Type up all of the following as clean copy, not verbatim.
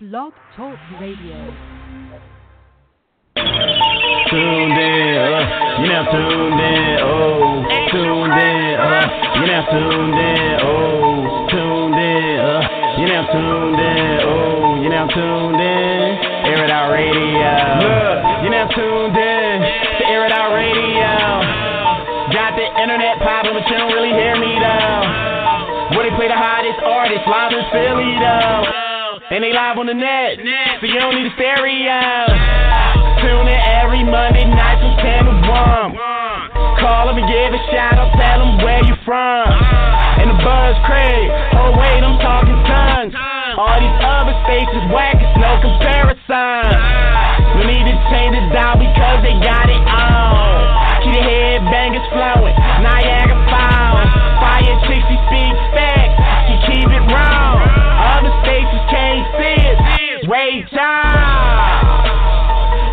Blog Talk Radio. Tuned in, you're now tuned in, oh. Tuned in, you're now tuned in, oh. Tuned in, you're now tuned in, oh. You're now tuned in, Air It Out Radio. Look, you're now tuned in to Air It Out Radio. Got the internet popping, but you don't really hear me though. Where they play the hottest artists live in Philly though. And they live on the net, so you don't need a stereo. Tune in every Monday night from 10 to 1. Call them and give a shout out, tell them where you from. And the buzz crazy, oh wait, I'm talking tons. All these other spaces whack, it's no comparison. No need to change it down because they got it on. Keep the headbangers flowing, Niagara Falls. Fiyachick, she speak facts, she keep it wrong. Other spaces can't see it, wait y'all.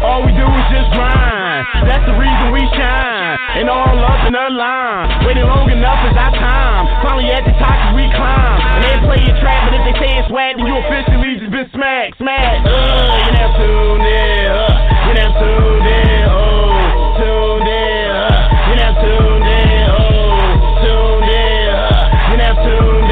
All we do is just grind, that's the reason we shine. And all up in the line, waiting long enough is our time. Finally at the top as we climb. And they play your trap, but if they say it's whack, then you officially just been smacked. You're now tuned in, you're now tuned in, oh. Tuned in, you're now tuned in, oh. Tuned in, you're now tuned in.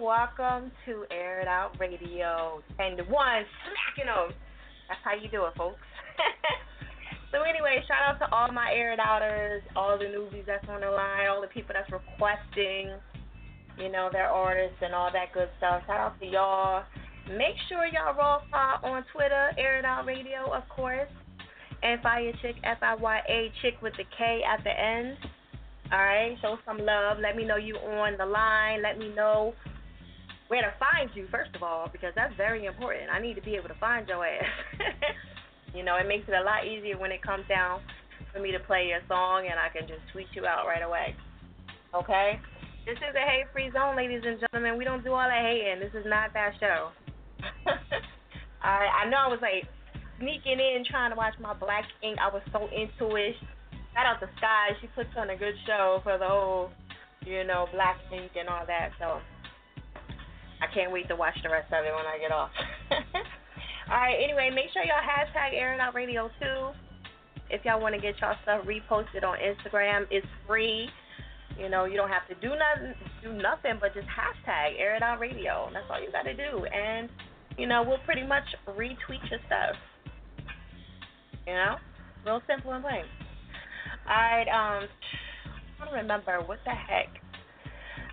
Welcome to Air It Out Radio, 10 to 1, smacking them. That's how you do it, folks. So anyway, shout out to all my Air It Outers, all the newbies that's on the line, all the people that's requesting, you know, their artists and all that good stuff. Shout out to y'all. Make sure y'all roll follow on Twitter, Air It Out Radio, of course, and Fiyachick, F-I-Y-A, chick with the K at the end. All right, show some love. Let me know you on the line. Let me know where to find you, first of all, because that's very important. I need to be able to find your ass. You know, it makes it a lot easier when it comes down for me to play your song and I can just tweet you out right away. Okay? This is a hate-free zone, ladies and gentlemen. We don't do all that hating. This is not that show. All right. I know I was, like, sneaking in trying to watch my Black Ink. I was so into it. Shout out to Sky. She puts on a good show for the whole, you know, Black Ink and all that, so I can't wait to watch the rest of it when I get off. All right, anyway, make sure y'all hashtag Air It Out Radio too. If y'all want to get y'all stuff reposted on Instagram, it's free. You know, you don't have to do nothing but just hashtag Air It Out Radio. That's all you got to do. And, you know, we'll pretty much retweet your stuff. You know? Real simple and plain. All right, I don't remember. What the heck?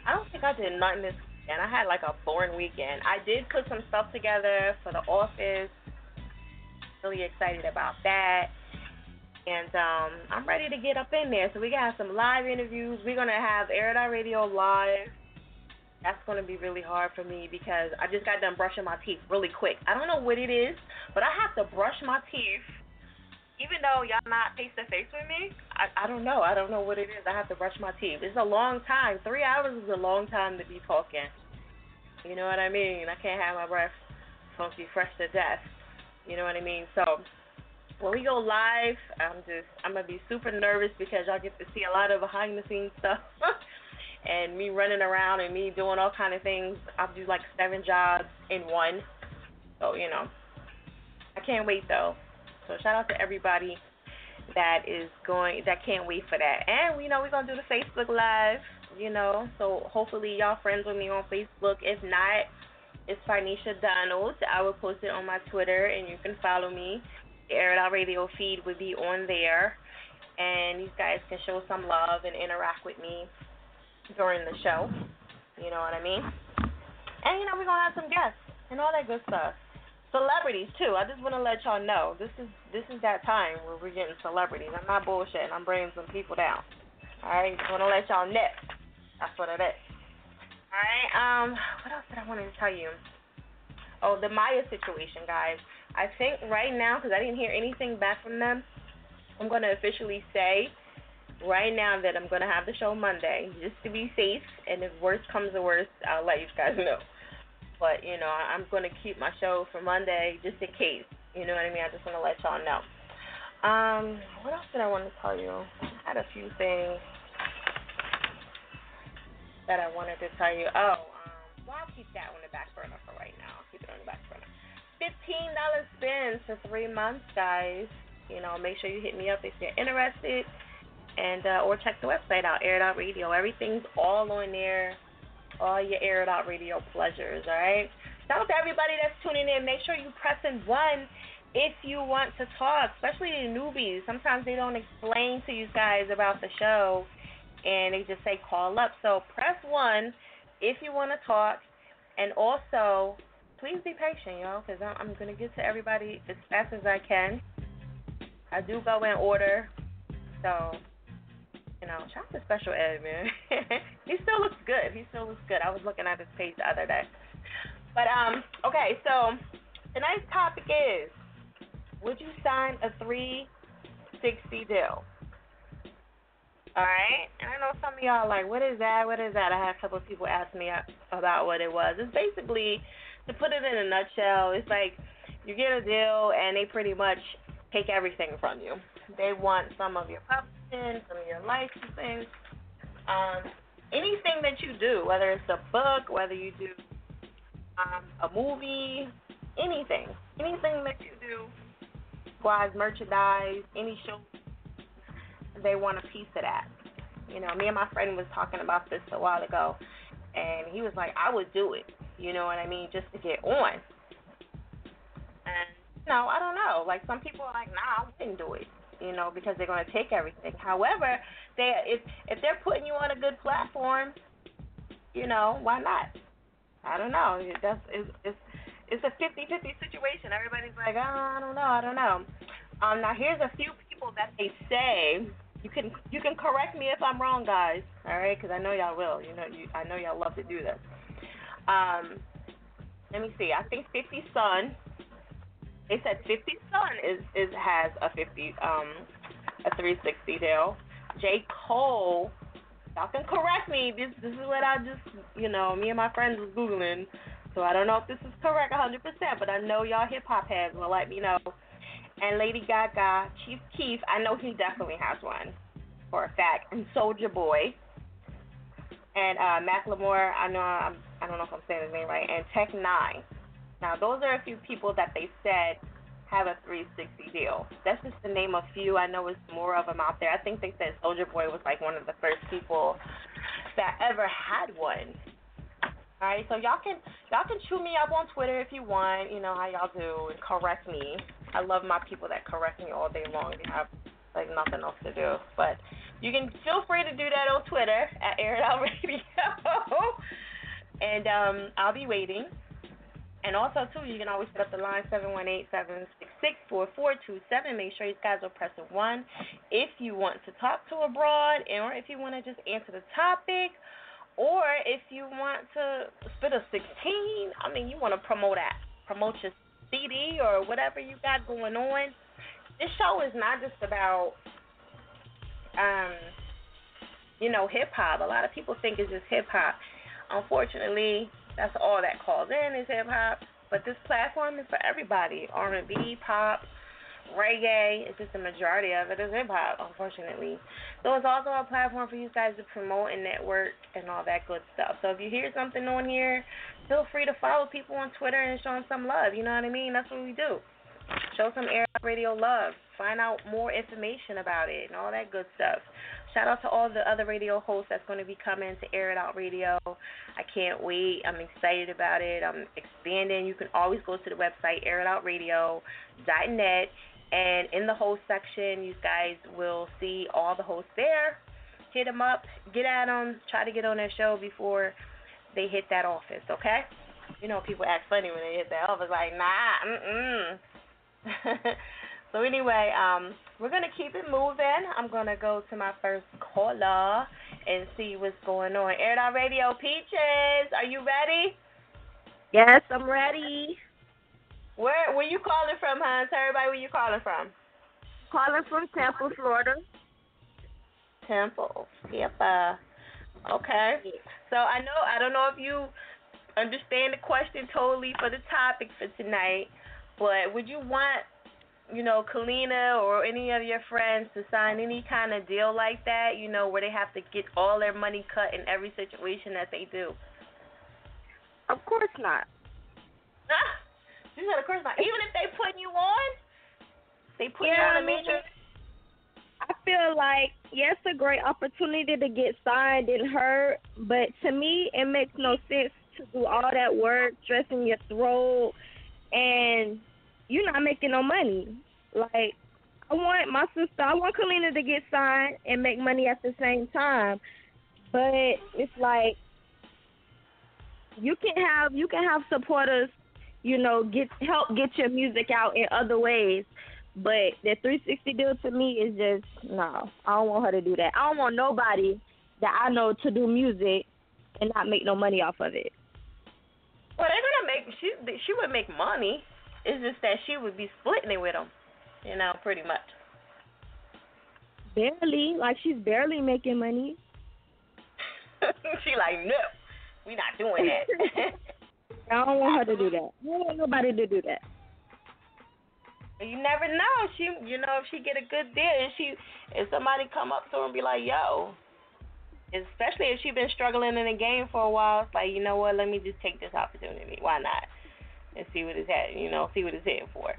I don't think I did nothing this week. And I had like a boring weekend. I did put some stuff together for the office. Really excited about that. And I'm ready to get up in there. So we got some live interviews. We're going to have Air It Out Radio live. That's going to be really hard for me because I just got done brushing my teeth really quick. I don't know what it is, but I have to brush my teeth. Even though y'all not face-to-face with me, I don't know. I don't know what it is. I have to brush my teeth. It's a long time. 3 hours is a long time to be talking. You know what I mean? I can't have my breath funky fresh to death. You know what I mean? So when we go live, I'm going to be super nervous because y'all get to see a lot of behind-the-scenes stuff. And me running around and me doing all kind of things. I'll do like 7 jobs in one. So, you know, I can't wait, though. So shout out to everybody that can't wait for that. And, you know, we're going to do the Facebook Live, you know. So hopefully y'all friends with me on Facebook. If not, it's Finisha Donald. I will post it on my Twitter, and you can follow me. The Air It Out Radio feed will be on there. And you guys can show some love and interact with me during the show. You know what I mean? And, you know, we're going to have some guests and all that good stuff. Celebrities, too. I just want to let y'all know. This is that time where we're getting celebrities. I'm not bullshitting. I'm bringing some people down. All right? Just want to let y'all know. That's what it is. All right? What else did I want to tell you? Oh, the Maya situation, guys. I think right now, because I didn't hear anything back from them, I'm going to officially say right now that I'm going to have the show Monday just to be safe. And if worse comes to worse, I'll let you guys know. But, you know, I'm going to keep my show for Monday just in case. You know what I mean? I just want to let y'all know. What else did I want to tell you? I had a few things that I wanted to tell you. Well, I'll keep that on the back burner for right now. I'll keep it on the back burner. $15 spends for 3 months, guys. You know, make sure you hit me up if you're interested. And or check the website out, Air It Out Radio. Everything's all on there. All your Air It Out Radio pleasures, all right? Shout out to everybody that's tuning in. Make sure you press in 1 if you want to talk, especially the newbies. Sometimes they don't explain to you guys about the show, and they just say call up. So press 1 if you want to talk, and also please be patient, y'all, because I'm going to get to everybody as fast as I can. I do go in order, so... You know, shout out to Special Ed, man. He still looks good. I was looking at his page the other day. But, okay, so tonight's topic is, would you sign a 360 deal? All right? And I know some of y'all are like, what is that? I had a couple of people ask me about what it was. It's basically, to put it in a nutshell, it's like you get a deal and they pretty much take everything from you. They want some of your pups, some of your licensing, anything that you do, whether it's a book, whether you do a movie, anything that you do, wise merchandise, any show, they want a piece of that. You know, me and my friend was talking about this a while ago, and he was like, I would do it, you know what I mean, just to get on. And, you know, I don't know, like some people are like, nah, I wouldn't do it. You know, because they're going to take everything. However, if they're putting you on a good platform, you know, why not? I don't know. It's a 50-50 situation. Everybody's like, oh, I don't know. Now, here's a few people that they say. You can correct me if I'm wrong, guys. All right, because I know y'all will. You know, I know y'all love to do this. Let me see. I think 50 Sun. They said 50 Sun has a 360 deal. J. Cole, y'all can correct me. This is what I just, you know, me and my friends was Googling. So I don't know if this is correct 100%, but I know y'all hip-hop heads will let me know. And Lady Gaga, Chief Keef, I know he definitely has one for a fact. And Soulja Boy. And Macklemore, I don't know if I'm saying his name right. And Tech Nine. Now, those are a few people that they said have a 360 deal. That's just to name a few. I know it's more of them out there. I think they said Soulja Boy was like one of the first people that ever had one. All right, so y'all can chew me up on Twitter if you want. You know how y'all do, and correct me. I love my people that correct me all day long. They have like nothing else to do. But you can feel free to do that on Twitter at Air It Out Radio, and I'll be waiting. And also, too, you can always set up the line 718-766-4427. Make sure you guys are pressing 1 if you want to talk to a broad, or if you want to just answer the topic, or if you want to spit a 16. I mean, you want to promote your CD or whatever you got going on. This show is not just about, you know, hip-hop. A lot of people think it's just hip-hop. Unfortunately, that's all that calls in is hip-hop. But this platform is for everybody. R&B, pop, reggae. It's just the majority of it is hip-hop, unfortunately. So it's also a platform for you guys to promote and network and all that good stuff. So if you hear something on here, feel free to follow people on Twitter and show them some love. You know what I mean? That's what we do. Show some Air Radio love. Find out more information about it and all that good stuff. Shout out to all the other radio hosts that's going to be coming to Air It Out Radio. I can't wait. I'm excited about it. I'm expanding. You can always go to the website, airitoutradio.net, and in the host section, you guys will see all the hosts there. Hit them up. Get at them. Try to get on their show before they hit that office, okay? you know, people act funny when they hit that up. It's like, nah, So anyway, we're going to keep it moving. I'm going to go to my first caller and see what's going on. Air It Out Radio, Peaches, are you ready? Yes, I'm ready. Where you calling from, hon? Tell everybody where you calling from. Calling from Tampa, Florida. Temple. Yep. Okay. So I don't know if you understand the question totally for the topic for tonight, but would you want, you know, Kalina or any of your friends to sign any kind of deal like that, you know, where they have to get all their money cut in every situation that they do? Of course not. She said, of course not. Even if they put you on? They put you on a major... I feel like, yes, a great opportunity to get signed and heard, but to me, it makes no sense to do all that work, dressing your throat, and you're not making no money. Like, I want Kalina to get signed and make money at the same time, but it's like you can have supporters, you know, help get your music out in other ways. But the 360 deal to me is just, no, I don't want her to do that. I don't want nobody that I know to do music and not make no money off of it. Well, they're going to make, she would make money. It's just that she would be splitting it with them, you know, pretty much. Barely. Like, she's barely making money. She like, no, we not doing that. I don't want her to do that. I don't want nobody to do that. You never know. If she get a good deal, if somebody come up to her and be like, yo, especially if she been struggling in the game for a while, it's like, you know what, let me just take this opportunity. Why not? And see what it's at, you know, see what it's heading for.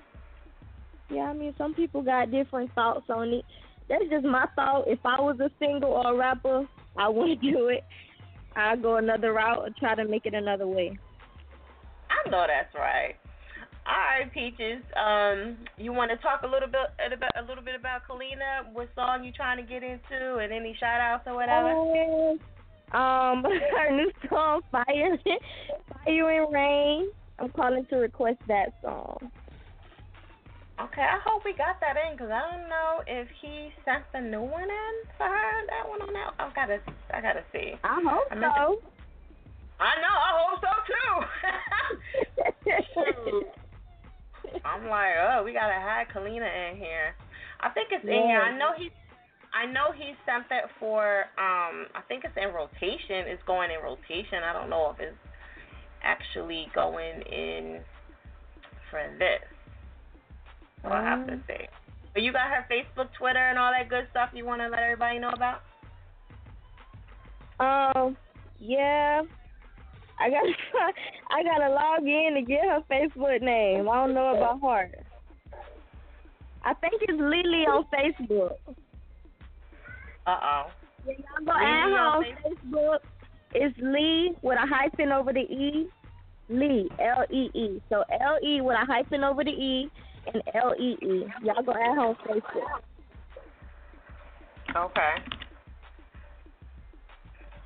Yeah, I mean, some people got different thoughts on it. That's just my thought. If I was a single or a rapper, I wouldn't do it. I'd go another route and try to make it another way. I know that's right. All right, Peaches. You want to talk a little bit about Kalina? What song you trying to get into, and any shout outs or whatever? Her new song, Fire and Rain. I'm calling to request that song. Okay, I hope we got that in, because I don't know if he sent the new one in for her. That one on that. I gotta see. I hope so. I know. I hope so too. I'm like, oh, we gotta have Kalina in here. I think it's in here. I know he sent that for. I think it's in rotation. It's going in rotation. I don't know if it's actually going in for this. So I have to see. But you got her Facebook, Twitter, and all that good stuff. You want to let everybody know about? Yeah. I gotta log in to get her Facebook name. I don't know about her. I think it's Lily on Facebook. Uh-oh. Yeah, y'all go add her on Facebook. It's Lee with a hyphen over the E. Lee, L-E-E. So L-E with a hyphen over the E and L-E-E. Y'all go add her on Facebook. Okay.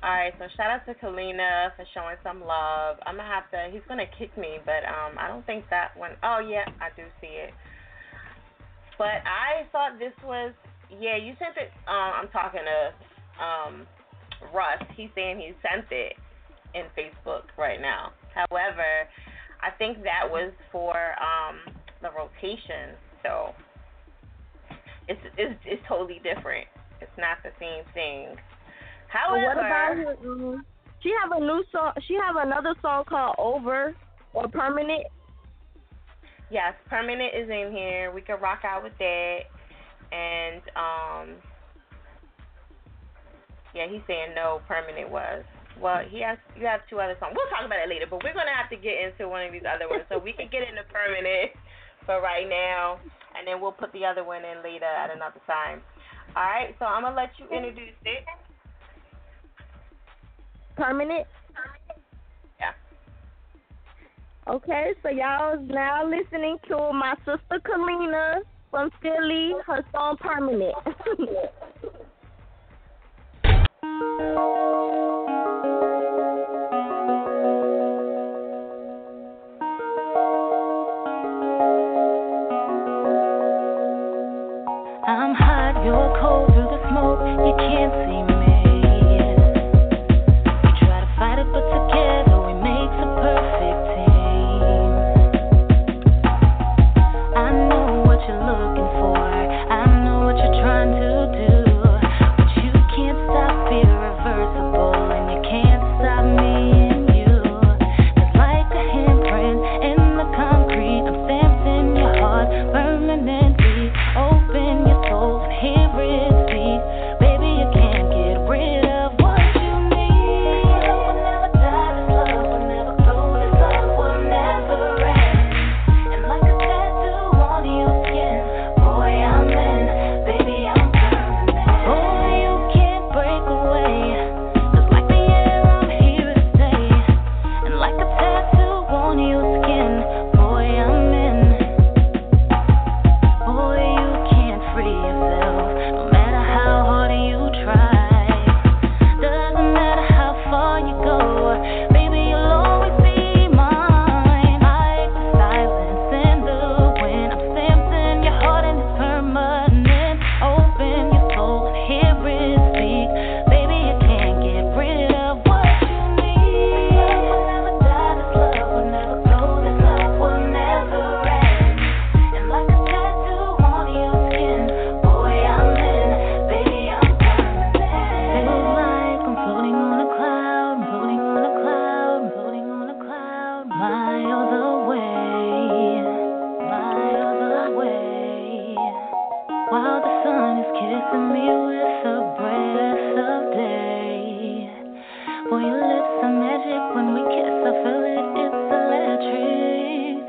All right, so shout out to Kalina for showing some love. I'm going to have to, he's going to kick me, but I don't think that one, oh yeah, I do see it. But I thought this was, yeah, you sent it, I'm talking to Russ. He's saying he sent it in Facebook right now. However, I think that was for the rotation, so it's totally different. It's not the same thing. However, what about her? She have a new song. She have another song called Over or Permanent. Yes, Permanent is in here. We can rock out with that. And yeah, he's saying no. Permanent was. Well, you have two other songs. We'll talk about it later. But we're gonna have to get into one of these other ones. So we can get into Permanent for right now, and then we'll put the other one in later at another time. All right. So I'm gonna let you introduce it. Permanent? Yeah. Okay, so y'all is now listening to my sister Kalina from Philly, her song Permanent. I'm hot, you're cold through the smoke, you can't see me. We try to fight it, but together we make the perfect team. I know what you're looking for, I know what you're trying to do, but you can't stop irreversible, and you can't stop me and you. 'Cause like a handprint in the concrete, I'm stamped in your heart permanently. Open your soul and hear it speak. Baby, you can't get rid of what you need. Love will never die, this love will never grow, this love will never end. And like a tattoo on your skin, boy, I'm in, baby, I'm permanent. Boy, you can't break away, 'cause like the air, I'm here to stay. And like a tattoo on your skin, boy, I'm in. Boy, you can't free yourself, no matter how hard you try. Doesn't matter how far you go, baby, you'll always be mine. Like the silence in the wind, I'm stamped in your heart and it's permanent. Open your soul and hear it speak. Baby, you can't get rid of what you need. Love will never die, this love will never grow, this love will never end. And like a tattoo on your skin, boy, I'm in, baby, I'm permanent. Feel like I'm floating on a cloud, I'm floating on a cloud, I'm floating on a cloud, miles away, miles away. While the sun is kissing me with the breath of day. Boy, your lips are magic when we kiss, I feel it, it's electric.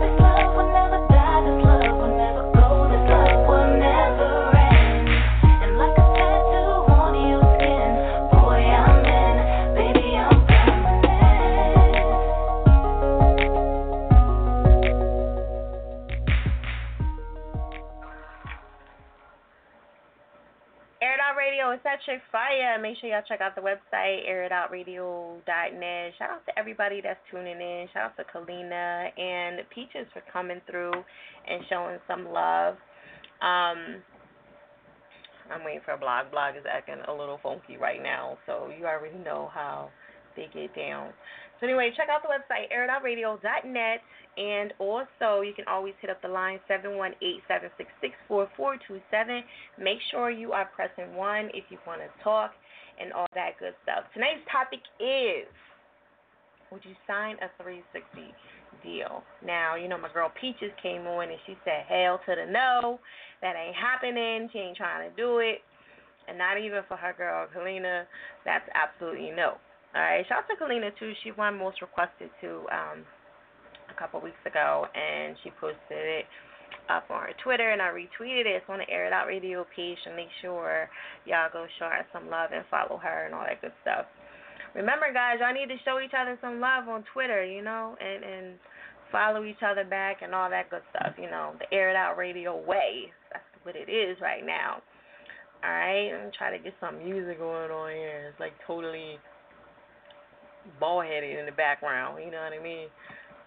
This love will never die, this love will never grow, this love will never end. And like a tattoo on your skin, boy, I'm in, baby, I'm permanent. Air It Out Radio, it's that chick Fire. Make sure y'all check out the website, airitoutradio.net. Shout out to everybody that's tuning in. Shout out to Kalina and Peaches for coming through and showing some love. I'm waiting for a blog. Blog is acting a little funky right now, so you already know how they get down. So anyway, check out the website, airitoutradio.net, and also you can always hit up the line 718-766-4427. Make sure you are pressing 1 if you want to talk and all that good stuff. Tonight's topic is, would you sign a 360 deal? Now, you know, my girl Peaches came on and she said, hell to the no, that ain't happening, she ain't trying to do it. And not even for her girl Kalina, that's absolutely no. All right, shout out to Kalina, too. She won Most Requested, too, a couple weeks ago, and she posted it up on her Twitter, and I retweeted it. It's on the Air It Out Radio page, so make sure y'all go show her some love and follow her and all that good stuff. Remember, guys, y'all need to show each other some love on Twitter, you know, and follow each other back and all that good stuff, you know, the Air It Out Radio way. That's what it is right now. All right, I'm trying to get some music going on here. It's, like, totally bald-headed in the background, you know what I mean?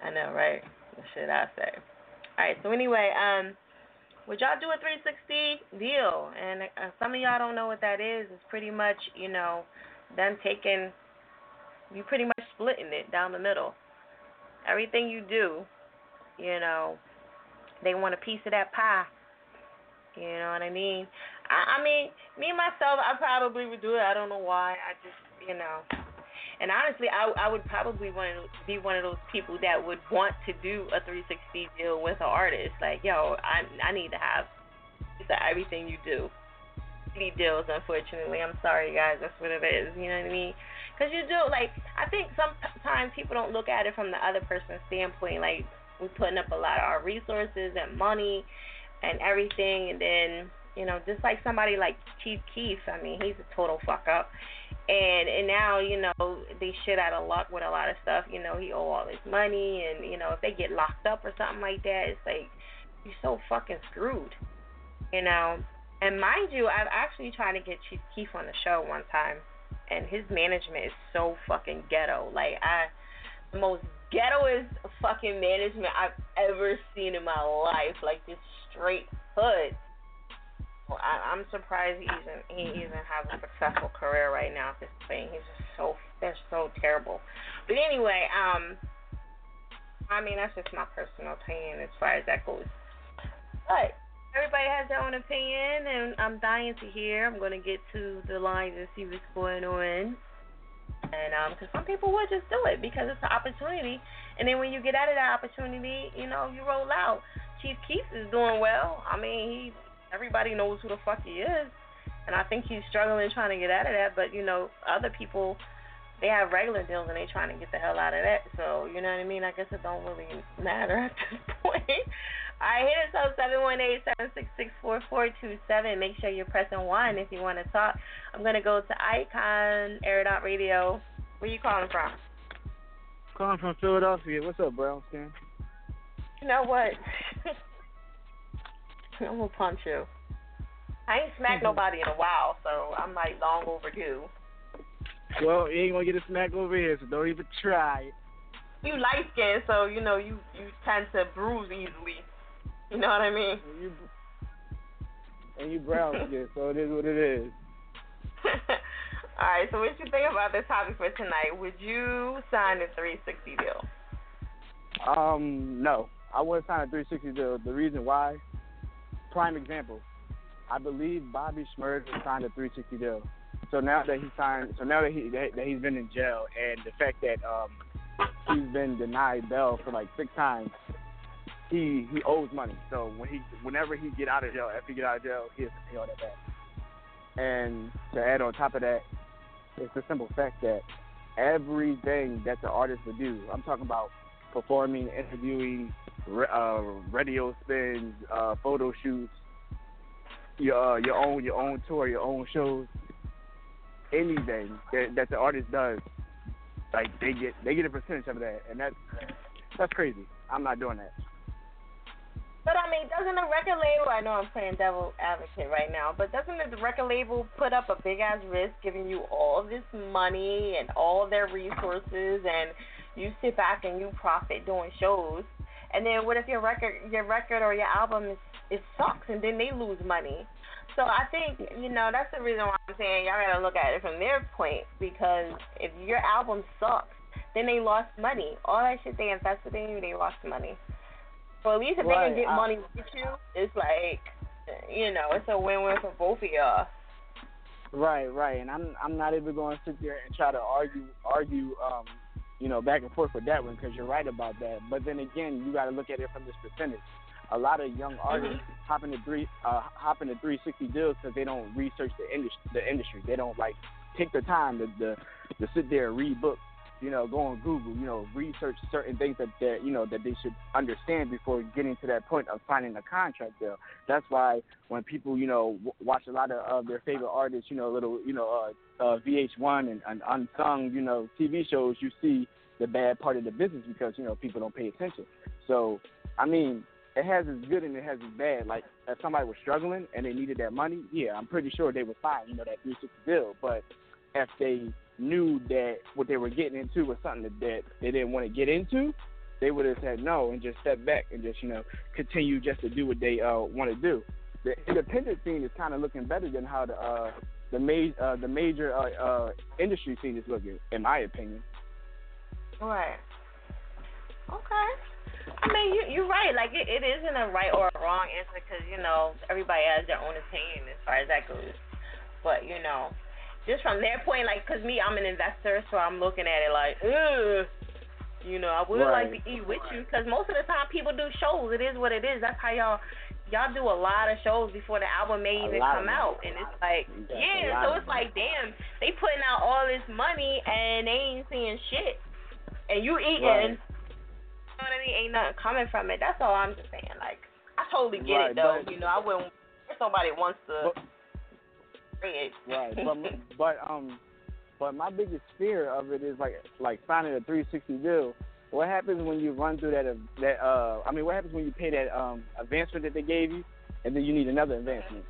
I know, right? What should I say? All right, so anyway, would y'all do a 360 deal? And some of y'all don't know what that is. It's pretty much, you know, them taking, you pretty much splitting it down the middle. Everything you do, you know, they want a piece of that pie. You know what I mean? I mean, me myself, I probably would do it. I don't know why. I just, you know. And honestly, I would probably want to be one of those people that would want to do a 360 deal with an artist. Like, yo, I need to have everything you do. Deals, unfortunately. I'm sorry, guys. That's what it is. You know what I mean? Because you do, like, I think sometimes people don't look at it from the other person's standpoint. Like, we're putting up a lot of our resources and money and everything. And then, you know, just like somebody like Chief Keef, I mean, he's a total fuck-up. And now, you know, they shit out of luck with a lot of stuff. You know, he owe all his money. And, you know, if they get locked up or something like that, it's like, you're so fucking screwed. You know? And mind you, I've actually tried to get Chief Keef on the show one time. And his management is so fucking ghetto. Like, the most ghettoest fucking management I've ever seen in my life. Like, this straight hood. I'm surprised he even has a successful career right now at this thing. He's just they're so terrible. But anyway, I mean, that's just my personal opinion as far as that goes. But everybody has their own opinion, and I'm dying to hear. I'm going to get to the lines and see what's going on. And because some people would just do it because it's an opportunity. And then when you get out of that opportunity, you know, you roll out. Chief Keef is doing well. I mean, everybody knows who the fuck he is. And I think he's struggling trying to get out of that. But, you know, other people, they have regular deals and they trying to get the hell out of that. So, you know what I mean? I guess it don't really matter at this point. All right, hit us up, 718-766-4427. Make sure you're pressing 1 if you want to talk. I'm going to go to Icon, Air It Out Radio. Where you calling from? Calling from Philadelphia. What's up, Brownstein? You know what? I'm going to punch you. I ain't smacked nobody in a while, so I'm like long overdue. Well, you ain't going to get a smack over here, so don't even try it. You light-skinned, so, you know, you tend to bruise easily. You know what I mean? And you brown-skinned, so it is what it is. All right, so what you think about this topic for tonight? Would you sign a 360 deal? No. I wouldn't sign a 360 deal. The reason why, prime example, I believe Bobby Schmurda signed a 360 deal. So now that he's been in jail, and the fact that he's been denied bail for like 6 times, he owes money. So whenever he get out of jail, after he get out of jail, he has to pay all that back. And to add on top of that, it's the simple fact that everything that the artist would do, I'm talking about performing, interviewing, radio spins, photo shoots, your own tour, your own shows, anything that the artist does, like they get a percentage of that, and that's crazy. I'm not doing that. But I mean, doesn't the record label? I know I'm playing devil advocate right now, but doesn't the record label put up a big ass risk, giving you all this money and all their resources, and you sit back and you profit doing shows, and then what if your record or your album it sucks, and then they lose money? So I think, you know, that's the reason why I'm saying y'all got to look at it from their point, because if your album sucks, then they lost money. All that shit they invested in you, they lost money. So at least if they can get money with you, it's like, you know, it's a win-win for both of y'all. Right. And I'm not even going to sit there and try to argue, you know, back and forth with that one, because you're right about that. But then again, you got to look at it from this percentage. A lot of young artists hop into 360 deals because they don't research the industry. They don't like take the time to sit there and read books. You know, go on Google. You know, research certain things that they should understand before getting to that point of signing a contract deal. That's why when people watch a lot of their favorite artists, VH1 and unsung TV shows, you see the bad part of the business because people don't pay attention. So I mean, it has its good and it has its bad. Like, if somebody was struggling and they needed that money, yeah, I'm pretty sure they would sign, that 360 deal. But if they knew that what they were getting into was something that they didn't want to get into, they would have said no and just stepped back and just, continue just to do what they want to do. The independent scene is kind of looking better than how the major industry scene is looking, in my opinion. Right. Okay. I mean, you're right. Like, it isn't a right or a wrong answer because, everybody has their own opinion as far as that goes. But, just from their point, like, because me, I'm an investor, so I'm looking at it like, ugh. I would like to eat with you because most of the time people do shows. It is what it is. That's how y'all do a lot of shows before the album may even come out. And it's like, yeah, so it's like, damn, they putting out all this money and they ain't seeing shit. And you eating... Right. Ain't nothing coming from it. That's all I'm just saying. Like, I totally get it though. I wouldn't. If somebody wants to bring it. Right. But my biggest fear of it is like signing a 360 deal. What happens when you run through what happens when you pay that advancement that they gave you, and then you need another advancement?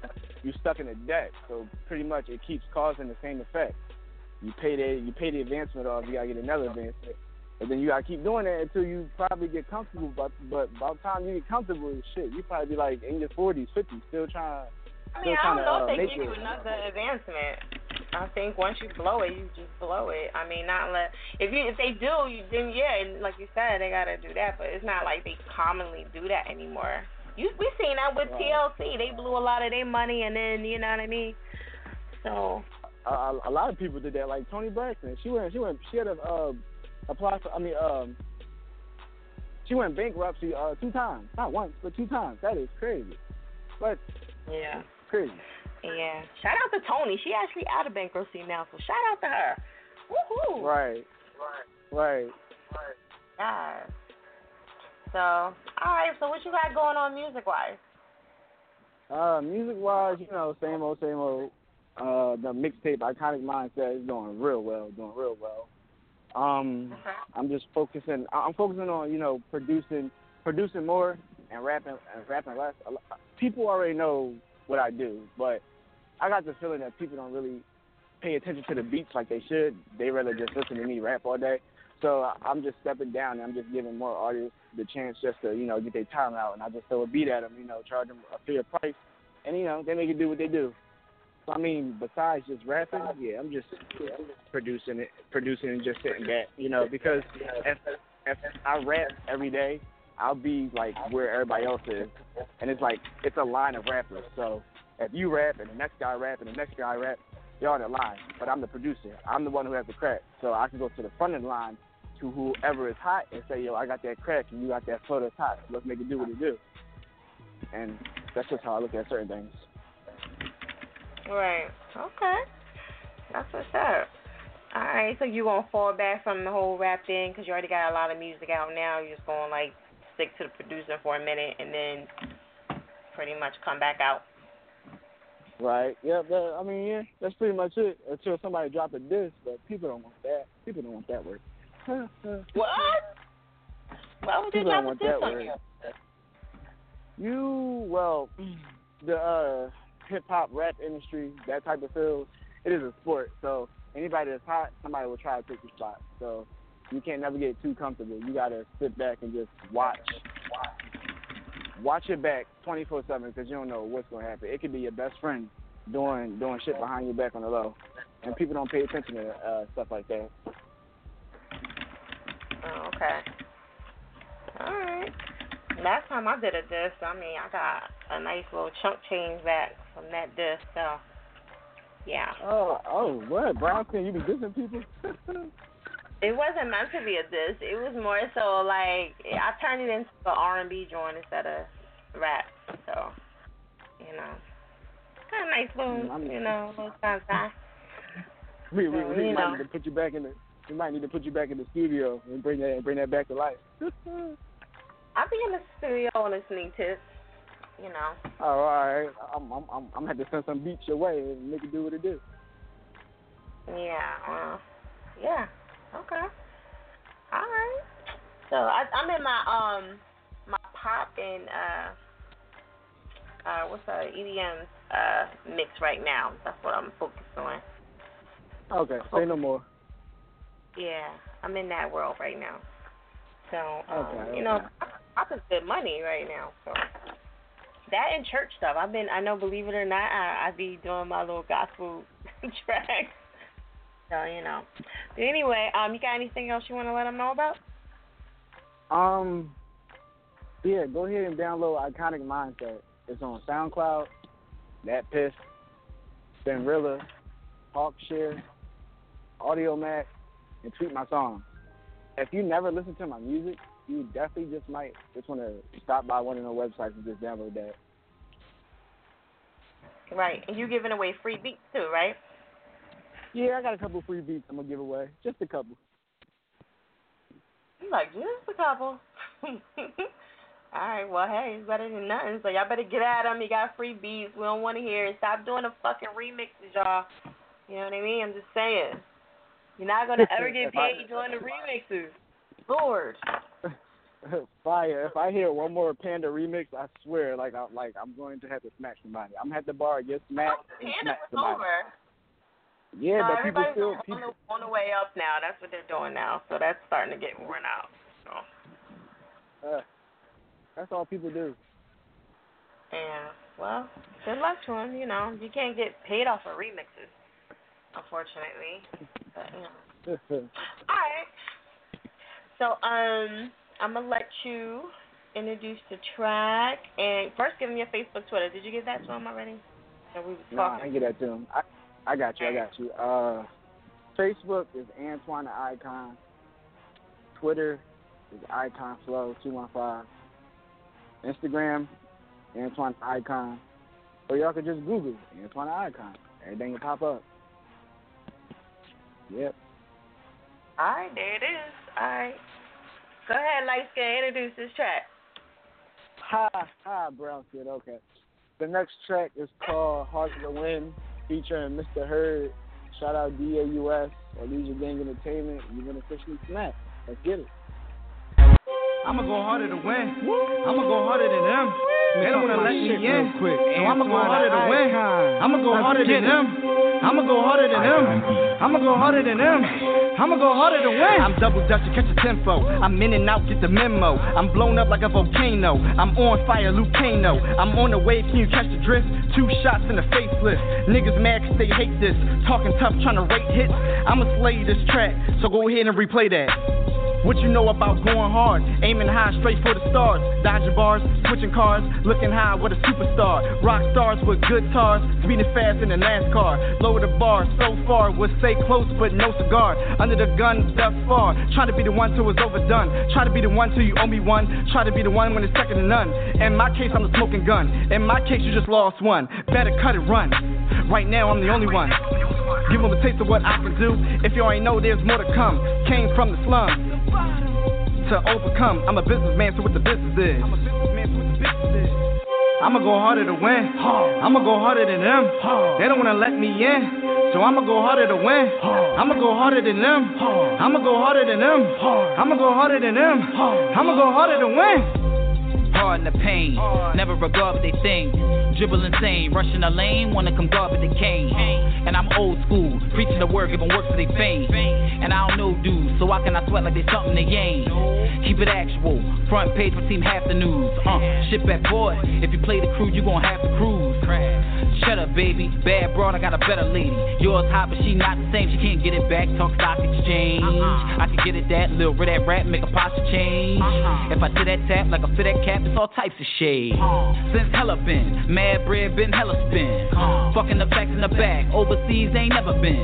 You're stuck in a debt. So pretty much it keeps causing the same effect. You pay the advancement off. You gotta get another advancement. And then you gotta keep doing that until you probably get comfortable. But by the time you get comfortable with shit, you probably be like in your 40s, 50s, still trying to I don't know if they give you another advancement. I think once you blow it, you just blow it. I mean, if they do, then like you said, they gotta do that. But it's not like they commonly do that anymore. We seen that with TLC. They blew a lot of their money, and then you know what I mean. So a lot of people did that, like Toni Braxton. She went bankruptcy 2 times, not once, but 2 times. That is crazy. But yeah, crazy. Yeah. Shout out to Toni. She actually out of bankruptcy now, so shout out to her. Woohoo! Right. God. So, all right. So, what you got going on music-wise? Music-wise, you know, same old. The mixtape Iconic Mindset is doing real well. I'm focusing on, you know, producing more and rapping less. People already know what I do, but I got the feeling that people don't really pay attention to the beats like they should. They rather just listen to me rap all day. So I'm just stepping down, and I'm just giving more artists the chance just to, you know, get their time out, and I just throw a beat at them, you know, charge them a fair price, and, you know, then they can do what they do. So, I mean, besides just rapping, I'm just producing and just sitting back, you know, because if I rap every day, I'll be, like, where everybody else is. And it's like, it's a line of rappers. So if you rap and the next guy rap and the next guy rap, you're on the line. But I'm the producer. I'm the one who has the crack. So I can go to the front of the line to whoever is hot and say, yo, I got that crack and you got that flow that's hot. Let's make it do what it do. And that's just how I look at certain things. Right. Okay. That's what's up. All right. So you won't fall back from the whole rap thing because you already got a lot of music out now. You're just going, like, stick to the producer for a minute and then pretty much come back out. Right. Yep. Yeah, I mean, yeah, that's pretty much it until somebody drops a diss, but people don't want that. People don't want that word. What? Why would they drop a diss on you? The hip-hop, rap industry, that type of field, it is a sport. So anybody that's hot, somebody will try to take your spot. So you can't never get too comfortable. You got to sit back and just watch your back 24/7 because you don't know what's going to happen. It could be your best friend doing shit behind your back on the low. And people don't pay attention to stuff like that. Oh, okay. All right. Last time I did a diss, I mean, I got a nice little chunk change back from that diss, so, yeah. Oh, what? Brownson, you be dissing people? It wasn't meant to be a diss. It was more so, like, I turned it into an R&B joint instead of rap, so, you know. Kind of nice little, you know, little time. We might need to put you back in the studio and bring that back to life. I'll be in the studio listening to, you know. All right, I'm gonna have to send some beats your way and make it do what it do. Yeah, okay, all right. So I'm in my my pop and what's that EDM mix right now. That's what I'm focused on. Okay, say no more. Yeah, I'm in that world right now. So okay. You know. Pop is good money right now, so that and church stuff. Believe it or not, I be doing my little gospel tracks. So you know. But anyway, you got anything else you want to let them know about? Yeah, go ahead and download Iconic Mindset. It's on SoundCloud, DatPiff, Benrilla, Hawkshare, AudioMac, and Tweet My Song. If you never listen to my music, you definitely just might just want to stop by one of their websites and just download that. Right. And you're giving away free beats too, right? Yeah, I got a couple free beats I'm going to give away. Just a couple. You're like, just a couple. All right, well, hey, it's better than nothing. So y'all better get at them. You got free beats. We don't want to hear it. Stop doing the fucking remixes, y'all. You know what I mean? I'm just saying. You're not going to ever get paid doing the remixes. Lord. Fire. If I hear one more Panda remix, I swear, like I'm going to have to smack somebody. I'm at the bar, get smacked. Panda was somebody. Over. Yeah, no, but people still on the way up now. That's what they're doing now. So that's starting to get worn out. So. That's all people do. Yeah. Well, good luck to him, you know. You can't get paid off of remixes, unfortunately. But, you know. All right. So, I'm going to let you introduce the track. And first, give him your Facebook, Twitter. Did you get that to him already? No, I didn't get that to him. I got you. Facebook is Antoine the Icon. Twitter is Icon Flow 215. Instagram, Antoine Icon. Or y'all could just Google Antoine Icon. Everything will pop up. Yep. All right, there it is. All right. Go ahead, Light Skin. Introduce this track. Hi, Brown Kid. Okay. The next track is called Heart of the Wind, featuring Mr. Hurd. Shout out DAUS or Leisure Gang Entertainment. You're going to officially smack. Let's get it. I'ma go harder to win. I'ma go harder than them. They don't wanna let me in. So I'ma go harder to win. I'ma go harder than them. I'ma go harder than them. I'ma go harder than them. I'ma go harder to win. I'm double dutching, catch a tempo. I'm in and out, get the memo. I'm blown up like a volcano. I'm on fire, Lucano. I'm on the wave, can you catch the drift? 2 shots in the facelift. Niggas mad cause they hate this. Talking tough, trying to rate hits. I'ma slay this track, so go ahead and replay that. What you know about going hard? Aiming high, straight for the stars. Dodging bars, switching cars. Looking high with a superstar. Rock stars with guitars. Speeding fast in the NASCAR. Lower the bar, so far. Would say close, but no cigar. Under the gun, thus far. Try to be the one till it's overdone. Try to be the one till you owe me one. Try to be the one when it's second to none. In my case, I'm the smoking gun. In my case, you just lost one. Better cut it, run. Right now, I'm the only one. Give them a taste of what I can do. If you already know, there's more to come. Came from the slums to overcome. I'm a businessman, so what the business is. I'ma go harder to win. I'ma go harder than them. They don't wanna let me in. So I'ma go harder to win. I'ma go harder than them. I'ma go harder than them. I'ma go harder than them. I'ma go harder to win. Hard in the pain. Never regard what they think. Dribble insane, rushing the lane, wanna come guard with the cane. And I'm old school, preaching the word, giving work for they fame. And I don't know dudes, so I cannot sweat like there's something they ain't. Keep it actual, front page for team half the news. Ship at board, if you play the crew, you gon' have to cruise. Shut up, baby, bad broad, I got a better lady. Yours hot, but she not the same, she can't get it back, talk stock exchange. I can get it that, little bit of that rap, make a posture change. If I did that tap, like I fit that cap, it's all types of shade. Since hella been, man. Bad bread been hella spin. Fucking the facts in the back. Overseas they ain't never been.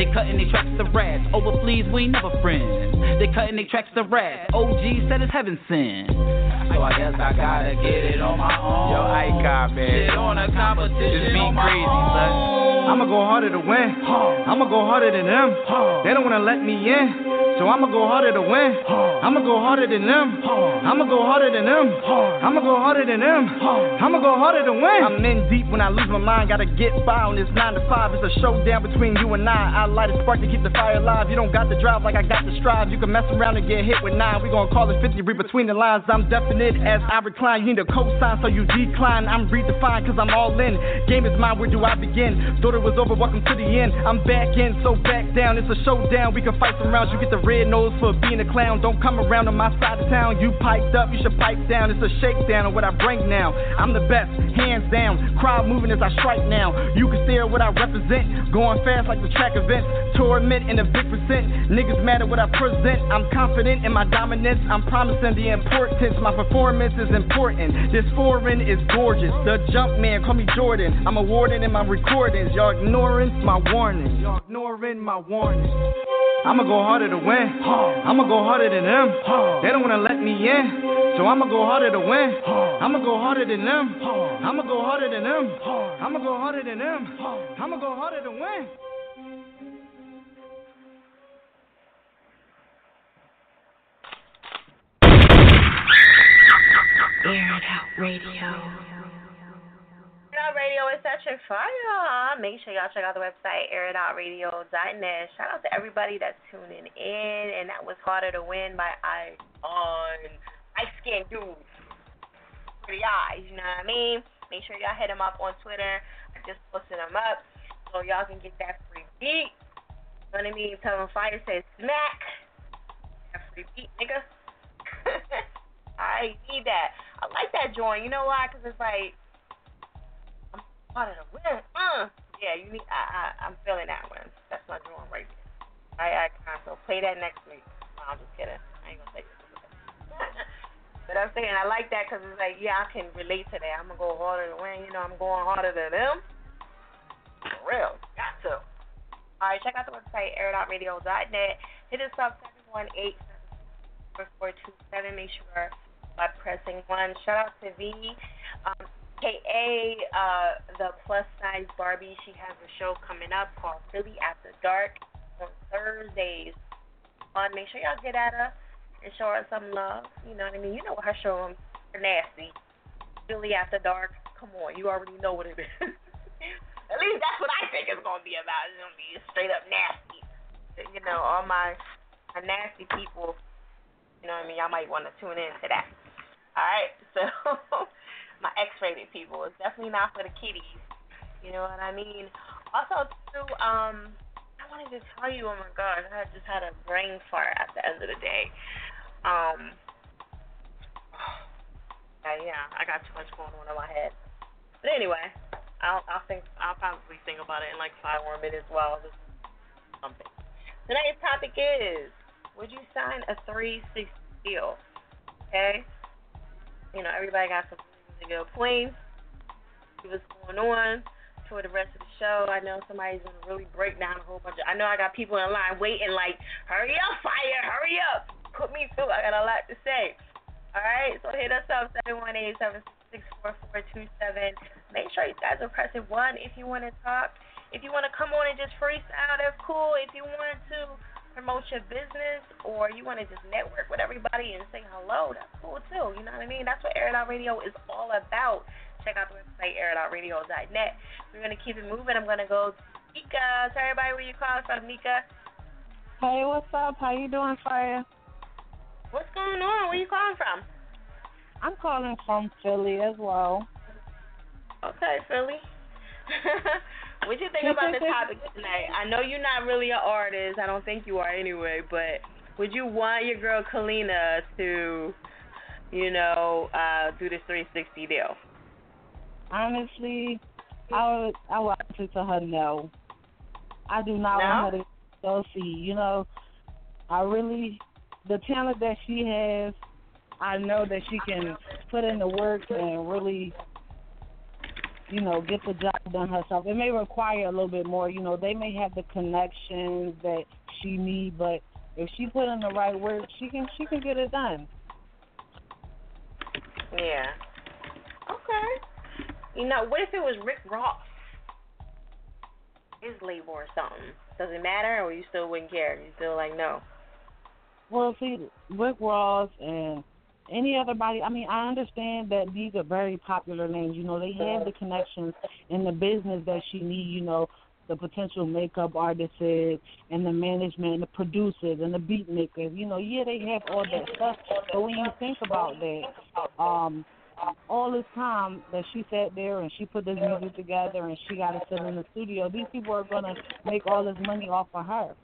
They cutting their tracks to rats. Over fleas we ain't never friends. They cutting their tracks to rats. OG said it's heaven sent. So I guess I gotta get it on my own. Yo, Icon, man. Shit on a competition. Just be crazy, son. I'ma go harder to win. I'ma go harder than them. They don't wanna let me in. So I'ma go harder to win. I'ma go harder than them. I'ma go harder than them. I'ma go harder than them. I'ma go harder to win. I'm in deep when I lose my mind. Gotta get by on this 9 to 5. It's a showdown between you and I. I light a spark to keep the fire alive. You don't got the drive like I got the strive. You can mess around and get hit with 9. We gon' call it 50. Read between the lines. I'm definite as I recline. You need a cosign so you decline. I'm redefined cause I'm all in. Game is mine. Where do I begin? Thought it was over. Welcome to the end. I'm back in, so back down. It's a showdown. We can fight some rounds. You get the red nose for being a clown. Don't come around on my side of town. You piped up. You should pipe down. It's a shakedown of what I bring now. I'm the best. Hands down, crowd moving as I strike now. You can stare at what I represent, going fast like the track events. Torment in a big percent, niggas mad at what I present. I'm confident in my dominance, I'm promising the importance. My performance is important, this foreign is gorgeous. The jump man, call me Jordan, I'm a warden in my recordings. Y'all ignoring my warnings. Y'all ignoring my warnings. I'ma go harder to win. I'ma go harder than them. They don't wanna let me in. So I'ma go harder to win. I'ma go harder than them. I'ma go harder than them. I'ma go harder than them. I'ma go harder to win. Air It Out Radio. Air It Out Radio is such a fire. Make sure y'all check out the website, airitoutradio.net. Shout out to everybody that's tuning in. And that was Harder to Win by Icon. Ice Skin Dude. Pretty eyes, you know what I mean? Make sure y'all hit him up on Twitter. I just posted him up so y'all can get that free beat. You know what I mean? Tell him Fire says smack. That free beat, nigga. I need that. I like that joint. You know why? Because it's like, part of the win. Yeah, you need. I'm feeling that one. That's my drawing right there. Icon. So play that next week. No, I'm just kidding. I ain't gonna say this. But I'm saying I like that because it's like, yeah, I can relate to that. I'm gonna go harder to win. You know, I'm going harder than them. For real, got to. All right, check out the website airitoutradio.net. Hit us up 718-74427. Make sure by pressing 1. Shout out to V, K.A., the plus size Barbie. She has a show coming up called Philly After Dark on Thursdays. Make sure y'all get at her and show her some love. You know what I mean? You know what her show is. They're nasty. Philly After Dark. Come on, you already know what it is. At least that's what I think it's going to be about. It's going to be straight up nasty. You know, all my nasty people, you know what I mean? Y'all might want to tune in to that. All right, so my X-rated people. It's definitely not for the kiddies. You know what I mean? Also, too, I wanted to tell you, oh, my God, I just had a brain fart at the end of the day. Yeah, I got too much going on in my head. But anyway... I'll probably think about it in like 5 more minutes while this is something. Tonight's topic is, would you sign a 360 deal? Okay? You know, everybody got some to go clean. See what's going on toward the rest of the show. I know somebody's going to really break down a whole bunch of... I know I got people in line waiting like, hurry up, fire, hurry up. Put me through. I got a lot to say. All right? So hit us up, 718-766-4427. Make sure you guys are pressing 1 if you want to talk. If you want to come on and just freestyle, that's cool. If you want to promote your business or you want to just network with everybody and say hello, that's cool too. You know what I mean? That's what Air It Out Radio is all about. Check out the website, airitoutradio.net. We're going to keep it moving. I'm going to go to Mika. Tell everybody where you calling from, Mika. Hey, what's up? How you doing, Fire? What's going on? Where you calling from? I'm calling from Philly as well. Okay, Philly. What you think about this topic tonight? I know you're not really an artist. I don't think you are anyway, but would you want your girl Kalina to, you know, do this 360 deal? Honestly, I would answer to her no. I do not want her to go see. You know, the talent that she has, I know that she can put in the work and really... you know, get the job done herself. It may require a little bit more. You know, they may have the connections that she needs, but if she put in the right work, she can get it done. Yeah. Okay. You know, what if it was Rick Ross? His label or something. Does it matter, or you still wouldn't care? You still like, no? Well, see, Rick Ross and... any other body, I mean, I understand that these are very popular names. You know, they have the connections in the business that she needs, you know, the potential makeup artists and the management and the producers and the beat makers. You know, yeah, they have all that stuff. But when you think about that, all this time that she sat there and she put this music together and she got to sit in the studio, these people are going to make all this money off of her.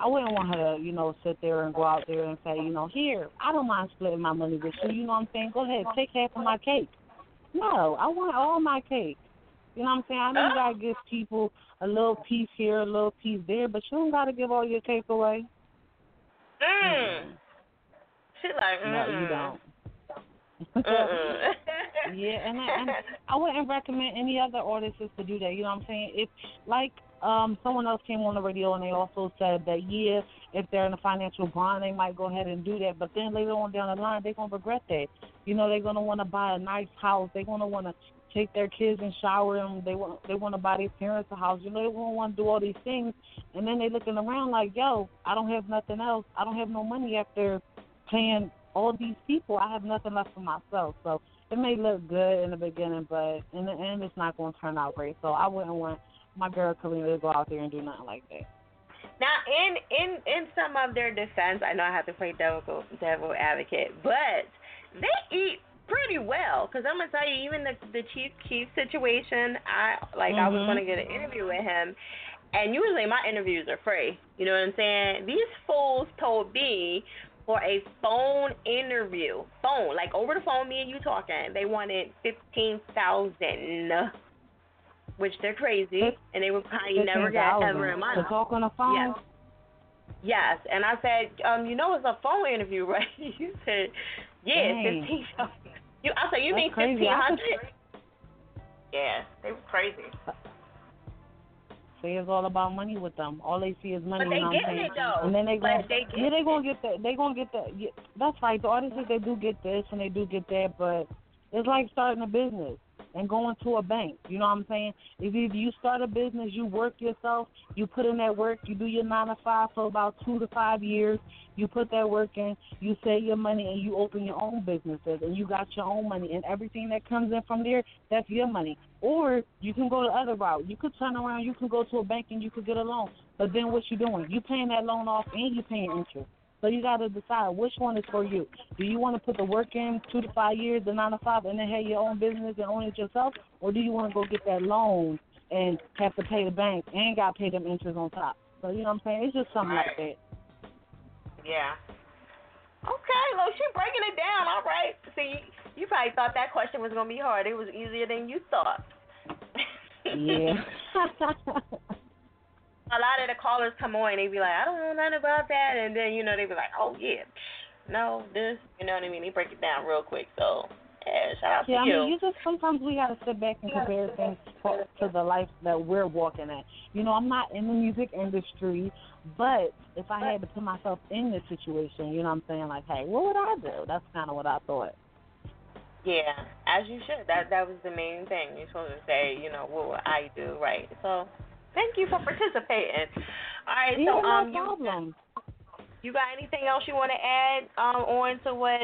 I wouldn't want her to, you know, sit there and go out there and say, you know, here, I don't mind splitting my money with you. You know what I'm saying? Go ahead, take half of my cake. No, I want all my cake. You know what I'm saying? I know you got to give people a little piece here, a little piece there, but you don't got to give all your cake away. She like, No, you don't. Yeah, and I wouldn't recommend any other artists to do that. You know what I'm saying? It's like... someone else came on the radio and they also said that, yeah, if they're in a financial bond, they might go ahead and do that. But then later on down the line, they're going to regret that. You know, they're going to want to buy a nice house. They're going to want to take their kids and shower them. They want to buy their parents a house. You know, they want to do all these things. And then they're looking around like, yo, I don't have nothing else. I don't have no money after paying all these people. I have nothing left for myself. So it may look good in the beginning, but in the end, it's not going to turn out great. So I wouldn't want my girl Kalina to go out there and do nothing like that. Now, in some of their defense, I know I have to play devil advocate, but they eat pretty well. Because I'm gonna tell you, even the Chief situation, I was gonna get an interview with him, and usually my interviews are free. You know what I'm saying? These fools told me for a phone interview, like over the phone, me and you talking, they wanted $15,000. which they're crazy, and they would probably never get ever in my life. To talk on the phone? Yes. Yes, and I said, you know it's a phone interview, right? You said, yeah, $15. I said, you mean $1,500? Yeah, they were crazy. See, it's all about money with them. All they see is money. But they getting it though. And then they go, yeah, they gonna get that. They gonna get that. Yeah, that's right. The artists, they do get this and they do get that, but it's like starting a business and going to a bank. You know what I'm saying? If you start a business, you work yourself, you put in that work, you do your 9 to 5 for about 2 to 5 years, you put that work in, you save your money, and you open your own businesses, and you got your own money, and everything that comes in from there, that's your money. Or you can go the other route. You could turn around, you can go to a bank, and you could get a loan. But then what you doing? You paying that loan off, and you paying interest. So you got to decide which one is for you. Do you want to put the work in 2 to 5 years, the 9 to 5, and then have your own business and own it yourself? Or do you want to go get that loan and have to pay the bank and got to pay them interest on top? So you know what I'm saying? It's just something like that. Yeah. Okay, well, she's breaking it down. All right. See, you probably thought that question was going to be hard. It was easier than you thought. Yeah. A lot of the callers come on and they be like, I don't know nothing about that. And then, you know, they be like, oh, yeah, no, this, you know what I mean? They break it down real quick. So, yeah, shout out to you. Yeah, I mean, you just sometimes we got to sit back and compare things to the life that we're walking at. You know, I'm not in the music industry, but if I had to put myself in this situation, you know what I'm saying? Like, hey, what would I do? That's kind of what I thought. Yeah, as you should. That was the main thing. You're supposed to say, you know, what would I do, right? So, thank you for participating. All right, so you got anything else you want to add on to what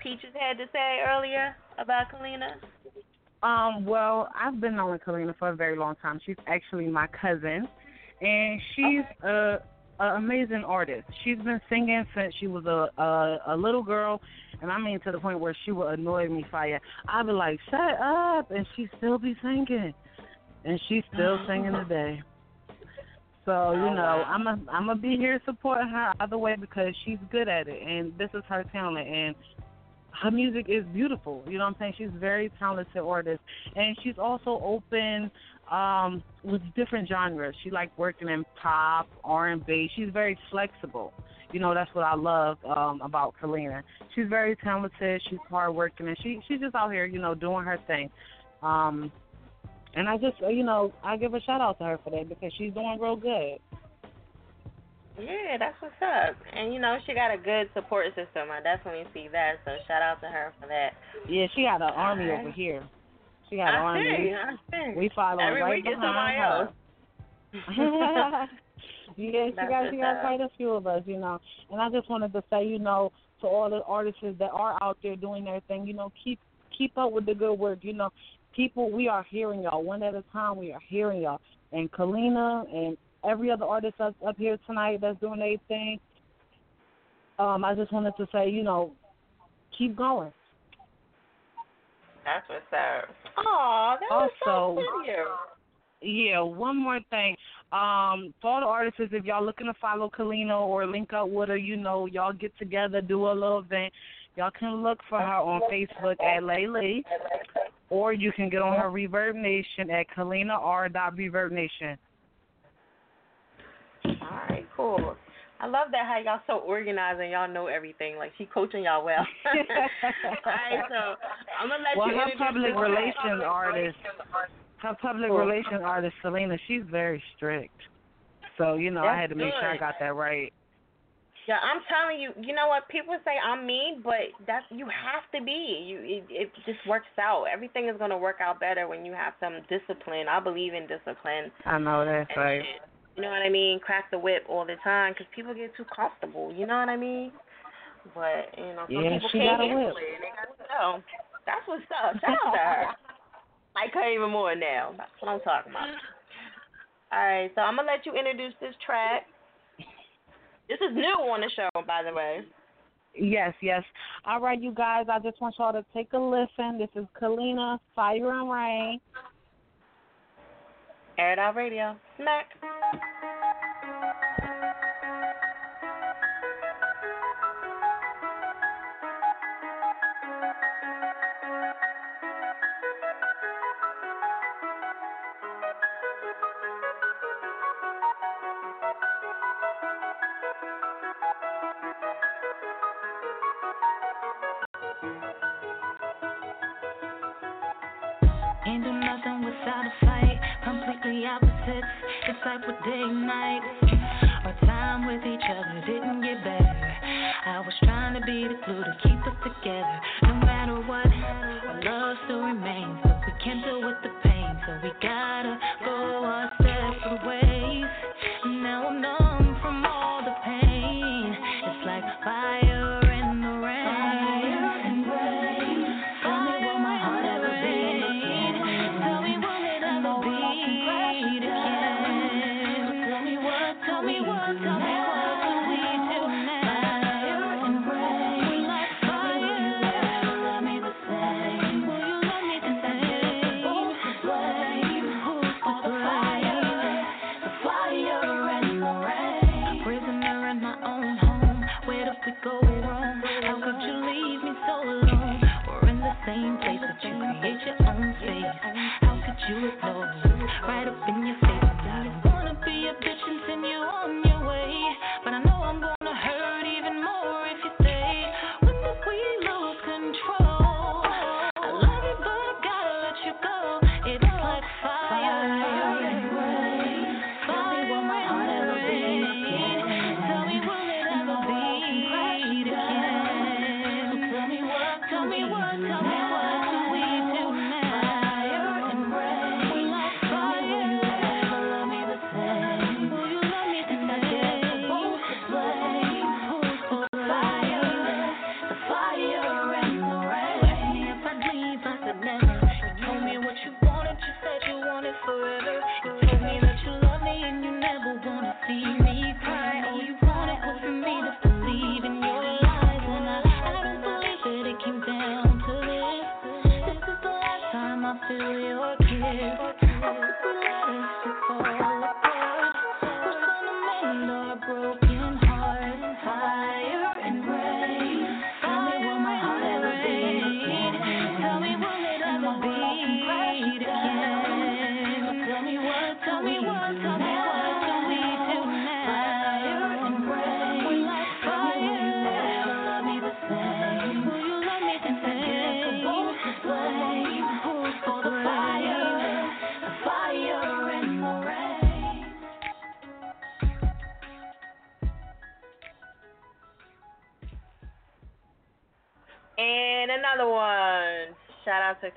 Peaches had to say earlier about Kalina? Well, I've been knowing Kalina for a very long time. She's actually my cousin, and she's an amazing artist. She's been singing since she was a little girl, and I mean to the point where she would annoy me, Fire. I'd be like, shut up, and she'd still be singing. And she's still singing today. So, you know, I'm a be here supporting her either way because she's good at it. And this is her talent. And her music is beautiful. You know what I'm saying? She's a very talented artist. And she's also open with different genres. She likes working in pop, R&B. She's very flexible. You know, that's what I love about Kalina. She's very talented. She's hardworking. And she's just out here, you know, doing her thing. And I just, you know, I give a shout-out to her for that because she's doing real good. Yeah, that's what's up. And, you know, she got a good support system. I definitely see that, so shout-out to her for that. Yeah, she got an army over here. She got an army. I see. We follow right behind her. Yeah, she got quite a few of us, you know. And I just wanted to say, you know, to all the artists that are out there doing their thing, you know, keep up with the good work, you know. People, we are hearing y'all. One at a time, we are hearing y'all. And Kalina and every other artist up here tonight that's doing their thing, I just wanted to say, you know, keep going. That's what's up. Aw, that was so clear. Yeah, one more thing. For all the artists, if y'all looking to follow Kalina or link up with her, you know, y'all get together, do a little event. Y'all can look for her on Facebook at Laylee, or you can get on her Reverb Nation at KalinaR.ReverbNation. All right, cool. I love that how y'all so organized and y'all know everything. Like, she coaching y'all well. All right, so I'm going to let you introduce her public relations artist, Selena, she's very strict. So, you know, I had to make sure I got that right. Yeah, I'm telling you, you know what, people say I'm mean, but that's, you have to be. It just works out. Everything is going to work out better when you have some discipline. I believe in discipline. I know, that's right. You know what I mean? Crack the whip all the time because people get too comfortable, you know what I mean? But, you know, some people can't handle it. And they got to know. That's what's up. Shout out to her. Like her even more now. That's what I'm talking about. All right, so I'm going to let you introduce this track. This is new on the show, by the way. Yes, yes. All right, you guys, I just want y'all to take a listen. This is Kalina, Fire and Rain. Air It Out Radio. Smack. Can't do nothing without a fight. Completely opposites, it's like we're day and night. Our time with each other didn't get better. I was trying to be the glue to keep us together. No matter what, our love still remains, but we can't deal with the pain, so we gotta go our separate ways. Now I'm numb from all the pain. It's like fire.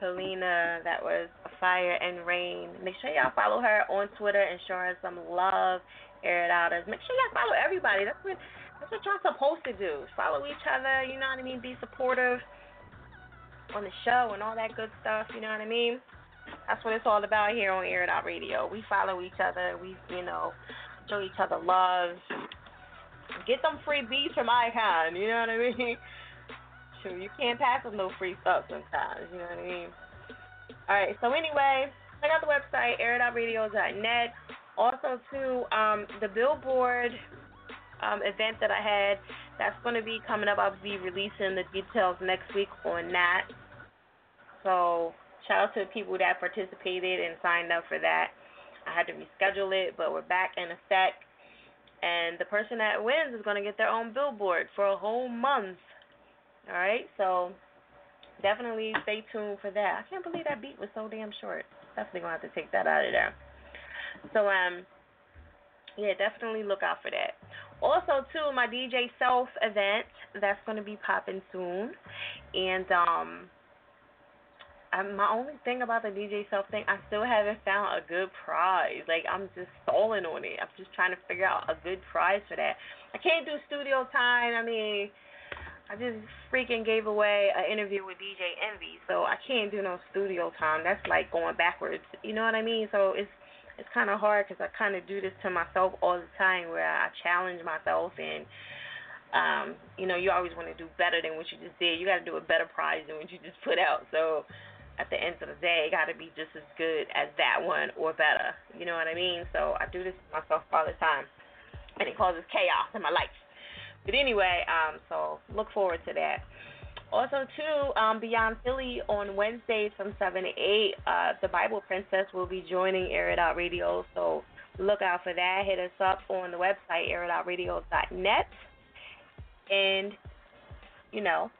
Kalina, that was Fire and Rain. Make sure y'all follow her on Twitter and show her some love. Air It Out. Make sure y'all follow everybody. That's what y'all supposed to do. Follow each other, you know what I mean? Be supportive on the show and all that good stuff, you know what I mean? That's what it's all about here on Air It Out Radio. We follow each other. We, you know, show each other love. Get them free beats from Icon, you know what I mean? You can't pass with no free stuff sometimes, you know what I mean? All right, so anyway, check out the website, airitoutradio.net. Also, too, the Billboard event that I had, that's going to be coming up. I'll be releasing the details next week on that. So shout out to the people that participated and signed up for that. I had to reschedule it, but we're back in a sec. And the person that wins is going to get their own Billboard for a whole month. All right, so definitely stay tuned for that. I can't believe that beat was so damn short. Definitely going to have to take that out of there. So, yeah, definitely look out for that. Also, too, my DJ Self event, that's going to be popping soon. And my only thing about the DJ Self thing, I still haven't found a good prize. Like, I'm just stalling on it. I'm just trying to figure out a good prize for that. I can't do studio time. I mean, I just freaking gave away an interview with DJ Envy, so I can't do no studio time. That's like going backwards, you know what I mean? So it's kind of hard because I kind of do this to myself all the time where I challenge myself and, you know, you always want to do better than what you just did. You got to do a better prize than what you just put out. So at the end of the day, it got to be just as good as that one or better, you know what I mean? So I do this to myself all the time, and it causes chaos in my life. But anyway, so look forward to that. Also, too, Beyond Philly on Wednesdays from 7 to 8, the Bible Princess will be joining Air It Out Radio. So look out for that. Hit us up on the website, airitoutradio.net. And, you know,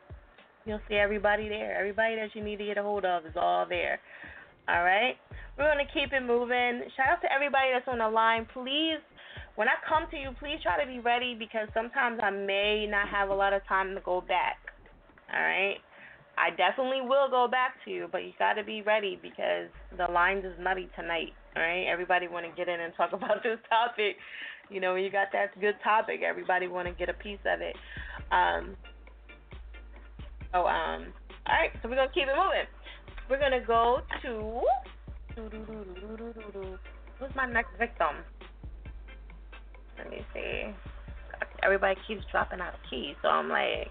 you'll see everybody there. Everybody that you need to get a hold of is all there. All right? We're going to keep it moving. Shout out to everybody that's on the line. Please, when I come to you, please try to be ready because sometimes I may not have a lot of time to go back. All right? I definitely will go back to you, but you got to be ready because the lines is nutty tonight, all right? Everybody want to get in and talk about this topic. You know, when you got that good topic, everybody want to get a piece of it. All right, so we're going to keep it moving. We're going to go to, who's my next victim? Let me see. Everybody keeps dropping out of keys, so I'm like,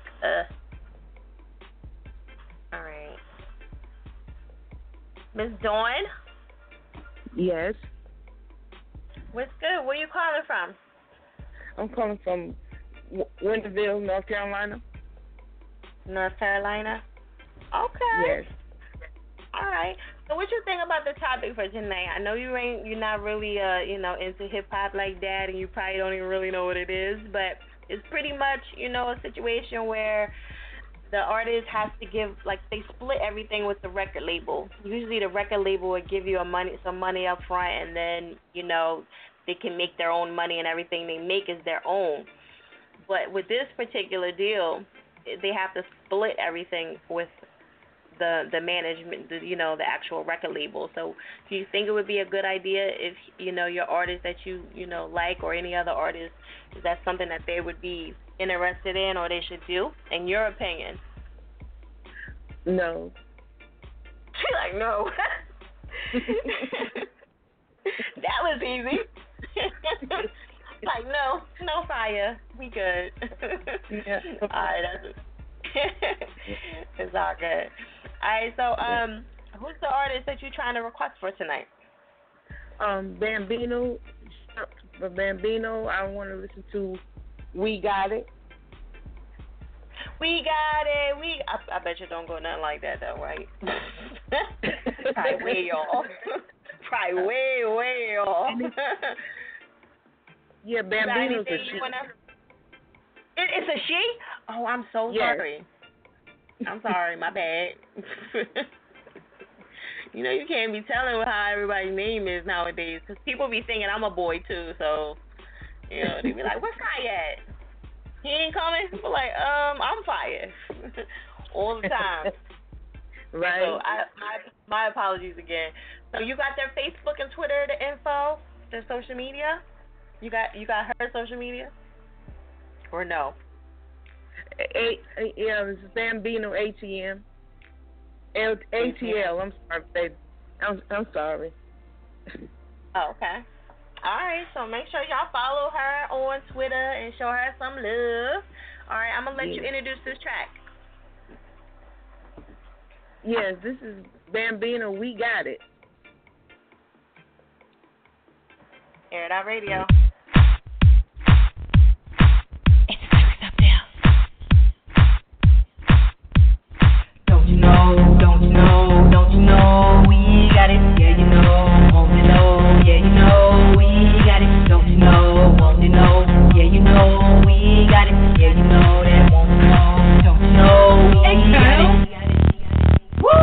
All right. Miss Dawn? Yes. What's good? Where you calling from? I'm calling from Winterville, North Carolina. North Carolina? Okay. Yes. All right. So what you think about the topic for tonight? I know you're not really, into hip-hop like that, and you probably don't even really know what it is, but it's pretty much, a situation where the artist has to give, like, they split everything with the record label. Usually the record label would give you some money up front, and then, they can make their own money, and everything they make is their own. But with this particular deal, they have to split everything with the management, the actual record label. So do you think it would be a good idea if, your artist that you like or any other artist, is that something that they would be interested in or they should do, in your opinion? No. She like, no. That was easy. Like, no fire. We good. Yeah. All right, that's it. It's all good. All right, so who's the artist that you're trying to request for tonight? Bambino. For Bambino, I want to listen to We Got It. I bet you don't go nothing like that, though, right? Probably way off. Yeah, Bambino's a she. It's a she? Oh, I'm so sorry. I'm sorry, my bad. You can't be telling how everybody's name is nowadays because people be thinking I'm a boy, too, so... they be like, where's Kai at? He ain't coming? People like, I'm fired. All the time. Right. So my apologies again. So you got their Facebook and Twitter, the info, their social media? You got her social media? Or no? It's Bambino ATM. ATL. I'm sorry, baby. I'm sorry. Oh, okay. All right, so make sure y'all follow her on Twitter and show her some love. All right, I'm going to let you introduce this track. Yes, this is Bambino, We Got It. Air It Out Radio. It's six up there. Don't you know, we got it, yeah, you know, won't you know, yeah, you know. Don't you know, won't you know, yeah you know, we got it, yeah you know that won't you know, don't you know, hey, we got it. Woo!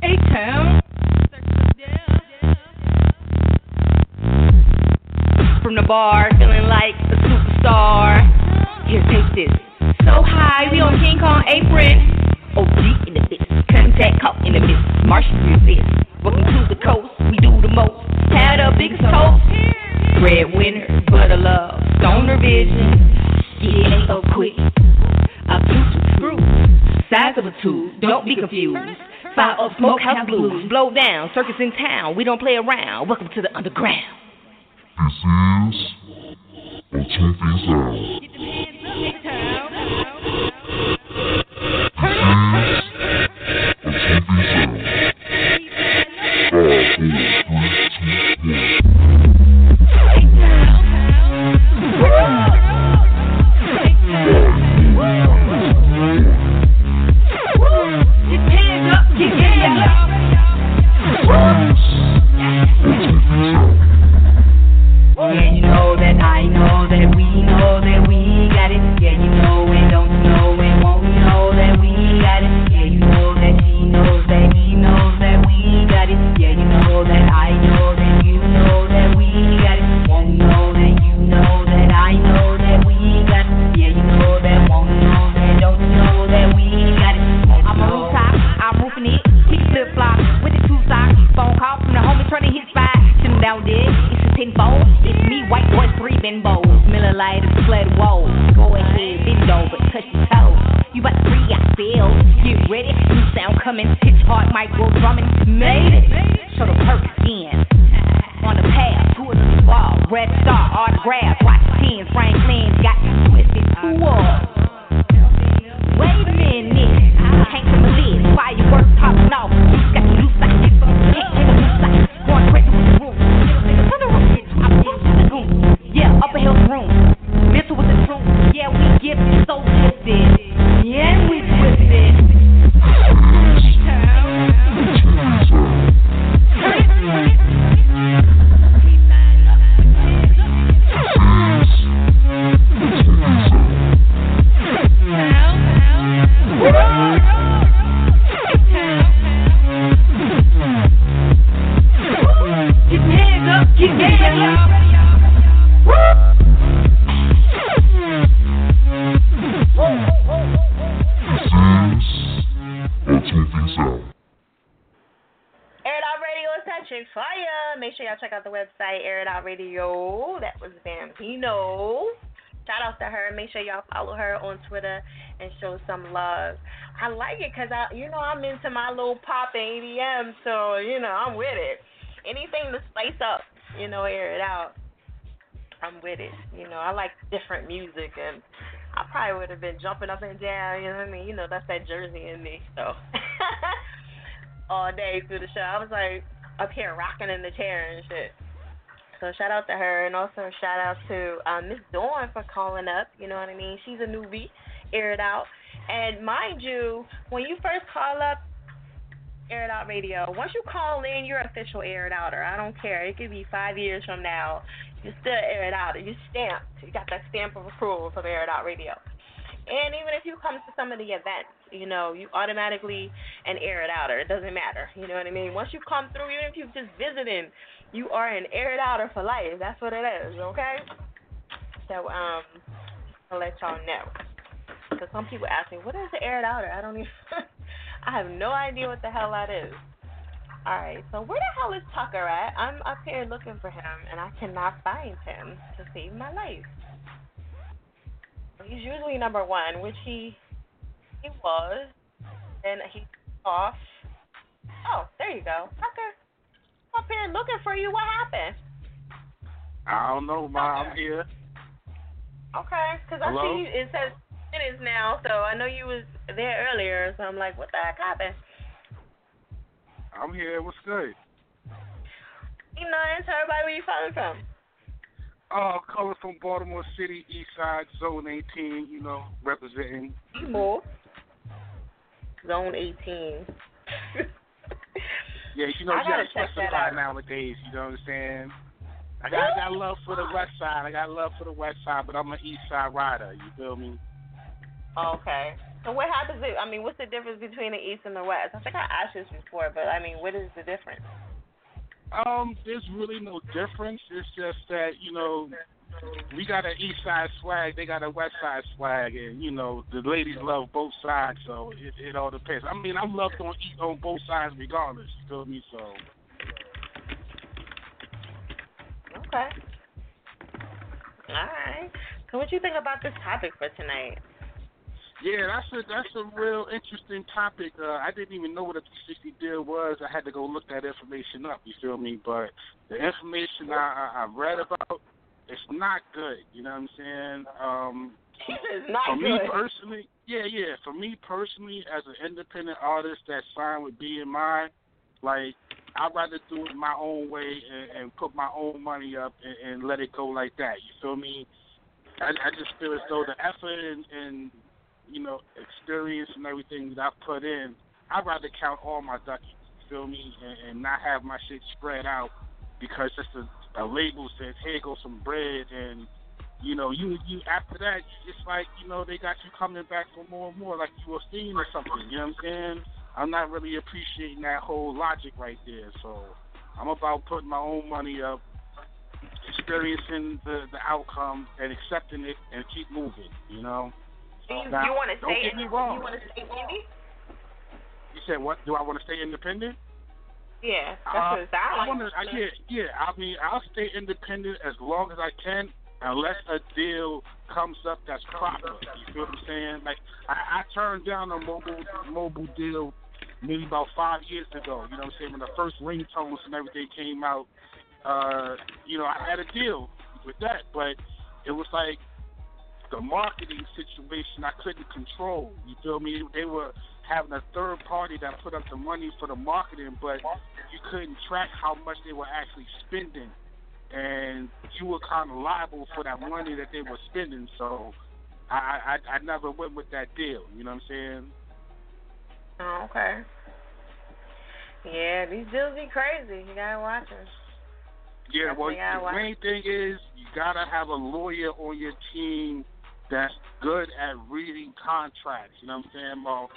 Hey, town. From the bar, feeling like a superstar. Here, take this. So high, we on King Kong apron. OG in the bitch, contact caught in the bitch. Martians resist. Welcome to the coast, we do the most. Had the biggest toast. Breadwinner, butter love, stoner vision. It ain't so quick. Obtuse screws, size of a tube, don't be confused. Fire up smokehouse blues, blow down, circus in town, we don't play around. Welcome to the underground. This is a two-piece sound. Get the hands up, this is a two-piece sound. 5, 4, 3, 2, 1. And you know that I know that we the light is flood, whoa. Go ahead, bend over, touch your toes. You about to free, I feel. Get ready, new sound coming. Pitch hard, micro drumming. Made it. Show the perk again. On the path, towards the wall. Red star, autograph, watch 10. Franklin's got you twisted. Who up? Wait a minute, I can't come to this. Fireworks popping off. Got you loose like this. Take a loose like this. Going straight to the room. To the room, bitch. I'm loose to the goon. Yeah, up in his room. Mental with the truth. Yeah, we gifted, so gifted. Yeah, we twisted. Check out the website, Air It Out Radio. That was Bambino. Shout out to her. Make sure y'all follow her on Twitter and show some love. I like it because, I'm into my little pop and EDM, so, I'm with it. Anything to spice up, Air It Out, I'm with it. I like different music, and I probably would have been jumping up and down, that's that Jersey in me, so. All day through the show, I was like, up here rocking in the chair and shit. So shout out to her, and also shout out to Miss Dawn for calling up. You know what I mean? She's a newbie. Air It Out. And mind you, when you first call up Air It Out Radio, once you call in, you're official Air It Outer. I don't care. It could be 5 years from now. You still Air It Out. You stamped. You got that stamp of approval from Air It Out Radio. And even if you come to some of the events, you automatically an Air It Outer. It doesn't matter. You know what I mean? Once you come through, even if you're just visiting, you are an Air It Outer for life. That's what it is, okay? So, I'll let y'all know. Because some people ask me, what is the Air It Outer? I don't even, I have no idea what the hell that is. All right, so where the hell is Tucker at? I'm up here looking for him, and I cannot find him to save my life. He's usually number one, which he was, and he's off. Oh, there you go. Tucker, I'm up here looking for you. What happened? I don't know, Ma. I'm here. Okay, because I see it says it is now, so I know you was there earlier, so I'm like, what the heck happened? I'm here. What's good? Tell everybody where you calling from. Color from Baltimore City, East Side, Zone 18, representing. More. Zone 18. Yeah, you gotta specify nowadays, you know what I'm saying? I got love for the West Side, but I'm an East Side rider, you feel me? Okay. So what happens what's the difference between the East and the West? I think I asked this before, but what is the difference? There's really no difference. It's just that, we got an East Side swag, they got a West Side swag, and, the ladies love both sides, so it all depends. I'm loved on both sides regardless, you feel me? So. Okay. All right. So what do you think about this topic for tonight? Yeah, that's a real interesting topic. I didn't even know what a 360 deal was. I had to go look that information up, you feel me? But the information I read about, it's not good, you know what I'm saying? It's not for good. For me personally, as an independent artist that signed with BMI, like, I'd rather do it my own way and put my own money up and let it go like that, you feel me? I just feel as though the effort and experience and everything that I put in, I'd rather count all my duckies, you feel me, and not have my shit spread out because just a label says, here goes some bread, and, you after that, it's like, they got you coming back for more and more, like you were seen or something, you know what I'm saying? I'm not really appreciating that whole logic right there, so I'm about putting my own money up, experiencing the outcome and accepting it and keep moving, You want to stay independent? You want to stay indie? You said what? Do I want to stay independent? Yeah, that's what it sounds like. I'll stay independent as long as I can. unless a deal comes up that's proper. You feel what I'm saying? Like I turned down a mobile deal maybe about 5 years ago. You know what I'm saying? When the first ringtones and everything came out, I had a deal with that, but it was like the marketing situation I couldn't control. You feel me? They were having a third party that put up the money for the marketing, but you couldn't track how much they were actually spending, and you were kind of liable for that money that they were spending. So I never went with that deal. You know what I'm saying? Okay. Yeah, these deals be crazy. You gotta watch them. Yeah, well, the main thing is you gotta have a lawyer on your team that's good at reading contracts. You know what I'm saying? Well,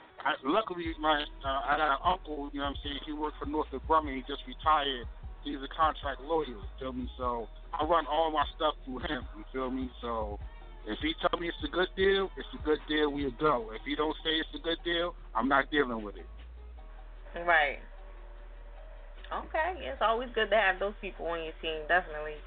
luckily, I got an uncle. You know what I'm saying? He worked for Northrop Grumman. He just retired. He's a contract lawyer. You feel me? So I run all my stuff through him. You feel me? So if he tells me it's a good deal, it's a good deal. We'll go. If he don't say it's a good deal, I'm not dealing with it. Right. Okay, it's always good to have those people on your team, definitely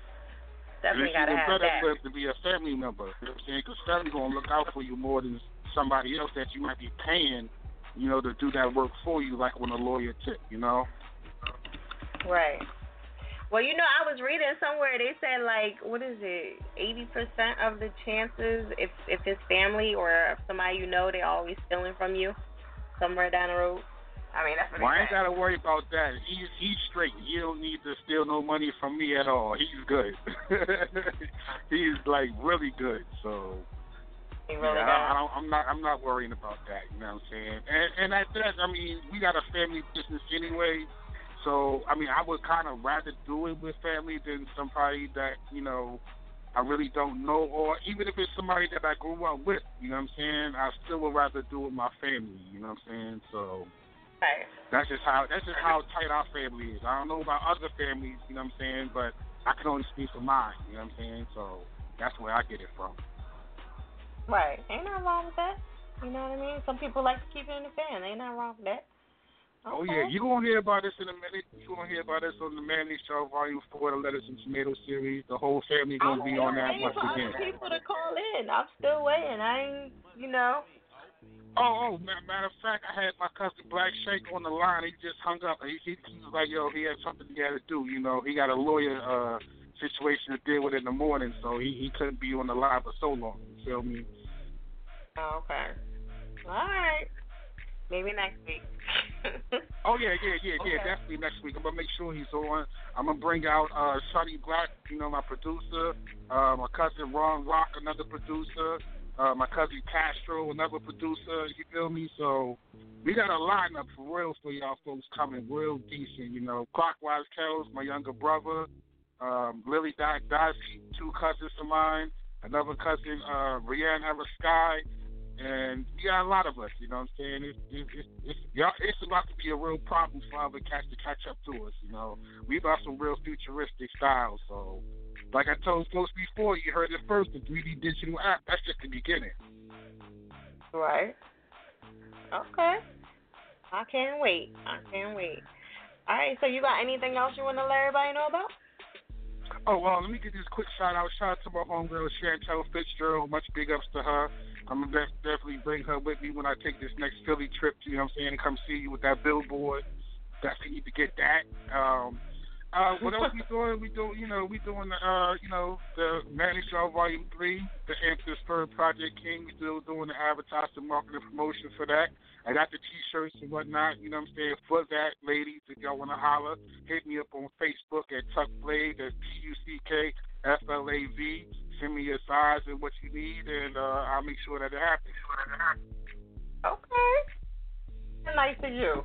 gotta have that. It's better to be a family member, you know what I'm saying? Because family's gonna look out for you more than somebody else that you might be paying, you know, to do that work for you, like on a lawyer tip, you know? Right. Well, you know, I was reading somewhere they said like, what is it, 80% of the chances if it's family or if somebody you know, they always stealing from you somewhere down the road. I mean, that's I ain't got to worry about that. He's straight. You don't need to steal no money from me at all. He's good. He's like really good. So I'm not worrying about that. You know what I'm saying? And at that, I mean, we got a family business anyway. So I mean, I would kind of rather do it with family than somebody that you know I really don't know, or even if it's somebody that I grew up with. You know what I'm saying? I still would rather do it with my family. You know what I'm saying? So. Right. That's just how tight our family is. I don't know about other families, you know what I'm saying, but I can only speak for mine, you know what I'm saying? So that's where I get it from. Right. Ain't nothing wrong with that. You know what I mean? Some people like to keep it in the family. Ain't nothing wrong with that. Okay. Oh yeah, you're gonna hear about this in a minute. You're gonna hear about this on the Manly Show, Volume 4, the Lettuce and Tomato series. The whole family gonna be on that once again. I'm waiting for other people to call in. I'm still waiting. Oh, matter of fact, I had my cousin Black Shake on the line. He just hung up. He was like, yo, he had something he had to do. You know, he got a lawyer situation to deal with in the morning, so he couldn't be on the line for so long. You feel me? Oh, okay. All right. Maybe next week. Oh, yeah, okay. Definitely next week. I'm going to make sure he's on. I'm going to bring out Shotty Black, you know, my producer, my cousin Ron Rock, another producer, my cousin Castro, another producer, you feel me? So we got a lineup for real for y'all folks coming, real decent, you know. Clockwise Kells, my younger brother, Lily Dodgy, two cousins of mine, another cousin, Rianne Ella Sky, and we got a lot of us, you know what I'm saying? It's about to be a real problem for other cats to catch up to us, you know. We got some real futuristic styles, so. Like I told folks before, you heard it first, the 3D digital app, that's just the beginning. Right. Okay. I can't wait. All right, so you got anything else you want to let everybody know about? Oh, well, let me get this quick shout-out. Shout-out to my homegirl, Chantel Fitzgerald. Much big ups to her. I'm going to definitely bring her with me when I take this next Philly trip, you know what I'm saying, and come see you with that billboard. Definitely need to get that. What else we doing? We're doing the Manly Show Volume 3, the Anthro's Project King. We're still doing the advertising, marketing, promotion for that. I got the T-shirts and whatnot. You know what I'm saying? For that, ladies, if y'all want to holler, hit me up on Facebook at Tuck Blade. That's TuckFlav. Send me your size and what you need, and I'll make sure that it happens. Okay. Nice to you.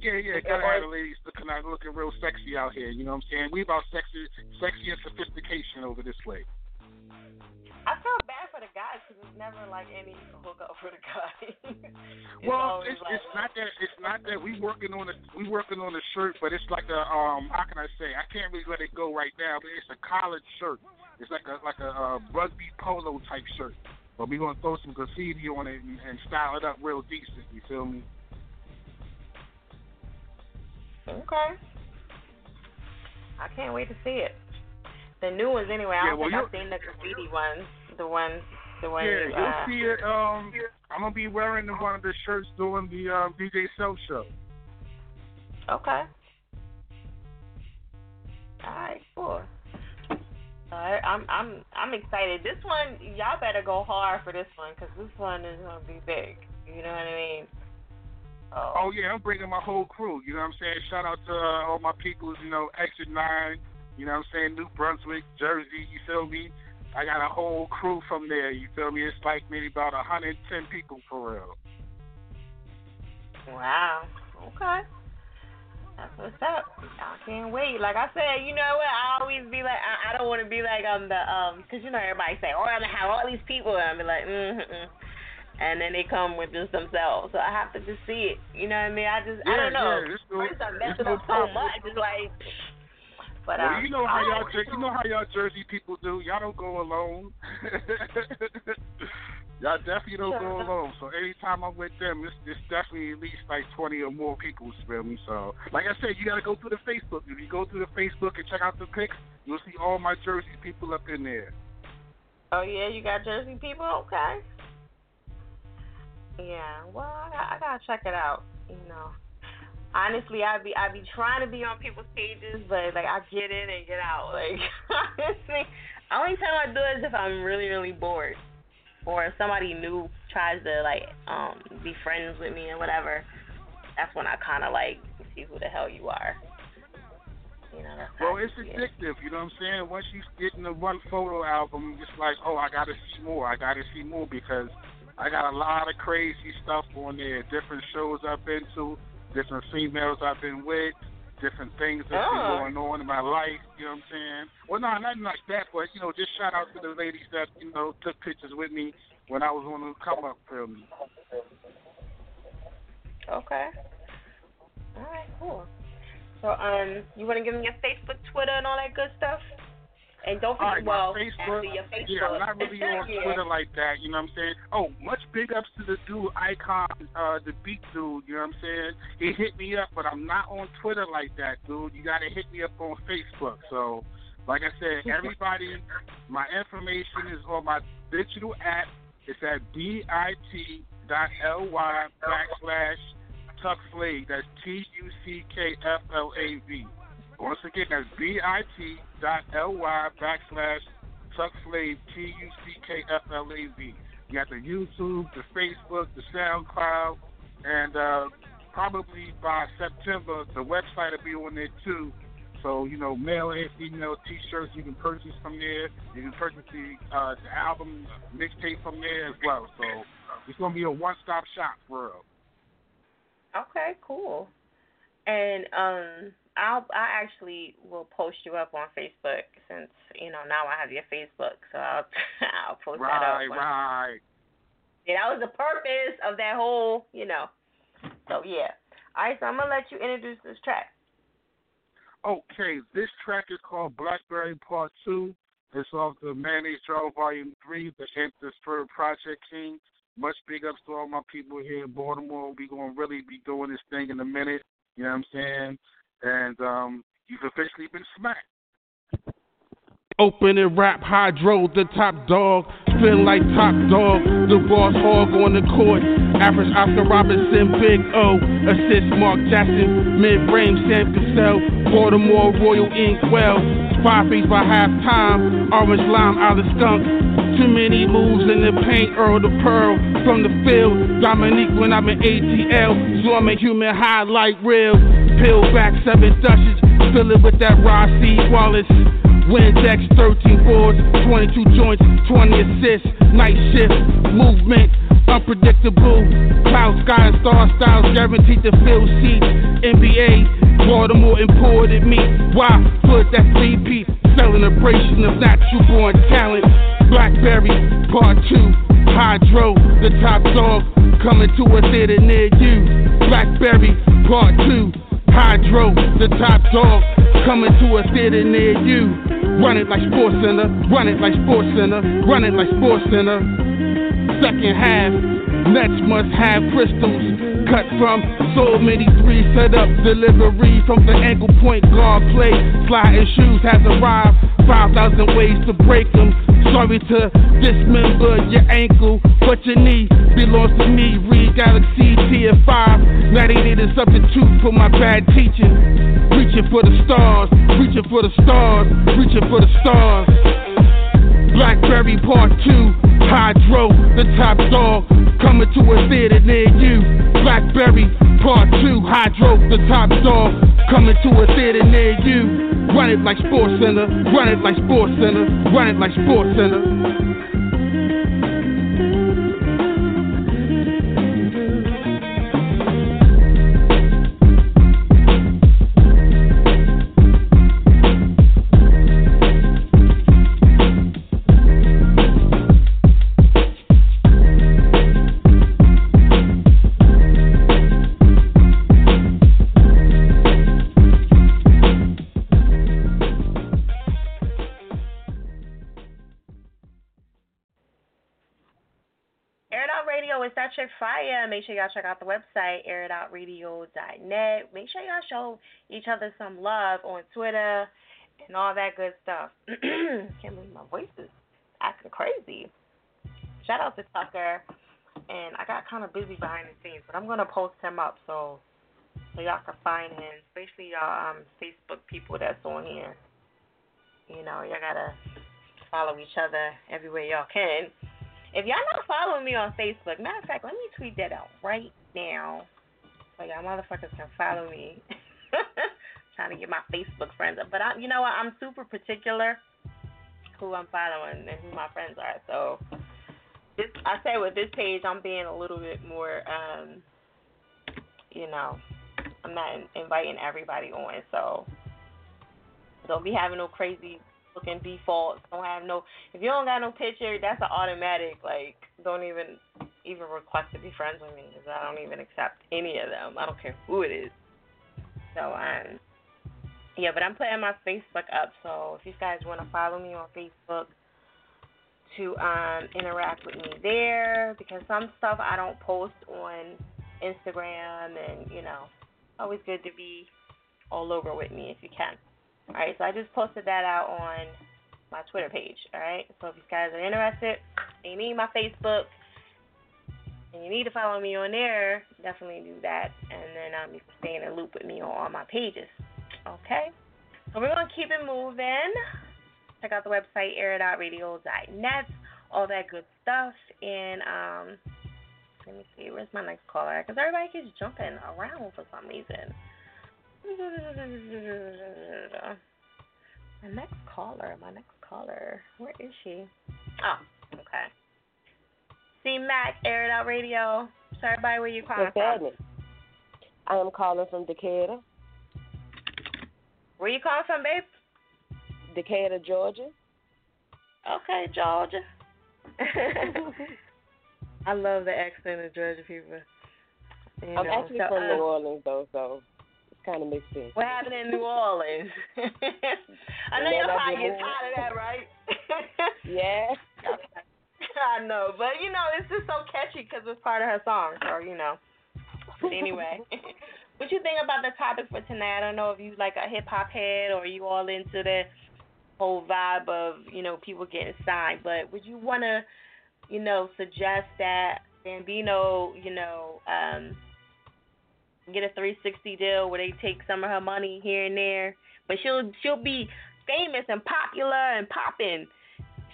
Yeah, gotta have the ladies looking real sexy out here, you know what I'm saying? We about sexy and sophistication over this way. I feel bad for the guys because it's never like any hookup for the guys. It's not that we working on a shirt, but it's like a how can I say? I can't really let it go right now, but it's a college shirt. It's like a rugby polo type shirt, but we gonna throw some graffiti on it and style it up real decent. You feel me? Okay. I can't wait to see it. The new ones anyway. I don't think I've seen the graffiti ones. The ones. Yeah, you'll see it. I'm gonna be wearing one of the shirts during the DJ Self Show. Okay. All right, cool. All right, I'm excited. This one, y'all better go hard for this one, cause this one is gonna be big. You know what I mean? Oh yeah, I'm bringing my whole crew. You know what I'm saying? Shout out to all my peoples. You know, Exit 9. You know what I'm saying? New Brunswick, Jersey. You feel me? I got a whole crew from there. You feel me? It's like maybe about 110 people for real. Wow. Okay. That's what's up. I can't wait. Like I said, you know what? I always be like, I don't want to be like on the because you know everybody say, oh, I'm gonna have all these people, and I be like, and then they come with just themselves. So I have to just see it. You know what I mean? I don't know. Yeah, first I'm messing up so much. It's like. But, well, you know how y'all Jersey people do. Y'all don't go alone. Y'all definitely don't go alone. So anytime I'm with them, it's definitely at least like 20 or more people. So like I said, you gotta go through the Facebook. If you go through the Facebook and check out the pics, you'll see all my Jersey people up in there. Oh yeah, you got Jersey people. Okay. Yeah. Well, I gotta check it out. You know. Honestly, I be trying to be on people's pages, but like I get in and get out. Like honestly, only time I do it is if I'm really, really bored, or if somebody new tries to like be friends with me or whatever. That's when I kind of like see who the hell you are. You know. Well, it's addictive. You know what I'm saying? Once you get in the one photo album, it's like, oh, I gotta see more. I gotta see more because I got a lot of crazy stuff on there. Different shows I've been to. Different females I've been with, different things that's been going on in my life, you know what I'm saying? Well, no, nothing like that, but, you know, just shout out to the ladies that, you know, took pictures with me when I was on the come-up film. Okay. All right, cool. So, you want to give me your Facebook, Twitter, and all that good stuff? And don't forget, your Facebook. Yeah, I'm not really on Twitter like that, you know what I'm saying? Oh, much big ups to the dude, Icon, the beat dude, you know what I'm saying? He hit me up, but I'm not on Twitter like that, dude. You got to hit me up on Facebook. So, like I said, everybody, my information is on my digital app. It's at bit.ly/tuckflav. That's TUCKFLAV. Once again, that's bit.ly/tuckflav, TUCKFLAV. You got the YouTube, the Facebook, the SoundCloud, and probably by September, the website will be on there too. So, you know, male and female t-shirts you can purchase from there. You can purchase the album mixtape from there as well. So it's going to be a one-stop shop for us. Okay, cool. And, I actually will post you up on Facebook since, you know, now I have your Facebook, so I'll post that up. Right. Yeah, that was the purpose of that whole, you know. So, yeah. All right, so I'm going to let you introduce this track. Okay, this track is called Blackberry Part 2. It's off the Mayonnaise Drive Volume 3, the Interscope Project King. Much big ups to all my people here in Baltimore. We're going to really be doing this thing in a minute. You know what I'm saying? And you've officially been smacked. Open and rap, hydro, the top dog. Feel like top dog, the boss hog on the court. Average Oscar Robertson, Big O. Assist Mark Jackson, mid-range Sam Cassell. Baltimore Royal Inkwell. 5 feet by halftime, orange lime out of skunk. Too many moves in the paint, Earl the Pearl. From the field, Dominique when I'm in ATL. Slumming human highlight reels. Peel back 7 dushes, fill it with that Rod C. Wallace. Windex, 13 boards, 22 joints, 20 assists. Night shift, movement, unpredictable. Cloud, sky, and star styles guaranteed to fill seats. NBA, Baltimore imported me. Why put that 3-piece? Celebration of natural born talent. Blackberry, part 2. Hydro, the top dog, coming to a theater near you. Blackberry, part 2. Hydro, the top dog, coming to a theater near you. Run it like Sports Center, run it like Sports Center, run it like Sports Center. Second half, Nets must have crystals. Cut from so many threes, set up delivery from the ankle point guard play. Slide and shoes has arrived. 5,000 ways to break them. Sorry to dismember your ankle, but your knee belongs to me. Read Galaxy Tier 5. Now they need a substitute for my bad teaching. Reaching for the stars, reaching for the stars, reaching for the stars. Blackberry Part 2, Hydro, the top dog, coming to a theater near you. Blackberry Part 2, Hydro, the top dog, coming to a theater near you. Run it like Sports Center, run it like Sports Center, run it like Sports Center. Fire. Make sure y'all check out the website, airitoutradio.net. Make sure y'all show each other some love on Twitter and all that good stuff. Can't believe my voice is acting crazy. Shout out to Tucker. And I got kind of busy behind the scenes, but I'm going to post him up so y'all can find him, especially y'all Facebook people that's on here. You know, y'all got to follow each other everywhere y'all can. If y'all not following me on Facebook, matter of fact, let me tweet that out right now so y'all motherfuckers can follow me. Trying to get my Facebook friends up. But you know what? I'm super particular who I'm following and who my friends are. So I say with this page, I'm being a little bit more, I'm not inviting everybody on. So don't be having no crazy looking defaults, don't have no, if you don't got no picture, that's an automatic, like, don't even request to be friends with me, because I don't even accept any of them, I don't care who it is, so, but I'm putting my Facebook up, so if you guys want to follow me on Facebook to, interact with me there, because some stuff I don't post on Instagram, and, always good to be all over with me if you can. All right, so I just posted that out on my Twitter page, all right? So if you guys are interested and you need my Facebook and you need to follow me on there, definitely do that. And then you can stay in a loop with me on all my pages, okay? So we're going to keep it moving. Check out the website, airitoutradio.net, all that good stuff. And let me see, where's my next caller? Because everybody keeps jumping around for some reason. My next caller, where is she? Oh, okay. C-Mac, Air It Out Radio. So everybody, where you calling from? I am calling from Decatur. Where you calling from, babe? Decatur, Georgia. Okay, Georgia. I love the accent of Georgia people. I'm actually from New Orleans, though, so... kind of makes sense. What happened in New Orleans? I know you're probably getting tired of that, right? Yeah. I know, but it's just so catchy because it's part of her song, so. But anyway, what you think about the topic for tonight? I don't know if you like a hip hop head or you all into the whole vibe of people getting signed, but would you want to suggest that Bambino get a 360 deal where they take some of her money here and there, but she'll be famous and popular and popping.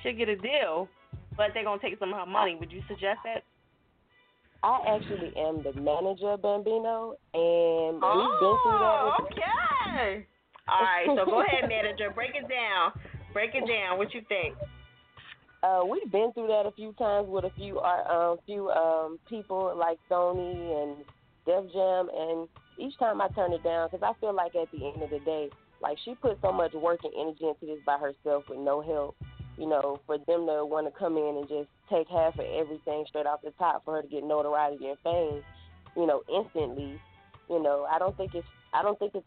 She'll get a deal, but they're gonna take some of her money. Would you suggest that? I actually am the manager of Bambino, and we've been through that. Okay. All right. So go ahead, manager. Break it down. What you think? We've been through that a few times with a few people like Sony and Def Jam, and each time I turn it down because I feel like at the end of the day, like, she put so much work and energy into this by herself with no help. For them to want to come in and just take half of everything straight off the top for her to get notoriety and fame, instantly, I don't think it's a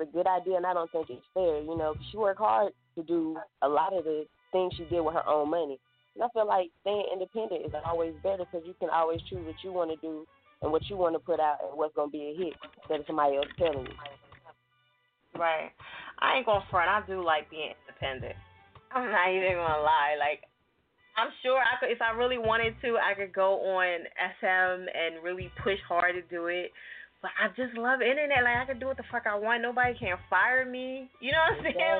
good idea, and I don't think it's fair. She worked hard to do a lot of the things she did with her own money, and I feel like staying independent is always better because you can always choose what you want to do and what you want to put out and what's going to be a hit instead of somebody else telling you. Right. I ain't going to front. I do like being independent. I'm not even gonna lie. Like, I'm sure I could, if I really wanted to, I could go on SM and really push hard to do it. But I just love internet. Like, I can do what the fuck I want. Nobody can fire me. You know what I'm saying?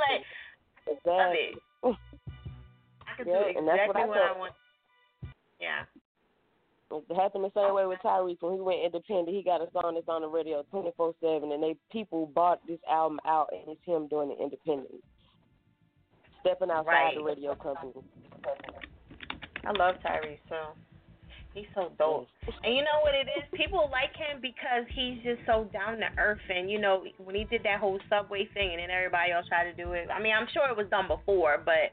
Like, love it. I can do exactly what I want. Yeah. It happened the same way with Tyreek. When he went independent, he got a song that's on the radio 24/7, and people bought this album out, and it's him doing it independently, stepping outside the radio company. I love Tyreek, so he's so dope. And you know what it is? People like him because he's just so down to earth. And you know, when he did that whole Subway thing, and then everybody else tried to do it. I mean, I'm sure it was done before, but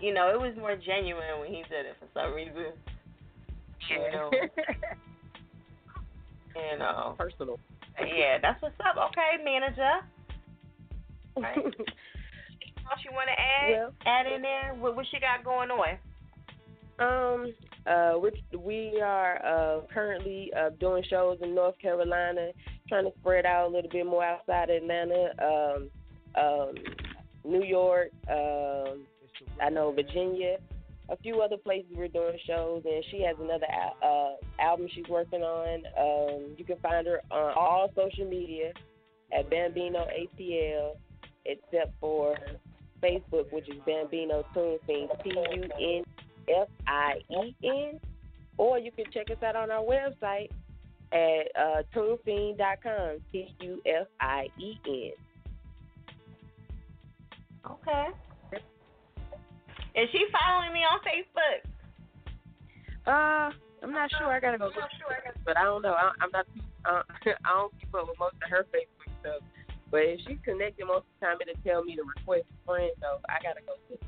you know, it was more genuine when he did it for some reason. You know, personal. Yeah, that's what's up. Okay, manager. All right. Anything else you want to add? Add in there. What you got going on? We are currently doing shows in North Carolina, trying to spread out a little bit more outside Atlanta, New York, I know Virginia. A few other places we're doing shows, and she has another album she's working on. You can find her on all social media at Bambino ATL, except for Facebook, which is Bambino Tune Fiend, TUNFIEN. Or you can check us out on our website at tunefiend.com, TUFIEN. Okay. Is she following me on Facebook? I'm not sure. I gotta go look. But I don't know. I don't keep up with most of her Facebook stuff. But if she's connected most of the time, it'll tell me to request a friend. So I gotta go look.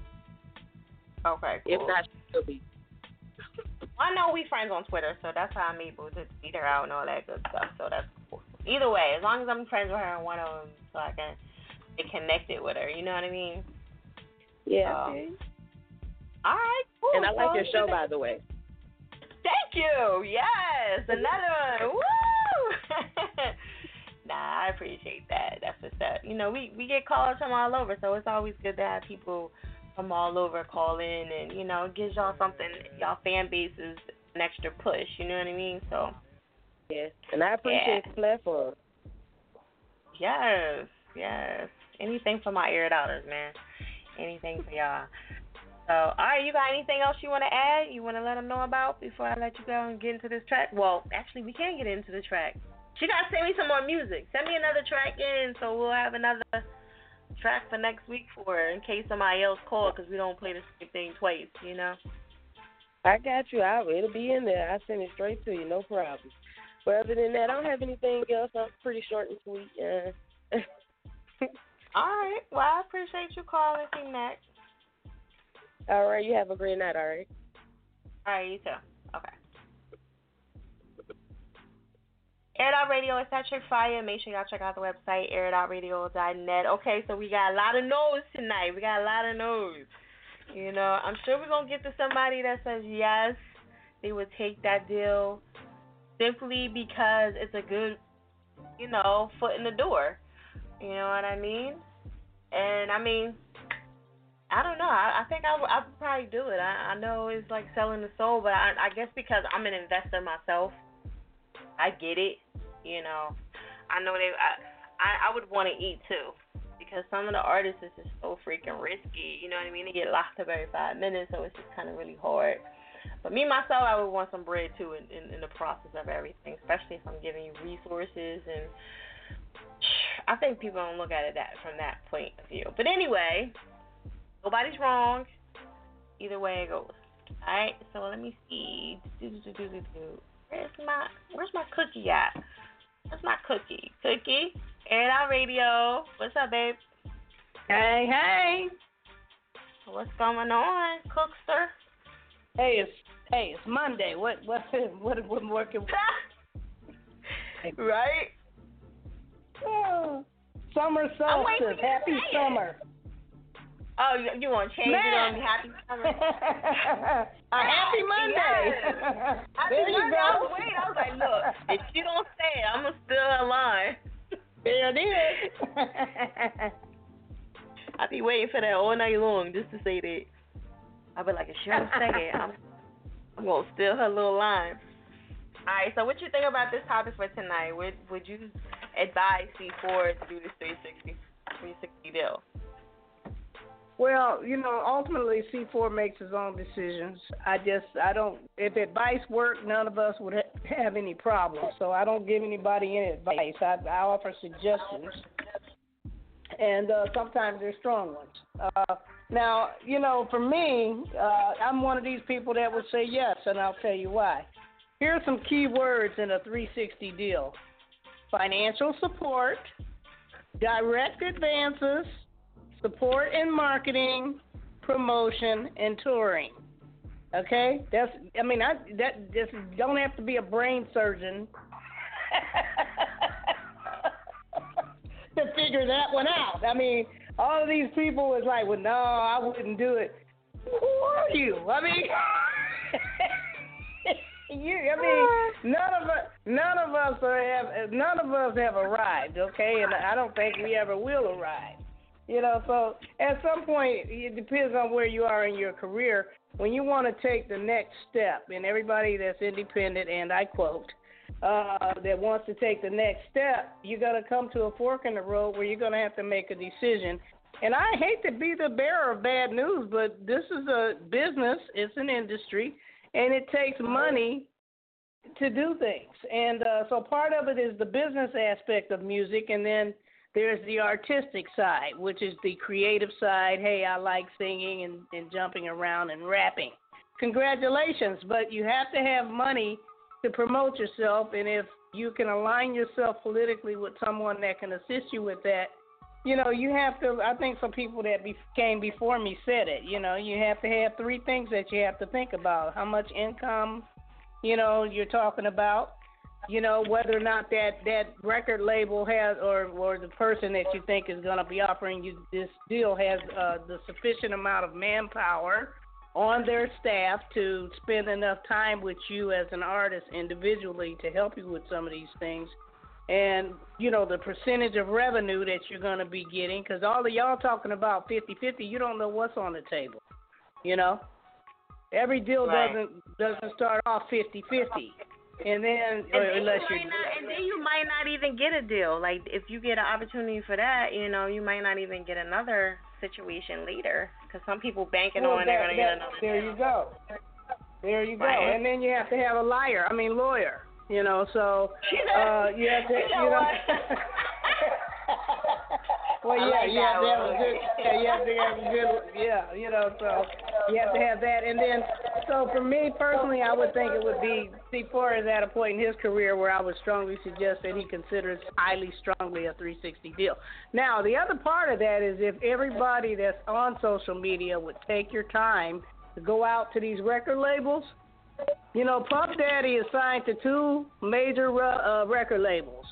Okay. Cool. If not, she'll be. I know we friends on Twitter, so that's how I'm able to beat her out and all that good stuff. So that's cool. Either way, as long as I'm friends with her on one of them, so I can get connected with her. You know what I mean? Yeah. Okay. All right, cool. And I like your show, by the way. Thank you. Yes, another one. Woo! Nah, I appreciate that. That's what's up. You know, we get calls from all over, so it's always good to have people from all over call in, and, you know, it gives y'all something, y'all fan bases an extra push, you know what I mean? So. Yes, and I appreciate the platform. Yes, yes. Anything for my Air It Outers, man. Anything for y'all. So, all right, you got anything else you want to add? You want to let them know about before I let you go and get into this track? Well, actually, we can get into the track. She got to send me some more music. Send me another track in, so we'll have another track for next week for her in case somebody else called, because we don't play the same thing twice, you know? I got you. It'll be in there. I'll send it straight to you. No problem. But other than that, I don't have anything else. I'm pretty short and sweet. All right. Well, I appreciate you calling me, Max. All right, you have a great night, all right? All right, you too. Okay. Air It Out Radio, it's Fiyachick Fire. Make sure y'all check out the website, airitoutradio.net. Okay, so we got a lot of no's tonight. We got a lot of no's. You know, I'm sure we're going to get to somebody that says yes, they would take that deal simply because it's a good, you know, foot in the door. You know what I mean? And, I mean, I don't know. I think I would probably do it. I know it's like selling the soul, but I guess because I'm an investor myself, I get it. You know, I know I would want to eat too, because some of the artists is just so freaking risky. You know what I mean? They get locked up every 5 minutes, so it's just kind of really hard. But me myself, I would want some bread too in the process of everything, especially if I'm giving you resources, and I think people don't look at it from that point of view. But anyway. Nobody's wrong. Either way it goes. Alright, so let me see. Where's my cookie at? Where's my cookie? Cookie? Air It Out Radio. What's up, babe? Hey, hey. What's going on, cookster? Hey, it's Monday. What more can we do? Right? Oh, summer solstice. Happy summer. Oh, you want to change it on Happy Summer? A Happy Monday. Yes. Happy Monday. I was waiting. I was like, look, if you don't say it, I'm going to steal a line. There it is. I be waiting for that all night long just to say that. I be like, if she don't say it, I'm gonna steal her little line. All right, so what you think about this topic for tonight? Would you advise C4 to do this 360 deal? Well, you know, ultimately C4 makes his own decisions. If advice worked, none of us would have any problems. So I don't give anybody any advice. I offer suggestions. And sometimes they're strong ones. Now, you know, for me, I'm one of these people that would say yes, and I'll tell you why. Here are some key words in a 360 deal. Financial support, direct advances, support in marketing, promotion, and touring. Okay? Just don't have to be a brain surgeon to figure that one out. I mean, all of these people was like, well, no, I wouldn't do it. Who are you? I mean, none of us have arrived, okay? And I don't think we ever will arrive. You know, so at some point, it depends on where you are in your career. When you want to take the next step, and everybody that's independent, and I quote, that wants to take the next step, you're going to come to a fork in the road where you're going to have to make a decision. And I hate to be the bearer of bad news, but this is a business, it's an industry, and it takes money to do things. And so part of it is the business aspect of music, and then there's the artistic side, which is the creative side. Hey, I like singing and jumping around and rapping. Congratulations, but you have to have money to promote yourself, and if you can align yourself politically with someone that can assist you with that, you know, you have to, I think some people that came before me said it, you know, you have to have three things that you have to think about. How much income, you know, you're talking about. You know, whether or not that record label has or the person that you think is going to be offering you this deal has the sufficient amount of manpower on their staff to spend enough time with you as an artist individually to help you with some of these things. And, you know, the percentage of revenue that you're going to be getting, because all of y'all talking about 50-50, you don't know what's on the table, you know. Every deal doesn't start off 50-50. And then you might not even get a deal. Like, if you get an opportunity for that, you know, you might not even get another situation later. Because some people banking on they're going to get another deal. There you go. Right. And then you have to have a lawyer. You know, so you have to, you know. Well, you have to have that. And then, so for me personally, I would think it would be, C4 is at a point in his career where I would strongly suggest that he considers strongly a 360 deal. Now, the other part of that is if everybody that's on social media would take your time to go out to these record labels, you know, Puff Daddy is signed to two major record labels.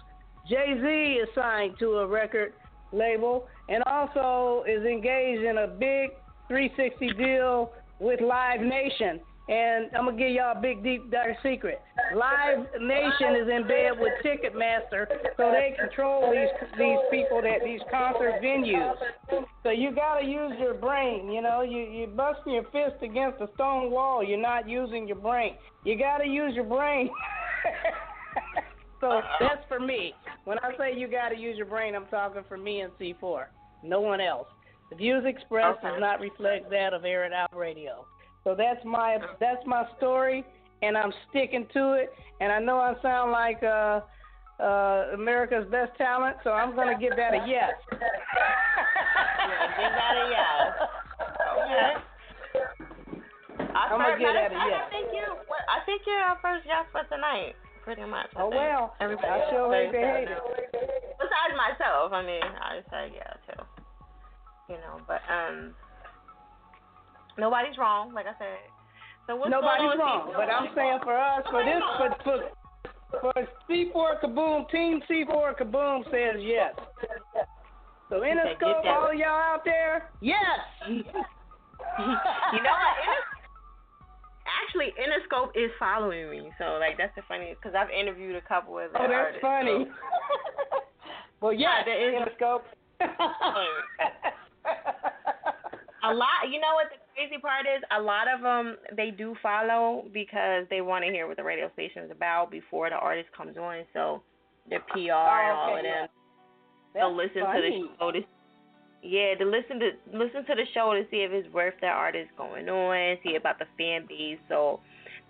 Jay-Z is signed to a record label and also is engaged in a big 360 deal with Live Nation. And I'm going to give y'all a big, deep, dark secret. Live Nation is in bed with Ticketmaster, so they control these people that these concert venues. So you got to use your brain, you know. You're busting your fist against a stone wall. You're not using your brain. You got to use your brain. So that's for me. When I say you got to use your brain, I'm talking for me and C4, no one else. The views expressed does not reflect that of Air It Out Radio. So that's my story, and I'm sticking to it. And I know I sound like America's Best Talent, so I'm going to give that a yes. Give that a yes. Okay. I'm going to give that a yes. I think you're our first yes for tonight. Pretty much. Everybody I sure hope they hate it. Besides myself, I mean, I said yeah too. You know, but nobody's wrong, like I said. So what's nobody's wrong, but I'm saying for us, for C4 Kaboom, Team C4 Kaboom says yes. So Interscope, all y'all out there, yes. You know what? Actually, Interscope is following me, so like that's the funniest because I've interviewed a couple of their artists. Oh, that's funny. So. Well, yeah, Interscope. A lot, you know what the crazy part is? A lot of them, they do follow because they want to hear what the radio station is about before the artist comes on. So their PR and all of them, they'll listen to the show to, listen to the show to see if it's worth that artist going on, see about the fan base. So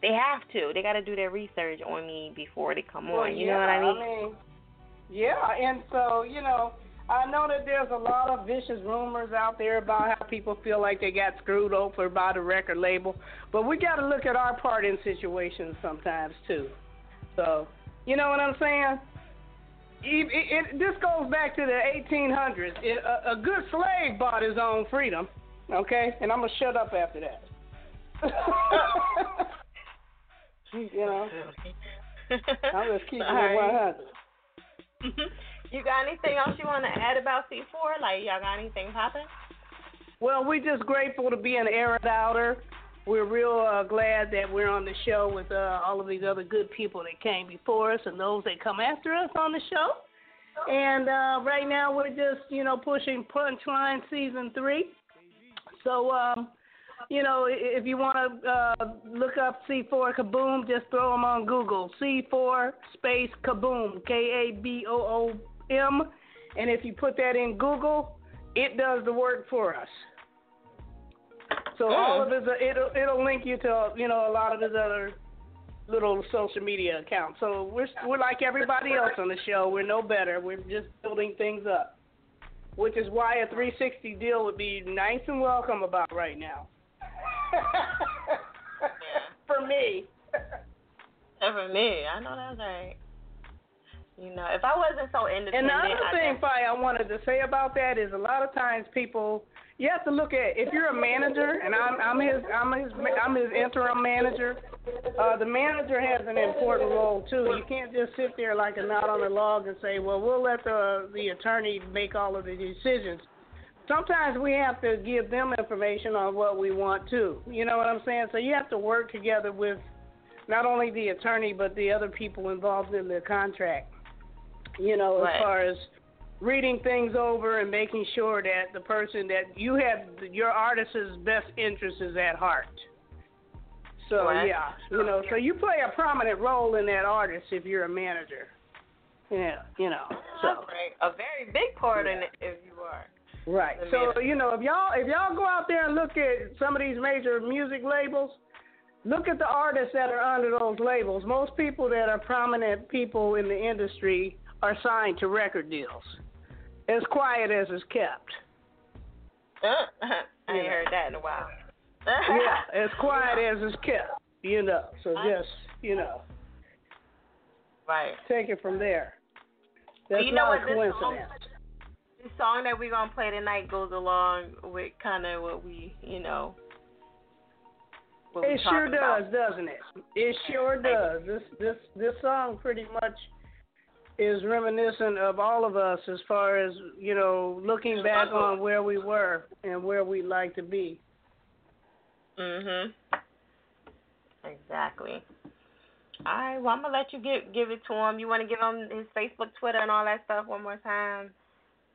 they have to. They got to do their research on me before they come on. You know what I mean? And so, you know, I know that there's a lot of vicious rumors out there about how people feel like they got screwed over by the record label, but we got to look at our part in situations sometimes too. So, you know what I'm saying? This goes back to the 1800s. A good slave bought his own freedom, okay? And I'm going to shut up after that. You know? I'll just keep it at 100. You got anything else you want to add about C4? Like, y'all got anything popping? Well, we're just grateful to be an Air It Outer. We're real glad that we're on the show with all of these other good people that came before us and those that come after us on the show. And right now we're just, you know, pushing Punchline Season 3. So, you know, if you want to look up C4 Kaboom, just throw them on Google. C4 space Kaboom, Kaboom. And if you put that in Google, it does the work for us. So all of his, it'll link you to, you know, a lot of his other little social media accounts. So we're like everybody else on the show. We're no better. We're just building things up, which is why a 360 deal would be nice and welcome about right now. For me. For me. I know that's right. You know, if I wasn't so independent. And the other thing, Fi, I wanted to say about that is a lot of times people, you have to look at, if you're a manager, and I'm his interim manager. The manager has an important role too. You can't just sit there like a knot on a log and say, well, we'll let the attorney make all of the decisions. Sometimes we have to give them information on what we want too. You know what I'm saying? So you have to work together with not only the attorney but the other people involved in the contract. You know, as far as reading things over and making sure that the person that you have, your artist's best interest is at heart. So, yeah, you know, so you play a prominent role in that artist if you're a manager. Yeah, you know. So. A very big part in it if you are. Right. So, you know, if y'all go out there and look at some of these major music labels, look at the artists that are under those labels. Most people that are prominent people in the industry are signed to record deals. As quiet as it's kept. I ain't heard that in a while. As quiet as it's kept. You know, so just, you know. Right. Take it from there. That's not a coincidence. The song that we're going to play tonight goes along with kind of what we, you know. It sure does, doesn't it? It sure does. This song pretty much is reminiscent of all of us as far as, you know, looking back on where we were and where we'd like to be. Mm-hmm. Exactly. All right, well, I'm going to let you give it to him. You want to give him his Facebook, Twitter, and all that stuff one more time?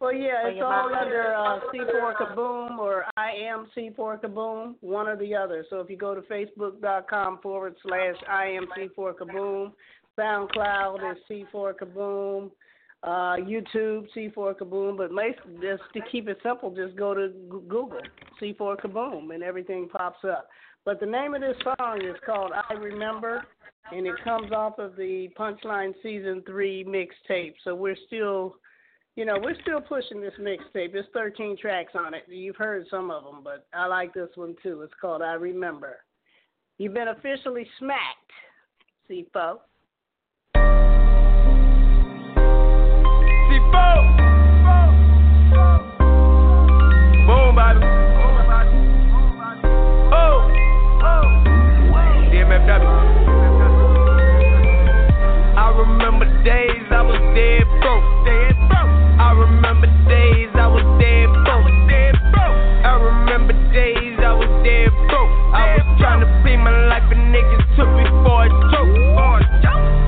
Well, yeah, it's all under C4 Kaboom or I am C4 Kaboom, one or the other. So if you go to facebook.com/I am C4 Kaboom, SoundCloud is C4 Kaboom, YouTube, C4 Kaboom. But just to keep it simple, just go to Google, C4 Kaboom, and everything pops up. But the name of this song is called I Remember, and it comes off of the Punchline Season 3 mixtape. So we're still pushing this mixtape. There's 13 tracks on it. You've heard some of them, but I like this one too. It's called I Remember. You've been officially smacked, C4. C4! Boom, baby. Oh! DMFW. I remember days I was dead broke. I remember days I was dead broke. I remember days I was dead broke. I was trying to be my life and niggas took me for a joke.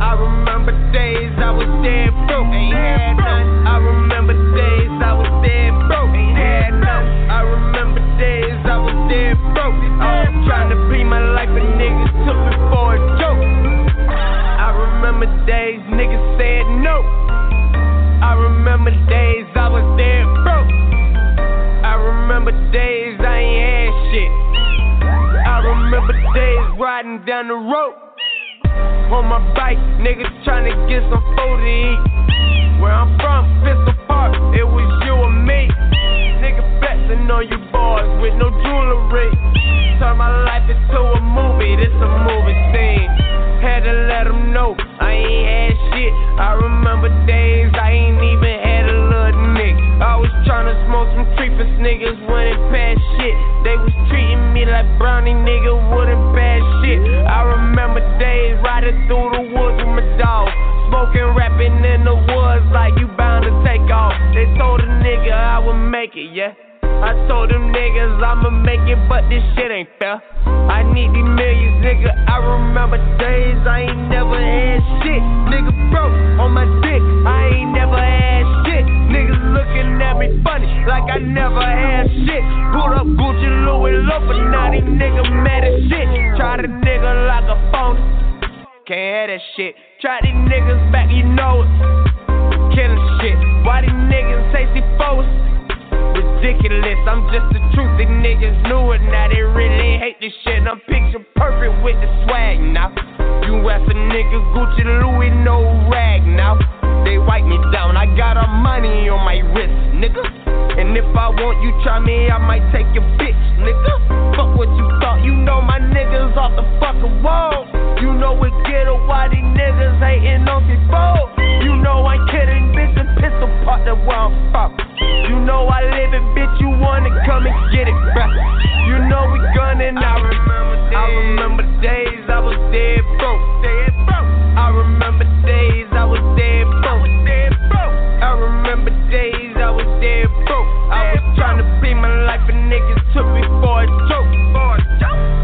I remember days I was dead broke. I remember days niggas said no. I remember days I was there broke. I remember days I ain't had shit. I remember days riding down the road on my bike, niggas tryna get some food to eat. Where I'm from, Pistol Park, it was you and me. Nigga flexing on you boys with no jewelry. Turn my life into a movie, this a movie scene. Had to let them know I ain't had shit. I remember days I ain't even had a little nigga. I was tryna smoke some creepers, niggas wouldn't pass shit. They was treating me like brownie, nigga wouldn't pass shit. I remember days riding through the woods with my dog, smoking, rapping in the woods like you bound to take off. They told a nigga I would make it, yeah. I told them niggas I'ma make it, but this shit ain't fair. I need these millions, nigga. I remember days I ain't never had shit. Nigga broke on my dick, I ain't never had shit. Niggas looking at me funny, like I never had shit. Pulled up Gucci, Louis Loafer, now these niggas mad as shit. Try the nigga like a phone, can't have that shit. Try these niggas back, you know it. Killing shit, why these niggas say C4? Ridiculous, I'm just the truth, these niggas knew it, now they really hate this shit. And I'm picture perfect with the swag now. You ask a nigga Gucci, Louis, no rag now. They wipe me down, I got our money on my wrist, nigga. And if I want you, try me, I might take your bitch, nigga. Fuck what you thought, you know my niggas off the fucking wall. You know it ghetto, why these niggas hating on me for? You know I kidding, bitch, and Pistol Park, that where I'm from. You know I live it, bitch, you wanna come and get it, bruh. You know we gunning, I remember days I was dead broke. I remember days I was dead broke. I remember days I was dead broke. I was tryna be my life and niggas took me for a joke.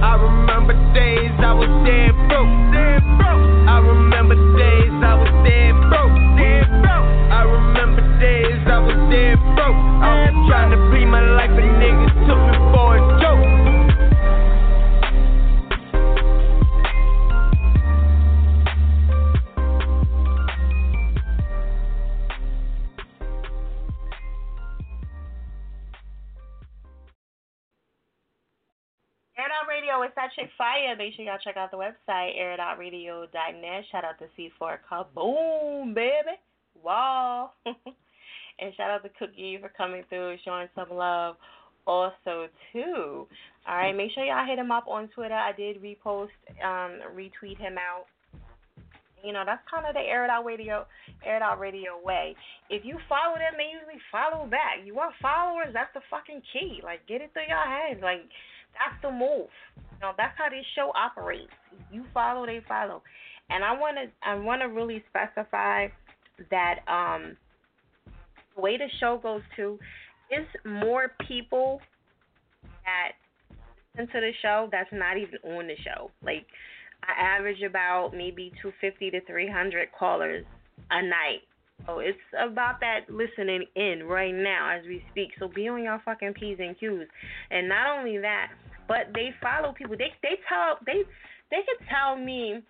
I remember days I was dead broke. I remember days I was dead broke. I remember days I was dead broke. I was trying to be my life and niggas took me for a joke. Radio, it's that chick Fire. Make sure y'all check out the website, airitoutradio.net. Shout out to C4 Kaboom, baby. Wow. And shout out to Cookie for coming through, showing some love also, too. All right, make sure y'all hit him up on Twitter. I did retweet him out. You know, that's kind of the Air It Out Radio way. If you follow them, they usually follow back. You want followers, that's the fucking key. Like, get it through your heads. Like, that's the move. You know, that's how this show operates. You follow, they follow. And I wanna really specify that the way the show goes to is more people that listen to the show that's not even on the show. Like, I average about maybe 250 to 300 callers a night. So it's about that listening in right now as we speak. So be on your fucking P's and Q's. And not only that, but they follow people. They can tell me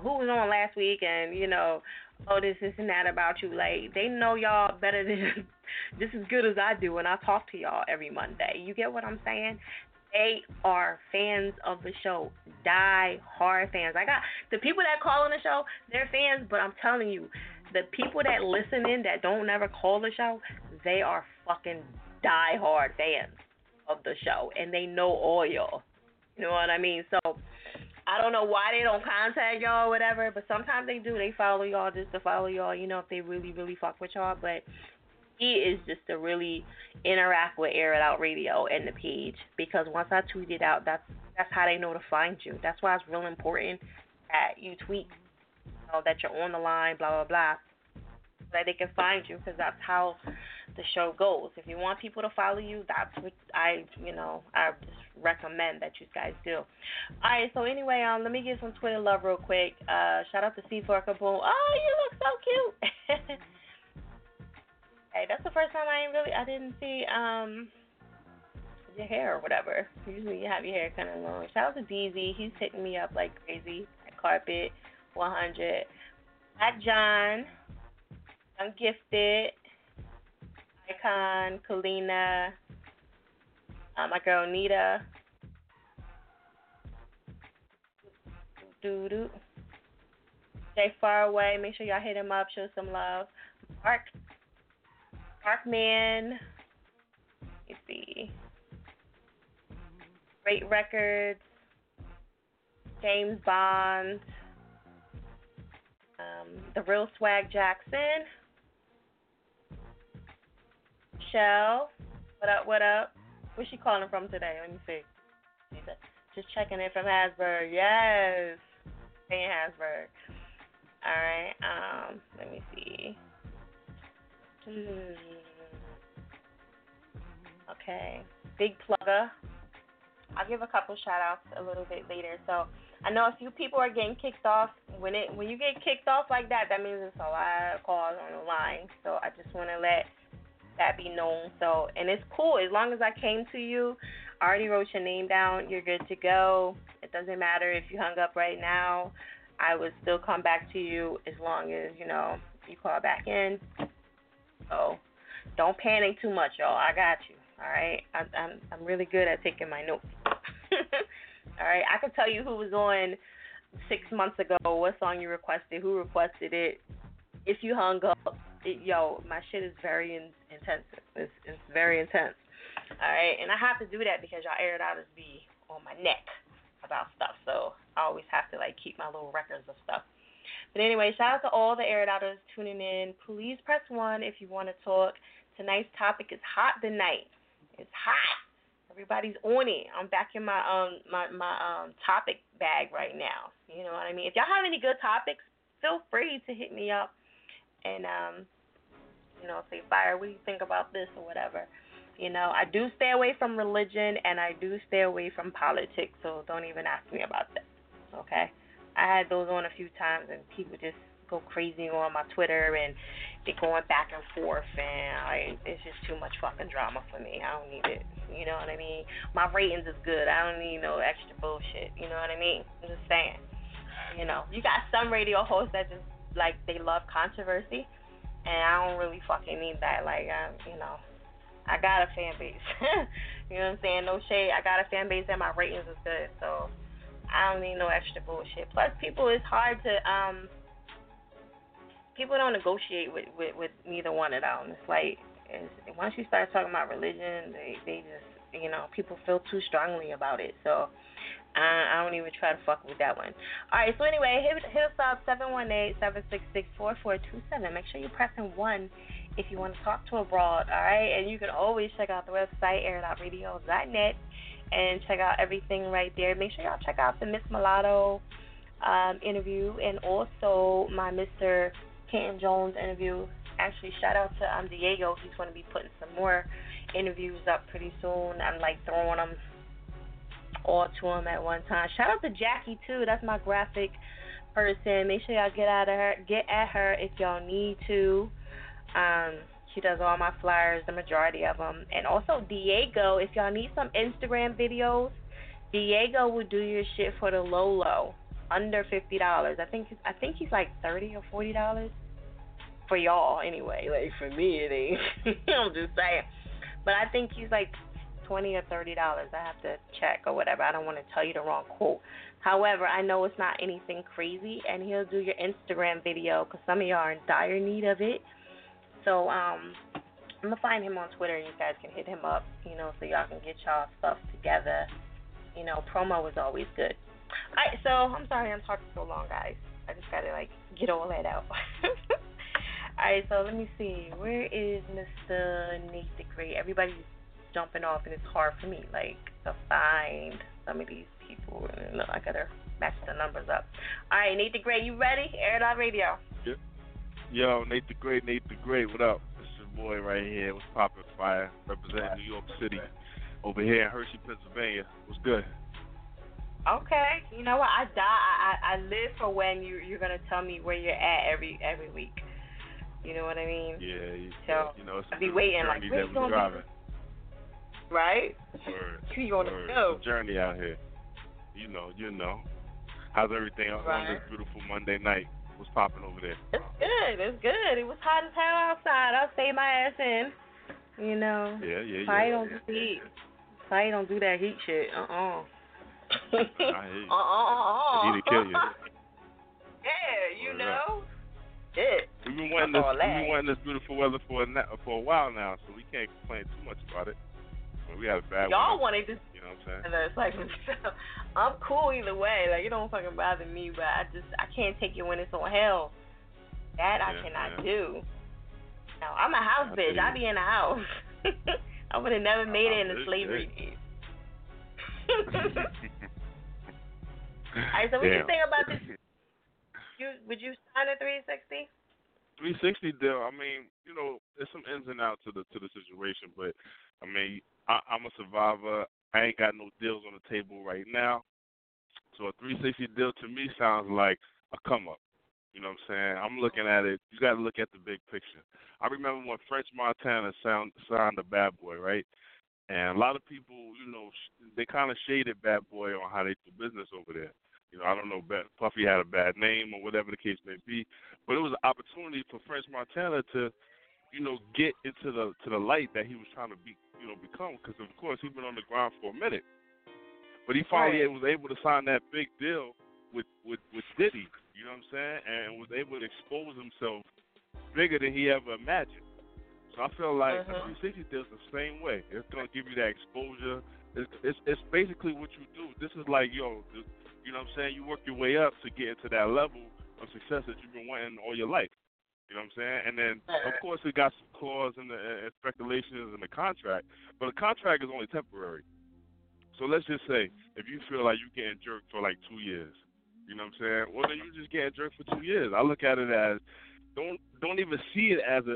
who was on last week and, you know, oh, this and that about you. Like, they know y'all better than just as good as I do when I talk to y'all every Monday. You get what I'm saying? They are fans of the show, die-hard fans. I got the people that call on the show, they're fans, but I'm telling you, the people that listen in that don't never call the show, they are fucking die-hard fans of the show, and they know all y'all. You know what I mean? So I don't know why they don't contact y'all or whatever, but sometimes they do. They follow y'all just to follow y'all, you know, if they really, really fuck with y'all, but he is just to really interact with Air It Out Radio and the page, because once I tweet it out, that's how they know to find you. That's why it's real important that you tweet, you know, that you're on the line, blah, blah, blah, so that they can find you, because that's how the show goes. If you want people to follow you, that's what I just recommend that you guys do. All right, so anyway, let me get some Twitter love real quick. Shout out to C4 Kaboom. Oh, you look so cute. Hey, that's the first time I didn't see your hair or whatever. Usually you have your hair kind of long. Shout out to DZ. He's hitting me up like crazy at Carpet. 100. Hi, John. I'm Gifted. Icon, Kalina, my girl Nita. Doo-doo. Stay far away. Make sure y'all hit him up. Show some love. Mark. Markman. Let me see. Great Records. James Bond. The Real Swag Jackson. Michelle. What up, what up? Where's she calling from today? Let me see. Just checking in from Hasburg. Yes. Stay in Hasburg. All right. Let me see. Okay. Big Plugger. I'll give a couple shout-outs a little bit later. So I know a few people are getting kicked off. When you get kicked off like that, that means there's a lot of calls on the line. So I just want to let that be known. So, and it's cool. As long as I came to you, I already wrote your name down. You're good to go. It doesn't matter if you hung up right now. I would still come back to you as long as, you know, you call back in. So don't panic too much, y'all. I got you. All right? I'm really good at taking my notes. All right? I can tell you who was on 6 months ago, what song you requested, who requested it. If you hung up, my shit is very intense. It's very intense. All right? And I have to do that because y'all Air It Out is be on my neck about stuff. So I always have to, keep my little records of stuff. But anyway, shout out to all the Air It Outers tuning in. Please press 1 if you want to talk. Tonight's topic is hot tonight. It's hot. Everybody's on it. I'm back in my my topic bag right now. You know what I mean? If y'all have any good topics, feel free to hit me up and say, Fire, what do you think about this or whatever? I do stay away from religion and I do stay away from politics, so don't even ask me about that. Okay? I had those on a few times, and people just go crazy on my Twitter, and they're going back and forth, and it's just too much fucking drama for me. I don't need it. You know what I mean? My ratings is good. I don't need no extra bullshit. You know what I mean? I'm just saying. You got some radio hosts that just, they love controversy, and I don't really fucking need that. I got a fan base. You know what I'm saying? No shade. I got a fan base, and my ratings is good, so I don't need no extra bullshit. Plus, it's hard to, people don't negotiate with neither one of them. Once you start talking about religion, they just, people feel too strongly about it. So, I don't even try to fuck with that one. All right, so anyway, hit us up, 718-766-4427. Make sure you're pressing 1 if you want to talk to a broad, all right? And you can always check out the website, airitoutradio.net. And check out everything right there. Make sure y'all check out the Miss Mulatto interview and also my Mr. Canton Jones interview. Actually, shout out to Diego. He's going to be putting some more interviews up pretty soon. I'm throwing them all to him at one time. Shout out to Jackie too. That's my graphic person. Make sure y'all get at her if y'all need to. She does all my flyers, the majority of them. And also Diego, if y'all need some Instagram videos, Diego will do your shit for the low, under $50. I think he's $30 or $40 for y'all anyway. For me, it ain't. I'm just saying. But I think he's $20 or $30. I have to check or whatever. I don't want to tell you the wrong quote. However, I know it's not anything crazy, and he'll do your Instagram video because some of y'all are in dire need of it. So, I'm going to find him on Twitter, and you guys can hit him up, so y'all can get y'all stuff together. Promo is always good. All right, so I'm sorry I'm talking so long, guys. I just got to, get all that out. All right, so let me see. Where is Mr. Nate the Great? Everybody's jumping off, and it's hard for me, to find some of these people. I got to match the numbers up. All right, Nate the Great, you ready? Air It Out Radio. Yep. Yo, Nate the Great, what up? It's your boy right here. What's poppin', Fire? Representing New York City over here in Hershey, Pennsylvania. What's good? Okay. You know what? I live for when you're gonna tell me where you're at every week. You know what I mean? Yeah. It's I'll be waiting. Where you gonna driving? Be? Right? Word. You wanna know? It's a journey out here. You know. How's everything on this beautiful Monday night? What's popping over there? It's good. It was hot as hell outside. I'll stay my ass in. You know. Yeah. Probably don't do that heat shit. I need to kill you. Yeah, you know. Shit. We've been wanting this beautiful weather for a while now, so we can't complain too much about it. But we had a bad y'all wanted this. You know what I'm saying? It's like, I'm cool either way. Like, it don't fucking bother me, but I can't take it when it's on hell. I cannot do. No, I'm a house bitch. I be in the house. I would have never made it in the slavery days. Alright, so what do you think about this? Would you sign a 360? 360 deal. I mean, you know, there's some ins and outs to the situation, but I mean, I'm a survivor. I ain't got no deals on the table right now, so a 360 deal to me sounds like a come up. You know what I'm saying? I'm looking at it. You got to look at the big picture. I remember when French Montana signed the Bad Boy, right? And a lot of people, you know, they kind of shaded Bad Boy on how they do business over there. You know, I don't know, Puffy had a bad name or whatever the case may be, but it was an opportunity for French Montana to, you know, get into the light that he was trying to be, you know, become. Because of course he'd been on the ground for a minute, but he finally was able to sign that big deal with Diddy. You know what I'm saying? And was able to expose himself bigger than he ever imagined. So I feel like a 360 deal is the same way. It's gonna give you that exposure. It's basically what you do. This is like, yo, you know what I'm saying? You work your way up to get into that level of success that you've been wanting all your life. You know what I'm saying? And then, of course, it got some clause and speculations in the contract, but the contract is only temporary. So let's just say if you feel like you're getting jerked for like 2 years, you know what I'm saying? Well, then you just getting jerked for 2 years. I look at it as don't even see it as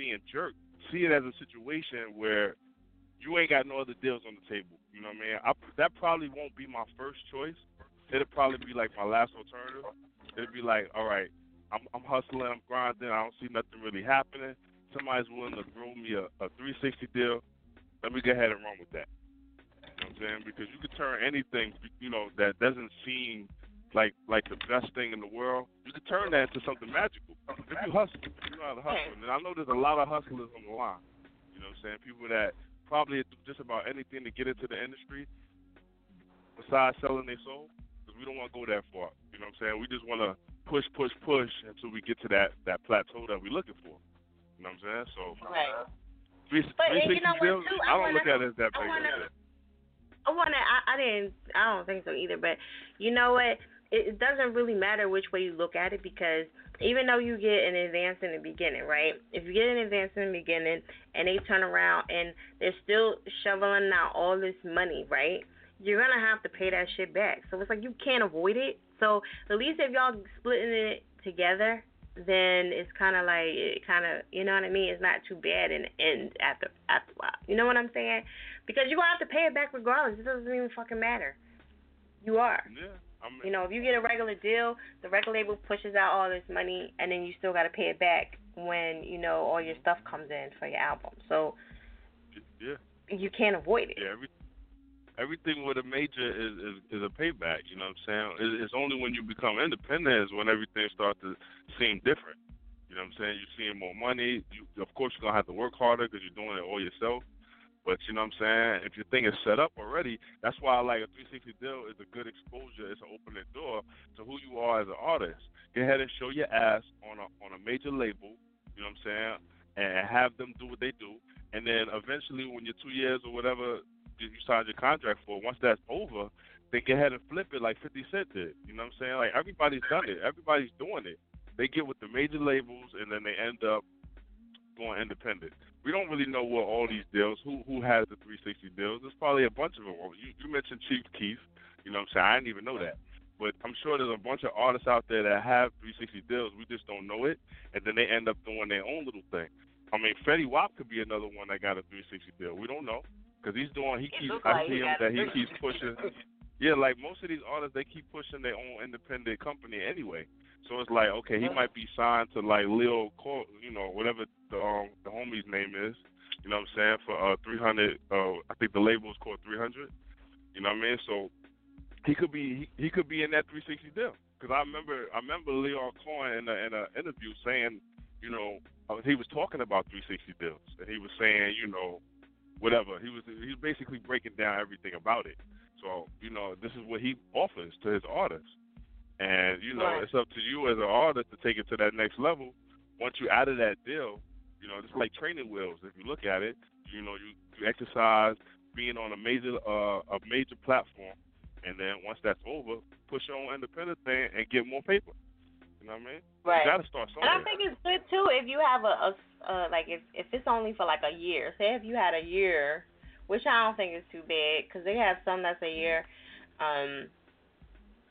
being jerked. See it as a situation where you ain't got no other deals on the table. You know what I mean? That probably won't be my first choice. It'll probably be like my last alternative. It'll be like, all right, I'm hustling, I'm grinding, I don't see nothing really happening. Somebody's willing to throw me a 360 deal. Let me go ahead and run with that. You know what I'm saying? Because you could turn anything, you know, that doesn't seem like the best thing in the world, you could turn that into something magical. If you hustle, you know how to hustle. And I know there's a lot of hustlers on the line. You know what I'm saying? People that probably do just about anything to get into the industry besides selling their soul. We don't want to go that far. You know what I'm saying? We just want to push until we get to that plateau that we're looking for. You know what I'm saying? So, you know what, too, I don't look at it as that big. I don't think so either, but you know what? It doesn't really matter which way you look at it, because even though you get an advance in the beginning, right? If you get an advance in the beginning and they turn around and they're still shoveling out all this money, right? You're going to have to pay that shit back. So it's like you can't avoid it. So at least if y'all splitting it together, then it's kind of like, you know what I mean? It's not too bad in the end after a while. You know what I'm saying? Because you're going to have to pay it back regardless. It doesn't even fucking matter. You are. Yeah. I mean, you know, if you get a regular deal, the record label pushes out all this money, and then you still got to pay it back when, you know, all your stuff comes in for your album. So you can't avoid it. Yeah, everything with a major is a payback, you know what I'm saying? It's only when you become independent is when everything starts to seem different. You know what I'm saying? You're seeing more money. Of course, you're going to have to work harder because you're doing it all yourself. But, you know what I'm saying, if your thing is set up already, that's why I like a 360 deal is a good exposure. It's an opening door to who you are as an artist. Go ahead and show your ass on a major label, you know what I'm saying, and have them do what they do. And then eventually when you're 2 years or whatever – you signed your contract for, once that's over, they go ahead and flip it like 50 Cent did. You know what I'm saying? Like, everybody's done it. Everybody's doing it. They get with the major labels, and then they end up going independent. We don't really know what all these deals, who has the 360 deals. There's probably a bunch of them. You mentioned Chief Keef. You know what I'm saying? I didn't even know that. But I'm sure there's a bunch of artists out there that have 360 deals. We just don't know it. And then they end up doing their own little thing. I mean, Fetty Wap could be another one that got a 360 deal. We don't know. Because he keeps pushing. Yeah, like most of these artists, they keep pushing their own independent company anyway. So it's like, okay, he might be signed to like Lil Cole, you know, whatever the homie's name is. You know what I'm saying? For 300, I think the label is called 300. You know what I mean? So He could be in that 360 deal. Because I remember Leo Torn in an interview saying, you know, he was talking about 360 deals, and he was saying, you know, whatever. He was basically breaking down everything about it. So, you know, this is what he offers to his artists. And, you know, it's up to you as an artist to take it to that next level. Once you're out of that deal, you know, it's like training wheels. If you look at it, you know, you exercise being on a major platform. And then once that's over, push your own independent thing and get more paper. You know what I mean? Right. You got to start somewhere. And I think it's good, too, if you have if it's only for like a year. Say if you had a year, which I don't think is too big, because they have some that's a year.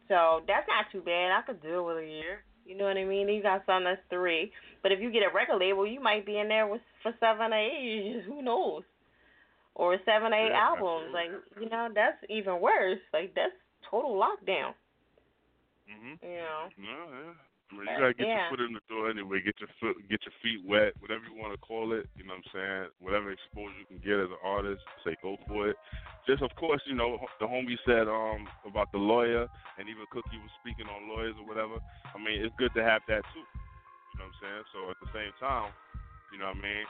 So that's not too bad. I could deal with a year. You know what I mean? You got some that's 3. But if you get a record label, you might be in there for 7 or 8 years. Who knows? Or 7 or 8 albums. Absolutely. Like, you know, that's even worse. Like, that's total lockdown. Mm-hmm. You know? No, yeah. I mean, you got to get your foot in the door anyway. Get your feet wet, whatever you want to call it. You know what I'm saying? Whatever exposure you can get as an artist, say go for it. Just, of course, you know, the homie said about the lawyer, and even Cookie was speaking on lawyers or whatever. I mean, it's good to have that, too. You know what I'm saying? So, at the same time, you know what I mean?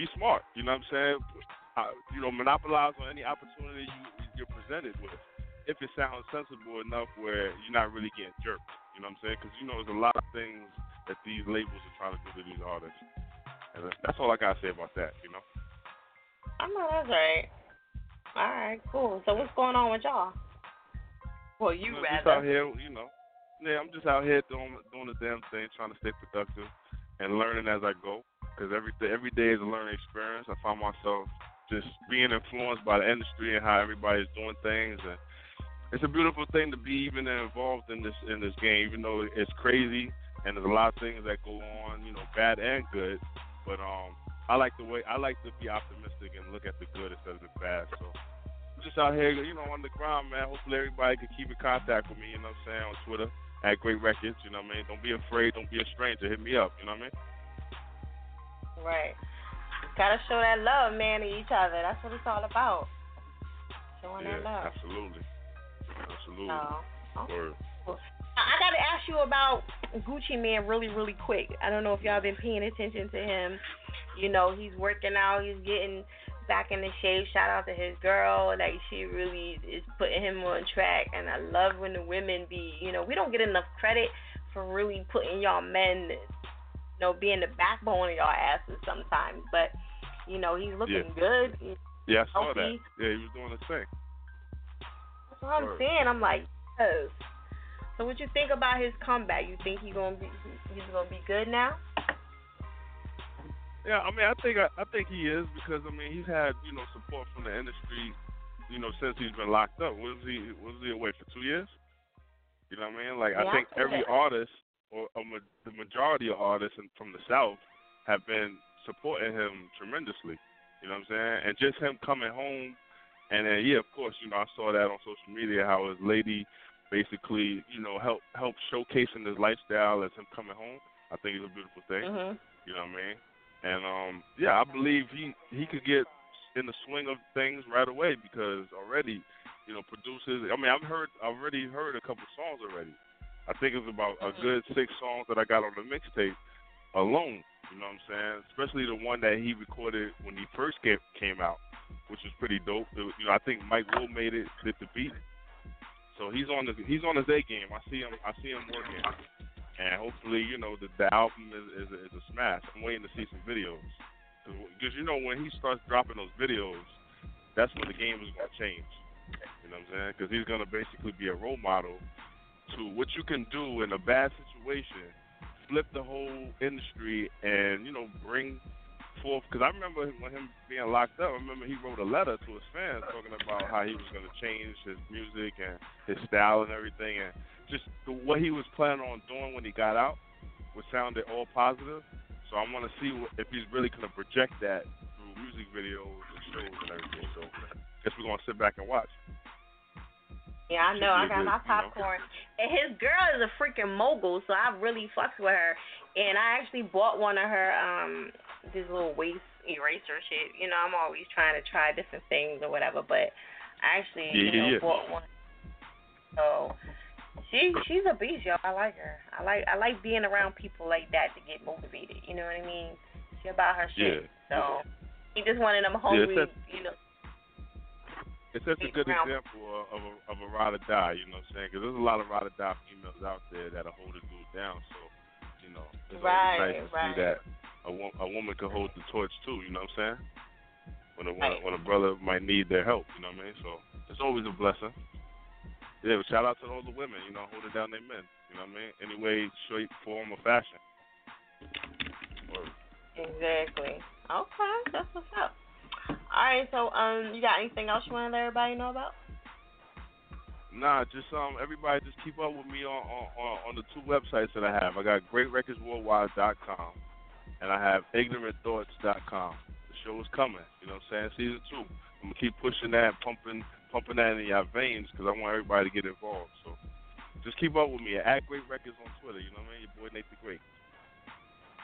Be smart. You know what I'm saying? You know, monopolize on any opportunity you're presented with, if it sounds sensible enough where you're not really getting jerked. You know what I'm saying? Because, you know, there's a lot of things that these labels are trying to do to these artists. And that's all I got to say about that, you know? I know, that's right. All right, cool. So what's going on with y'all? Well, you rather. Just out here, you know. Yeah, I'm just out here doing the damn thing, trying to stay productive and learning as I go. Because every day is a learning experience. I find myself just being influenced by the industry and how everybody's doing things, and it's a beautiful thing to be even involved in this game, even though it's crazy and there's a lot of things that go on, you know, bad and good. But I like to be optimistic and look at the good instead of the bad. So I'm just out here, you know, on the grind, man. Hopefully everybody can keep in contact with me, you know what I'm saying, on Twitter at Great Records, you know what I mean? Don't be afraid, don't be a stranger, hit me up, you know what I mean? Right. Gotta show that love, man, to each other. That's what it's all about. Showing that love. Absolutely. Oh. Cool. Now, I gotta ask you about Gucci Man really, really quick. I don't know if y'all been paying attention to him. You know, he's working out. He's getting back in the shape. Shout out to his girl. Like, she really is putting him on track. And I love when the women be, you know, we don't get enough credit for really putting y'all men, you know, being the backbone of y'all asses sometimes. But, you know, he's looking good. He's healthy. I saw that. Yeah, he was doing his thing. That's what I'm saying. I'm like, yes. So what you think about his comeback? You think he's gonna be good now? Yeah, I mean, I think he is, because I mean, he's had, you know, support from the industry, you know, since he's been locked up. Was he away for 2 years? You know what I mean? Like, yeah, I think every artist, or the majority of artists from the South, have been supporting him tremendously. You know what I'm saying? And just him coming home, and then, yeah, of course, you know, I saw that on social media, how his lady basically, you know, helped showcasing his lifestyle as him coming home. I think it's a beautiful thing. Mm-hmm. You know what I mean? And, I believe he could get in the swing of things right away, because already, you know, producers, I mean, I've already heard a couple songs already. I think it's about a good 6 songs that I got on the mixtape alone, you know what I'm saying? Especially the one that he recorded when he first came out, which was pretty dope. You know, I think Mike Will did the beat. So he's on his A game. I see him working, and hopefully, you know, the album is a smash. I'm waiting to see some videos, because, you know, when he starts dropping those videos, that's when the game is gonna change. You know what I'm saying? Because he's gonna basically be a role model to what you can do in a bad situation, flip the whole industry, and, you know, bring forth. Because I remember when him being locked up, I remember he wrote a letter to his fans talking about how he was going to change his music and his style and everything, and just what he was planning on doing when he got out, which sounded all positive. So I want to see if he's really going to project that through music videos and shows and everything. So I guess we're going to sit back and watch. Yeah, I know. I got my popcorn. And his girl is a freaking mogul, so I really fucks with her. And I actually bought one of her, this little waist eraser shit. You know, I'm always trying to try different things or whatever, but I actually bought one. So she's a beast, y'all. I like her. I like being around people like that to get motivated. You know what I mean? She about her shit. Yeah. So he just wanted them hungry. Yeah, you know. It's such a good example of a ride or die. You know what I'm saying? Because there's a lot of ride or die females out there that are holding dudes down. So you know, it's always nice to see that a woman can hold the torch too. You know what I'm saying? When a brother might need their help, you know what I mean? So it's always a blessing. Yeah, but shout out to all the women, you know, holding down their men, you know what I mean? Any way, shape, form, or fashion. Exactly. Okay, that's what's up. All right, so you got anything else you want to let everybody know about? Nah, just everybody just keep up with me on the two websites that I have. I got GreatRecordsWorldwide.com and I have IgnorantThoughts.com. Show is coming, you know what I'm saying? Season 2. I'm gonna keep pushing that, pumping that in your veins because I want everybody to get involved. So just keep up with me at Great Records on Twitter. You know what I mean? Your boy Nate the Great.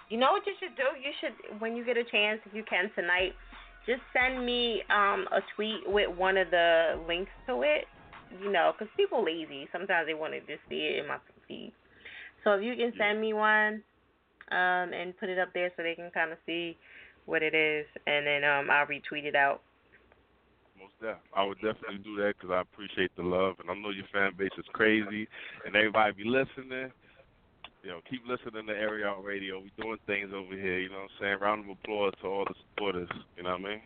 You know what you should do? You should, when you get a chance, if you can tonight, just send me a tweet with one of the links to it. You know, because people lazy. Sometimes they want to just see it in my feed. So if you can send me one and put it up there so they can kind of see what it is, and then I'll retweet it out. Most definitely. I would definitely do that because I appreciate the love, and I know your fan base is crazy, and everybody be listening. You know, keep listening to Air It Out Radio. We doing things over here, you know what I'm saying? Round of applause to all the supporters, you know what I mean?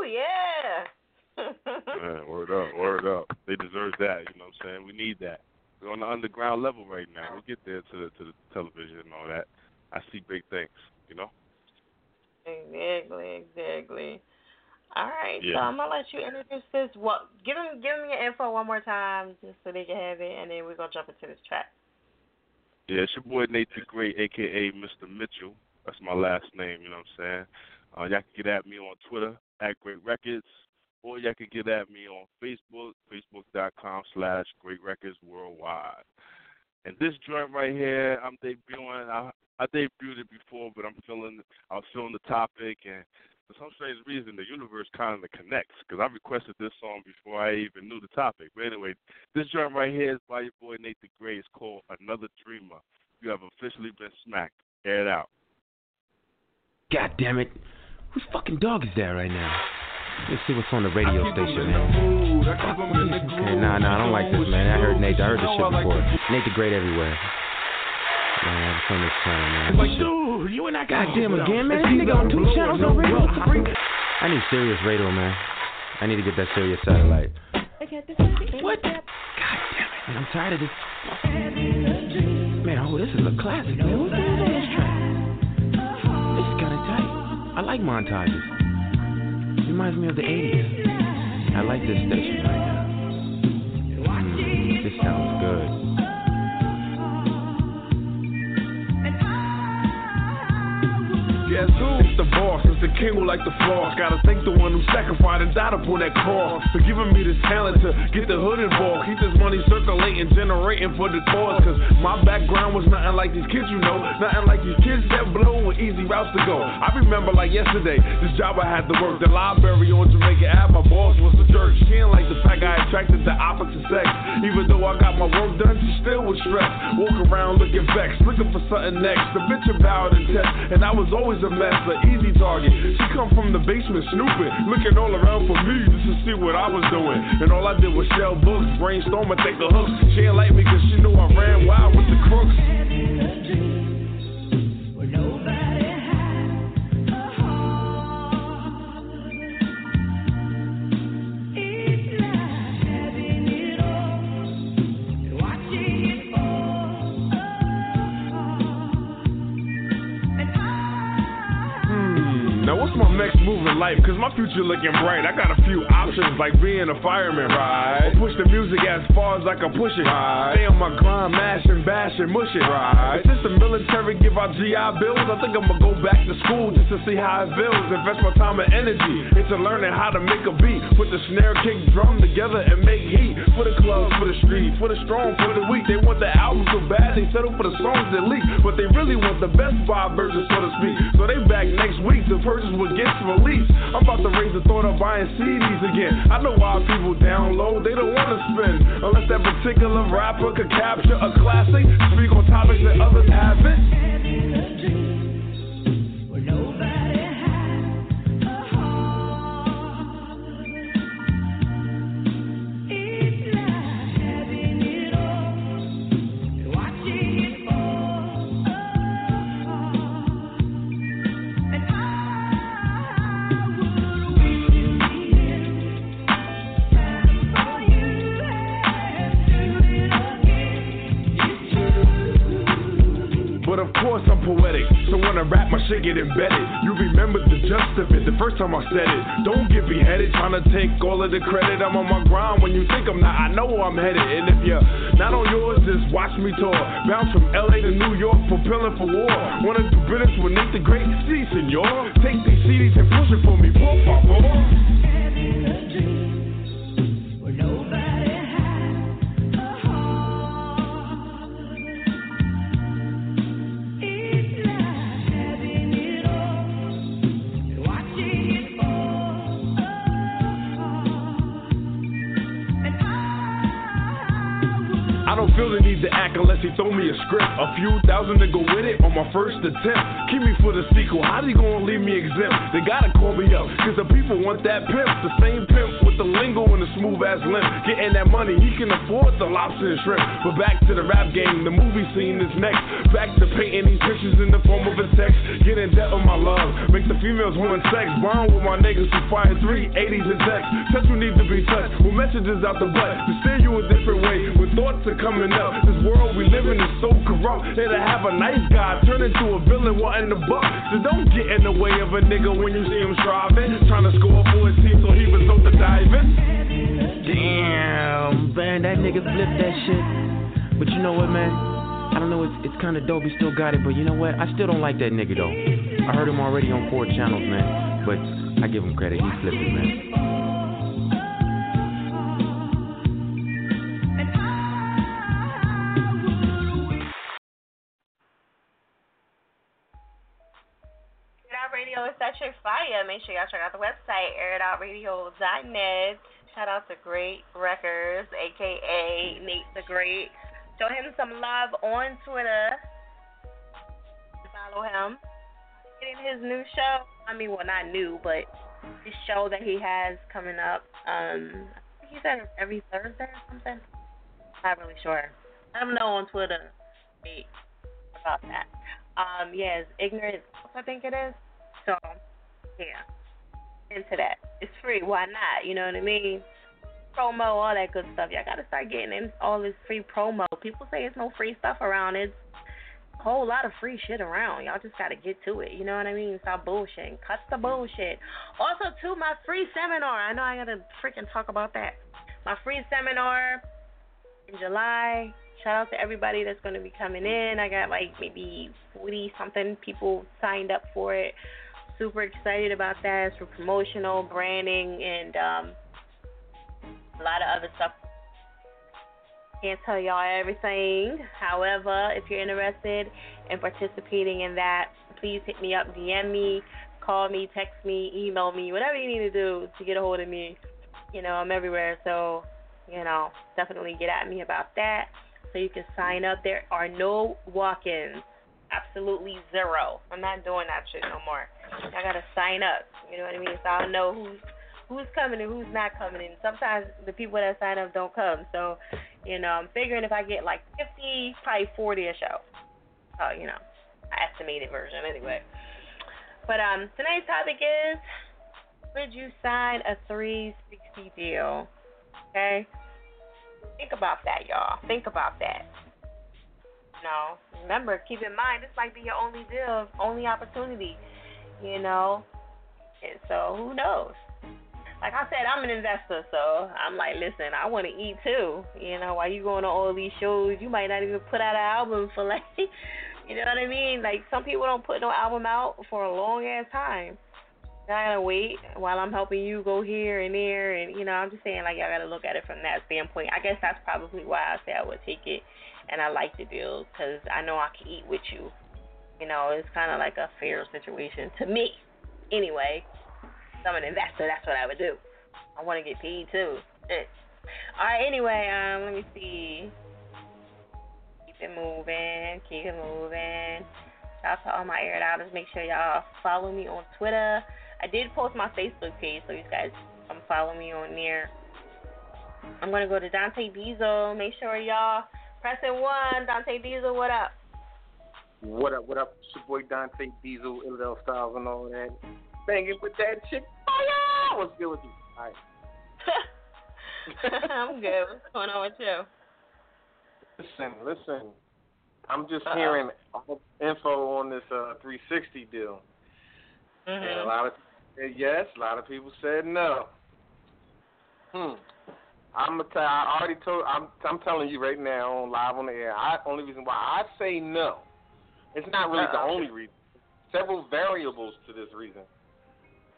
Woo, yeah! Man, word up. They deserve that, you know what I'm saying? We need that. We're on the underground level right now. We'll get there to the television and all that. I see big things, you know? Exactly. All right, yeah. So I'm gonna let you introduce this. Well, give them your info one more time, just so they can have it, and then we're gonna jump into this track. Yeah, it's your boy Nate the Great, aka Mr. Mitchell. That's my last name. You know what I'm saying? Y'all can get at me on Twitter at Great Records, or y'all can get at me on Facebook, facebook.com/Great Records Worldwide. And this joint right here, I'm debuting. I debuted it before, but I was feeling the topic, and for some strange reason, the universe kind of connects, because I requested this song before I even knew the topic. But anyway, this joint right here is by your boy Nate the Great. It's called Another Dreamer. You have officially been smacked. Air it out. God damn it. Whose fucking dog is that right now? Let's see what's on the radio station, man. Hey, nah, I don't like this, man. I heard this shit before. Nate the Great everywhere. Man, I'm this time, man. Like, dude, you and I goddamn again, man. This nigga on 2 channels already. I need serious radio, man. I need to get that serious satellite. What? God damn it, man. I'm tired of this. Man, this is a classic, man. What's that on this track? This is kind of tight. I like montages. It reminds me of the 80s. I like this station right now. This sounds good. Yes, it's the boss, it's the king who like the floss. Gotta thank the one who sacrificed and died upon that cross for giving me this talent to get the hood involved. Keep this money circulating, generating for the cause. Cause my background was nothing like these kids, you know. Nothing like these kids that blow with easy routes to go. I remember like yesterday, this job I had to work. The library on Jamaica Ave, my boss was a jerk. She didn't like the fact I attracted the opposite sex. Even though I got my work done, she still was stressed. Walk around looking vexed, looking for something next. The bitch about and test, and I was always a mess, an easy target. She come from the basement snooping, looking all around for me just to see what I was doing. And all I did was shell books, brainstorm and take the hooks. She ain't like me cause she knew I ran wild with the crooks. Next move in life, cause my future looking bright. I got a few options, like being a fireman, right? Or push the music as far as I can push it, right? Stay on my grind, mash and bash and mush it, right? If it's the military, give out GI bills, I think I'ma go back to school just to see how it feels. Invest my time and energy into learning how to make a beat. Put the snare, kick, drum together and make heat. For the clubs, for the streets, for the strong, for the weak. They want the album so bad, they settle for the songs that leak. But they really want the best vibe version, so to speak. So they back next week, the purchase will get released. I'm about to raise a thought of buying CDs again. I know why people download, they don't want to spend. Unless that particular rapper could capture a classic, speak on topics that others haven't. Get embedded. You remember the gist of it the first time I said it. Don't get beheaded trying to take all of the credit. I'm on my grind when you think I'm not. I know where I'm headed. And if you're not on yours, just watch me tour. Bounce from LA to New York, propelling for war. Wanna do business with Nate the Great? See, senor. Take these CDs and push it for me. Por favor. Unless he throw me a script, a few thousand to go with it on my first attempt. Keep me for the sequel, how's he gonna leave me exempt? They gotta call me up, cause the people want that pimp. The same pimp with the lingo and the smooth ass limp. Getting that money, he can afford the lobster and shrimp. But back to the rap game, the movie scene is next. Back to painting these pictures in the form of a text. Get in debt with my love, make the females want sex. Bond with my niggas who fire 380s and text. Touch who need to be touched, with messages out the butt. To steer you a different way, when thoughts are coming up. This world we living is so corrupt. It'll have a nice guy turn into a villain wanting the buck. So don't get in the way of a nigga when you see him striving, trying to score for his team so he was over diving. Damn, man, that nigga flipped that shit. But you know what, man? I don't know, it's kind of dope. He still got it, but you know what? I still don't like that nigga, though. I heard him already on 4 channels, man. But I give him credit. He flipped it, man. Fire. Make sure y'all check out the website, airitoutradio.net. Shout out to Great Records, a.k.a. Nate the Great. Show him some love on Twitter. Follow him. Get in his new show. I mean, well, not new, but his show that he has coming up. I think he said every Thursday or something. Not really sure. Let him know on Twitter about that. Yes, Ignorance, I think it is. So, yeah, into that. It's free. Why not? You know what I mean? Promo, all that good stuff. Y'all got to start getting in all this free promo. People say it's no free stuff around. It's a whole lot of free shit around. Y'all just got to get to it. You know what I mean? Stop bullshitting. Cut the bullshit. Also, too, my free seminar. I know I got to freaking talk about that. My free seminar in July. Shout out to everybody that's going to be coming in. I got like maybe 40-something people signed up for it. Super excited about that. It's for promotional, branding, and a lot of other stuff. Can't tell y'all everything. However, if you're interested in participating in that, please hit me up, DM me, call me, text me, email me, whatever you need to do to get a hold of me. You know, I'm everywhere, so, you know, definitely get at me about that. So you can sign up. There are no walk-ins. Absolutely zero. I'm not doing that shit no more. I gotta sign up. You know what I mean? So I'll know who's coming and who's not coming. And sometimes the people that sign up don't come. So, you know, I'm figuring if I get like 50, probably 40 a show. Oh, you know, estimated version anyway. But tonight's topic is: would you sign a 360 deal? Okay. Think about that, y'all. Think about that. No, remember, keep in mind, this might be your only deal, only opportunity, you know. And so who knows? Like I said, I'm an investor, so I'm like, listen, I want to eat too. You know, while you going on all these shows, you might not even put out an album for like, you know what I mean? Like some people don't put no album out for a long ass time. I gotta wait while I'm helping you go here and there, and you know, I'm just saying, like, y'all gotta look at it from that standpoint. I guess that's probably why I say I would take it, and I like the deals because I know I can eat with you. You know, it's kind of like a fair situation to me, anyway. I'm an investor. That's what I would do. I want to get paid too. All right. Anyway, let me see. Keep it moving. Keep it moving. Shout out to all my Air It Outers. Make sure y'all follow me on Twitter. I did post my Facebook page, so you guys come follow me on there. I'm gonna go to Dante Diesel. Make sure y'all pressing one. Dante Diesel, what up? What up? What up? It's your boy Dante Diesel, LL Styles, and all that. Banging with that shit. Fire! What's good with you? All right. I'm good. What's going on with you? Listen. I'm just hearing all info on this 360 deal. Mm-hmm. And a lot of people said yes, a lot of people said no. I'm telling you right now, on live on the air. Only reason why I say no, it's not really the only reason. Several variables to this reason.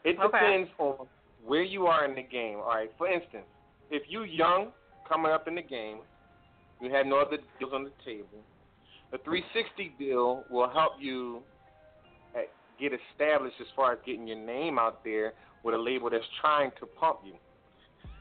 It depends on where you are in the game. All right, for instance, if you young coming up in the game, you have no other deals on the table. The 360 deal will help you get established as far as getting your name out there with a label that's trying to pump you.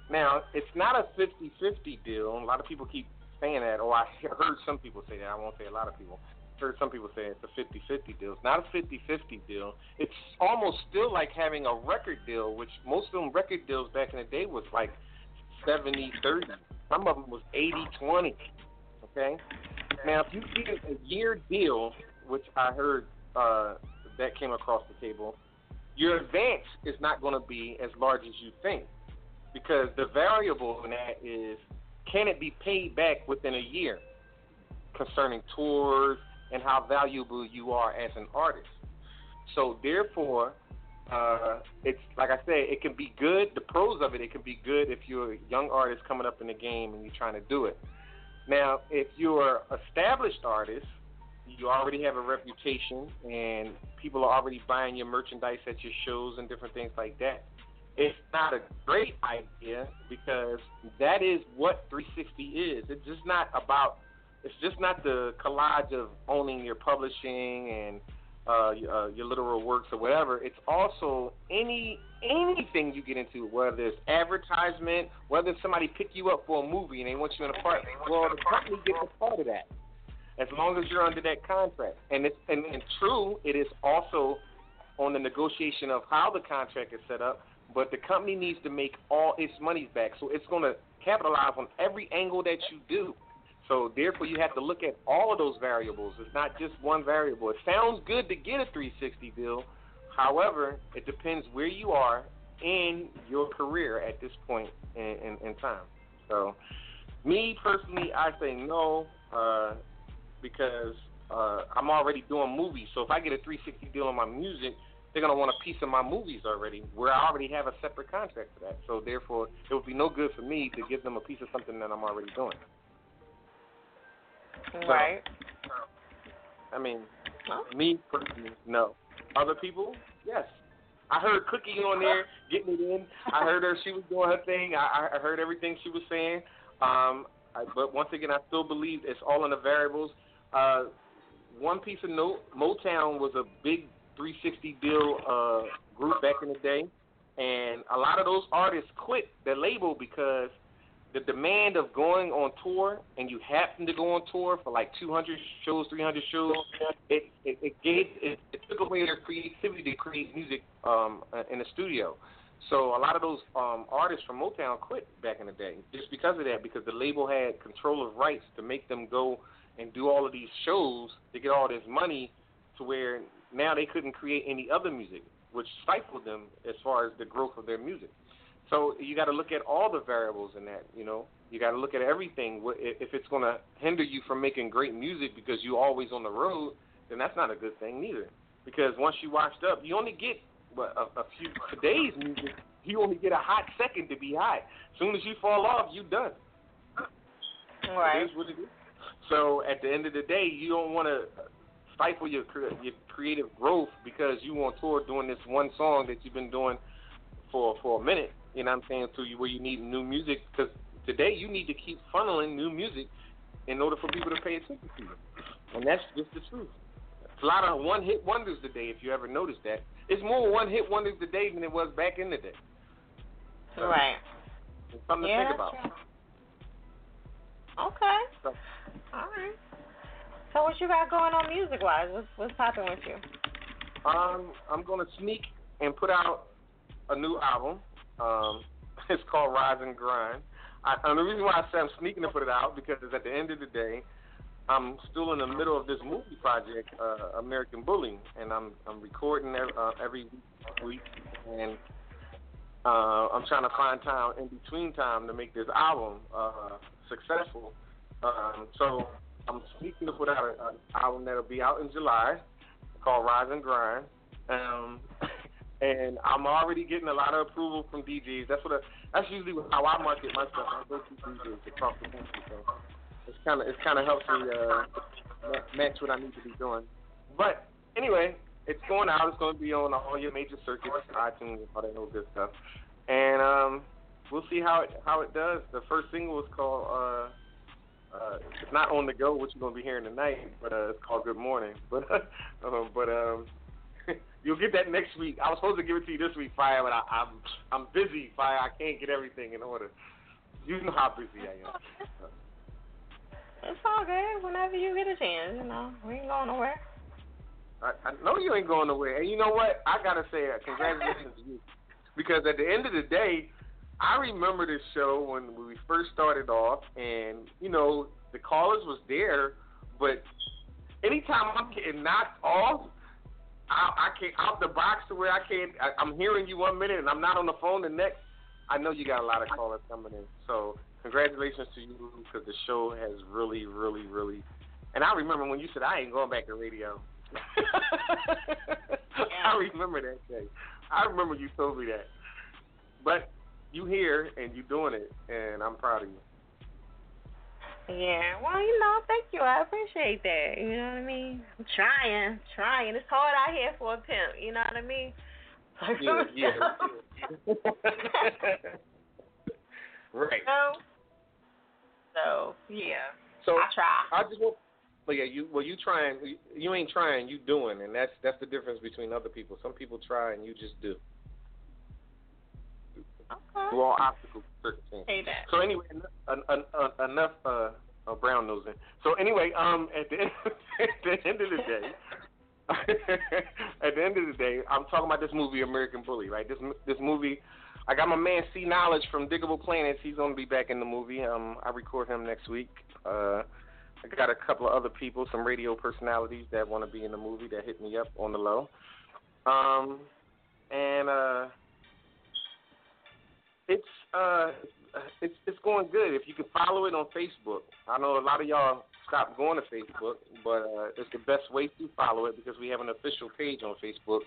Now, it's not a 50-50 deal. A lot of people keep saying that, or I heard some people say that. I won't say a lot of people. I heard some people say it's a 50-50 deal. It's not a 50-50 deal. It's almost still like having a record deal, which most of them record deals back in the day was like 70-30. Some of them was 80-20. Okay? Now, if you get a year deal, which I heard that came across the table, your advance is not going to be as large as you think, because the variable in that is, can it be paid back within a year concerning tours and how valuable you are as an artist. So, therefore, it's like I said, it can be good. The pros of it, it can be good if you're a young artist coming up in the game and you're trying to do it. Now, if you're an established artist, you already have a reputation and people are already buying your merchandise at your shows and different things like that. It's not a great idea, because that is what 360 is. It's just not the collage of owning your publishing and your literal works or whatever. It's also anything you get into, whether it's advertisement, whether somebody pick you up for a movie and they want you in a part. Well, the company gets a part of that, as long as you're under that contract. And it's and true, it is also on the negotiation of how the contract is set up, but the company needs to make all its monies back. So it's going to capitalize on every angle that you do. So, therefore, you have to look at all of those variables. It's not just one variable. It sounds good to get a 360 deal. However, it depends where you are in your career at this point in time. So, me, personally, I say no, because I'm already doing movies. So, if I get a 360 deal on my music, they're going to want a piece of my movies already, where I already have a separate contract for that. So, therefore, it would be no good for me to give them a piece of something that I'm already doing. Right. So, I mean, me personally, no. Other people, yes. I heard Cookie on there getting it in. I heard her; she was doing her thing. I heard everything she was saying. But once again, I still believe it's all in the variables. One piece of note: Motown was a big 360 deal group back in the day, and a lot of those artists quit their label because the demand of going on tour, and you happen to go on tour for like 200 shows, 300 shows, it took away their creativity to create music in the studio. So a lot of those artists from Motown quit back in the day just because of that, because the label had control of rights to make them go and do all of these shows to get all this money, to where now they couldn't create any other music, which stifled them as far as the growth of their music. So you got to look at all the variables in that, you know. You got to look at everything. If it's going to hinder you from making great music because you're always on the road, then that's not a good thing neither. Because once you washed up, you only get a few today's music. You only get a hot second to be hot. As soon as you fall off, you done. Right. It is what it is. So at the end of the day, you don't want to stifle your creative growth because you on tour doing this one song that you've been doing for a minute. You know what I'm saying, to you, where you need new music, because today you need to keep funneling new music in order for people to pay attention to you. And that's just the truth. It's a lot of one-hit wonders today, if you ever noticed that. It's more one-hit wonders today than it was back in the day. So, right. It's something to think about. Right. Okay. So. All right. So what you got going on music-wise? What's popping with you? I'm going to sneak and put out a new album. It's called Rise and Grind. And the reason why I say I'm sneaking to put it out because at the end of the day, I'm still in the middle of this movie project, American Bully, and I'm recording every week, and I'm trying to find time in between time to make this album successful. So I'm speaking to put out an album that'll be out in July called Rise and Grind, and I'm already getting a lot of approval from DJs. That's usually how I market myself. I go to DJs across the country. So. It's kind of helps me match what I need to be doing. But anyway, it's going out. It's going to be on all your major circuits, iTunes, all that old good stuff. And we'll see how it does. The first single is called it's not on the go, which you're going to be hearing tonight, but it's called Good Morning. But you'll get that next week. I was supposed to give it to you this week, Fire, but I'm busy, Fire. I can't get everything in order. You know how busy I am. It's all good. Whenever you get a chance, you know, we ain't going nowhere. I know you ain't going nowhere. And you know what? I got to say congratulations to you. Because at the end of the day, I remember this show when we first started off. And, you know, the callers was there. But anytime I'm getting knocked off, I can't out the box to where I can't. I'm hearing you one minute and I'm not on the phone the next. I know you got a lot of callers coming in. So congratulations to you because the show has really, really, really. And I remember when you said, I ain't going back to radio. Yeah. I remember that day. I remember you told me that. But you here and you doing it, and I'm proud of you. Yeah, well, you know, thank you. I appreciate that. You know what I mean? I'm trying. It's hard out here for a pimp. You know what I mean? Yeah. Right. So yeah. So I try. You trying. You ain't trying. You doing, and that's the difference between other people. Some people try, and you just do. Okay. Through all obstacles, circumstances. Say that. So anyway, enough brown nosing. So anyway, at the end of the day, I'm talking about this movie, American Bully, right? This movie. I got my man C Knowledge from Diggable Planets. He's going to be back in the movie. I record him next week. I got a couple of other people, some radio personalities that want to be in the movie that hit me up on the low. It's going good. If you can follow it on Facebook. I know a lot of y'all stopped going to Facebook, but it's the best way to follow it because we have an official page on Facebook,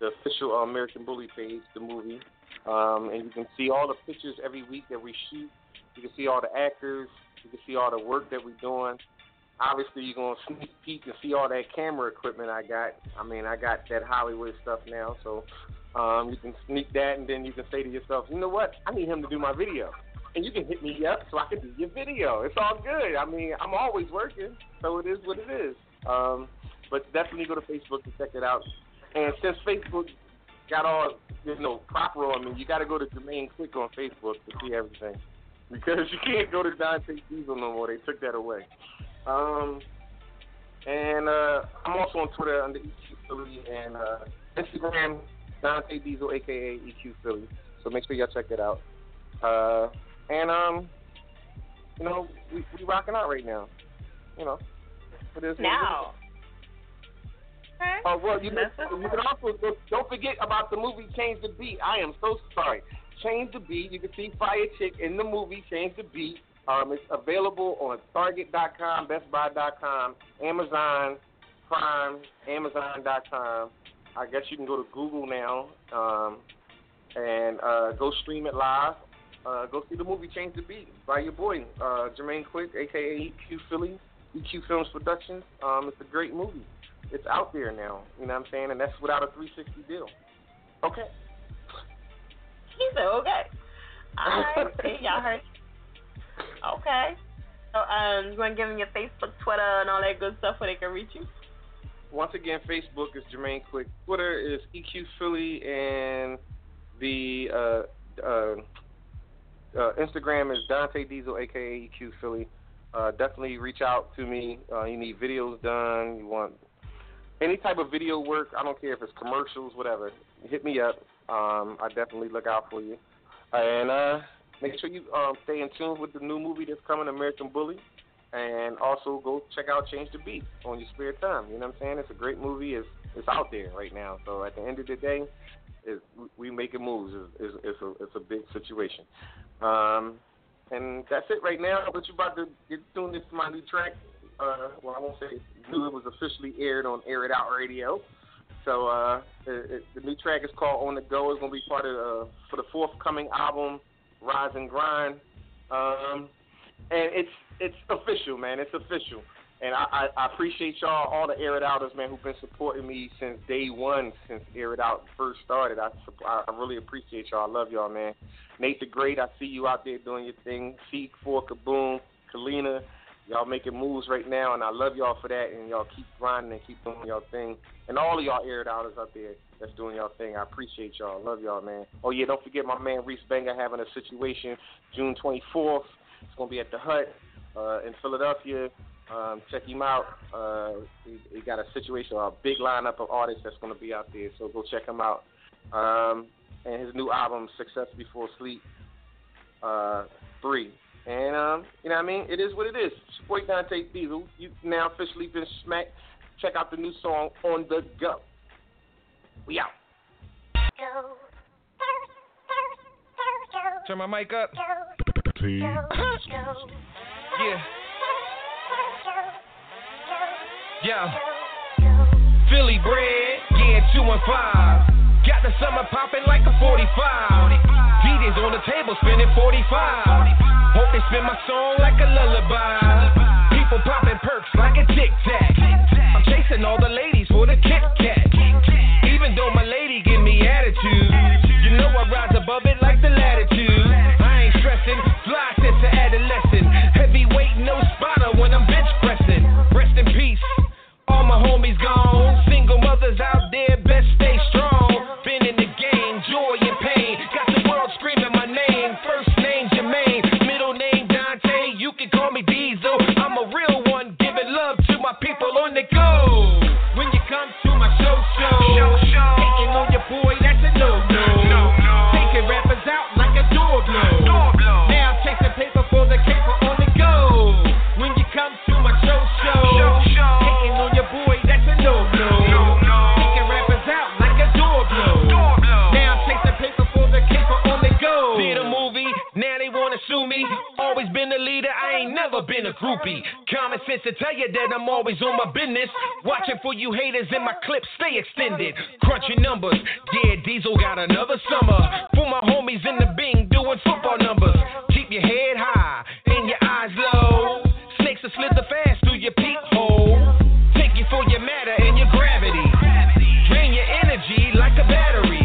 the official American Bully page, the movie. And you can see all the pictures every week that we shoot. You can see all the actors. You can see all the work that we're doing. Obviously, you're going to sneak peek and see all that camera equipment I got. I mean, I got that Hollywood stuff now, so you can sneak that, and then you can say to yourself, you know what, I need him to do my video. And you can hit me up so I can do your video. It's all good. I mean, I'm always working, so it is what it is. But definitely go to Facebook and check it out. And since Facebook got all, you know, proper on me, you got to go to Jermaine Quick on Facebook to see everything because you can't go to Dante Diesel no more. They took that away. I'm also on Twitter under EQ Philly and Instagram Dante Diesel, aka EQ Philly. So make sure y'all check that out. You know, we rocking out right now. You know, it is now. Oh, well, you can also don't forget about the movie Change the Beat. I am so sorry. Change the Beat. You can see Fiyachick in the movie Change the Beat. It's available on Target.com, BestBuy.com, Amazon Prime, Amazon.com. I guess you can go to Google now and go stream it live. Go see the movie Change the Beat by your boy, Jermaine Quick, a.k.a. EQ Philly, EQ Films Productions. It's a great movie. It's out there now, you know what I'm saying? And that's without a 360 deal. Okay. He said, okay. All right. See, y'all heard. Okay. So, you want to give them your Facebook, Twitter, and all that good stuff where they can reach you? once again, Facebook is Jermaine Quick. Twitter is EQ Philly, and the Instagram is Dante Diesel, aka EQ Philly. Definitely reach out to me. You need videos done. You want any type of video work. I don't care if it's commercials, whatever. Hit me up. I definitely look out for you. And make sure you stay in tune with the new movie that's coming, American Bully. And also go check out Change the Beat on your spare time. You know what I'm saying? It's a great movie. It's out there right now. So at the end of the day, we making moves. It's a big situation. And that's it right now. But you're about to get tuned into my new track. Well, I won't say new. It was officially aired on Air It Out Radio. So the new track is called On The Go. It's going to be part of for the forthcoming album, Rise and Grind. And it's official, man. It's official. And I appreciate y'all, all the Air It Outers, man, who've been supporting me since day one, since Air It Out first started. I really appreciate y'all. I love y'all, man. Nate the Great, I see you out there doing your thing. C4 Kaboom, Kalina, y'all making moves right now, and I love y'all for that. And y'all keep grinding and keep doing y'all thing. And all of y'all Air It Outers out there that's doing y'all thing, I appreciate y'all. I love y'all, man. Oh, yeah, don't forget my man Reese Banger having a situation June 24th. It's going to be at the Hut in Philadelphia. Check him out. He got a situation, a big lineup of artists that's going to be out there, so go check him out. And his new album, Success Before Sleep 3. And, you know what I mean? It is what it is. It's your boy Dante Diesel. You've now officially been smacked. Check out the new song, On The Go. We out. Go. Turn my mic up. Go. Please. Yeah. Yeah. Philly bread, yeah, 2 and 5. Got the summer popping like a 45. DJs on the table spinning 45. Hope they spin my song like a lullaby. People popping perks like a Tic Tac. I'm chasing all the ladies for the Kit Kat. Even though my lady give me attitude, you know I rise above it like the latitude. I ain't stressing, fly since an adolescent. Heavyweight, no spotter when I'm bench pressing. Rest in peace, all my homies gone. Single mothers out there, best stay strong. Been in the game, joy and pain. Got the world screaming my name. First name Jermaine, middle name Dante. You can call me Diesel, I'm a real one. Giving love to my people on the go. When you come to my show. Taking on your boy, that's a no. Taking rappers out like a door blow. Now chasing paper for the caper on the go. When you come to my show. Taking on your boy, that's a no. Taking rappers out like a door blow. Now chasing paper for the caper on the go. Did a movie, now they wanna sue me. Always been a leader, I ain't never been a groupie. Common sense to tell you that I'm always on my business. Watching for you haters in my clips, stay extended. Crunchy numbers, yeah, Diesel got another summer. For my homies in the Bing doing football numbers. Keep your head high and your eyes low. Snakes will slither fast through your peephole. Take you for your matter and your gravity. Drain your energy like a battery.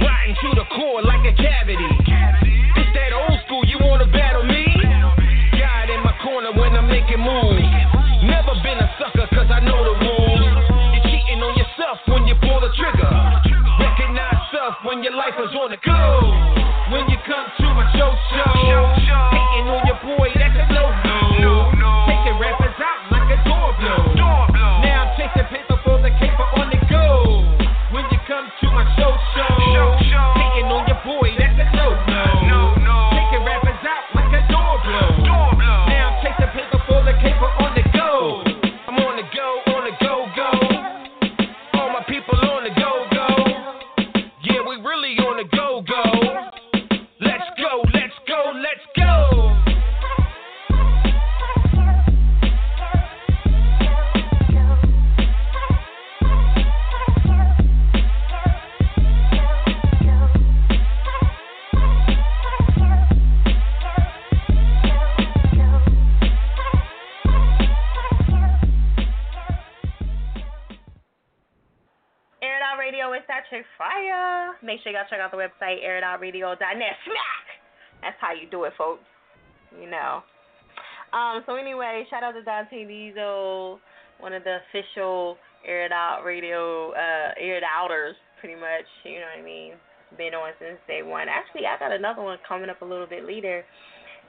Rotten to the core like a cavity. Never been a sucker, cause I know the rules. You're cheating on yourself when you pull the trigger. Recognize self when your life is on the go. When you come to my show. Hating on your boy, that's a no. Taking rappers out like a door blow. Now I'm chasing paper for the caper on the go. When you come to my show. Hating on your boy, that's a no. Taking rappers out like a door blow. Now I'm chasing paper. Paper on the go, I'm on the go. All my people on the go. Yeah, we really on the go. Fire. Make sure y'all check out the website airitoutradio.net. Smack! That's how you do it, folks. You know. So anyway, shout out to Dante Diesel, one of the official Air It Out Radio, Air It Outers, pretty much, you know what I mean? Been on since day one. Actually, I got another one coming up a little bit later.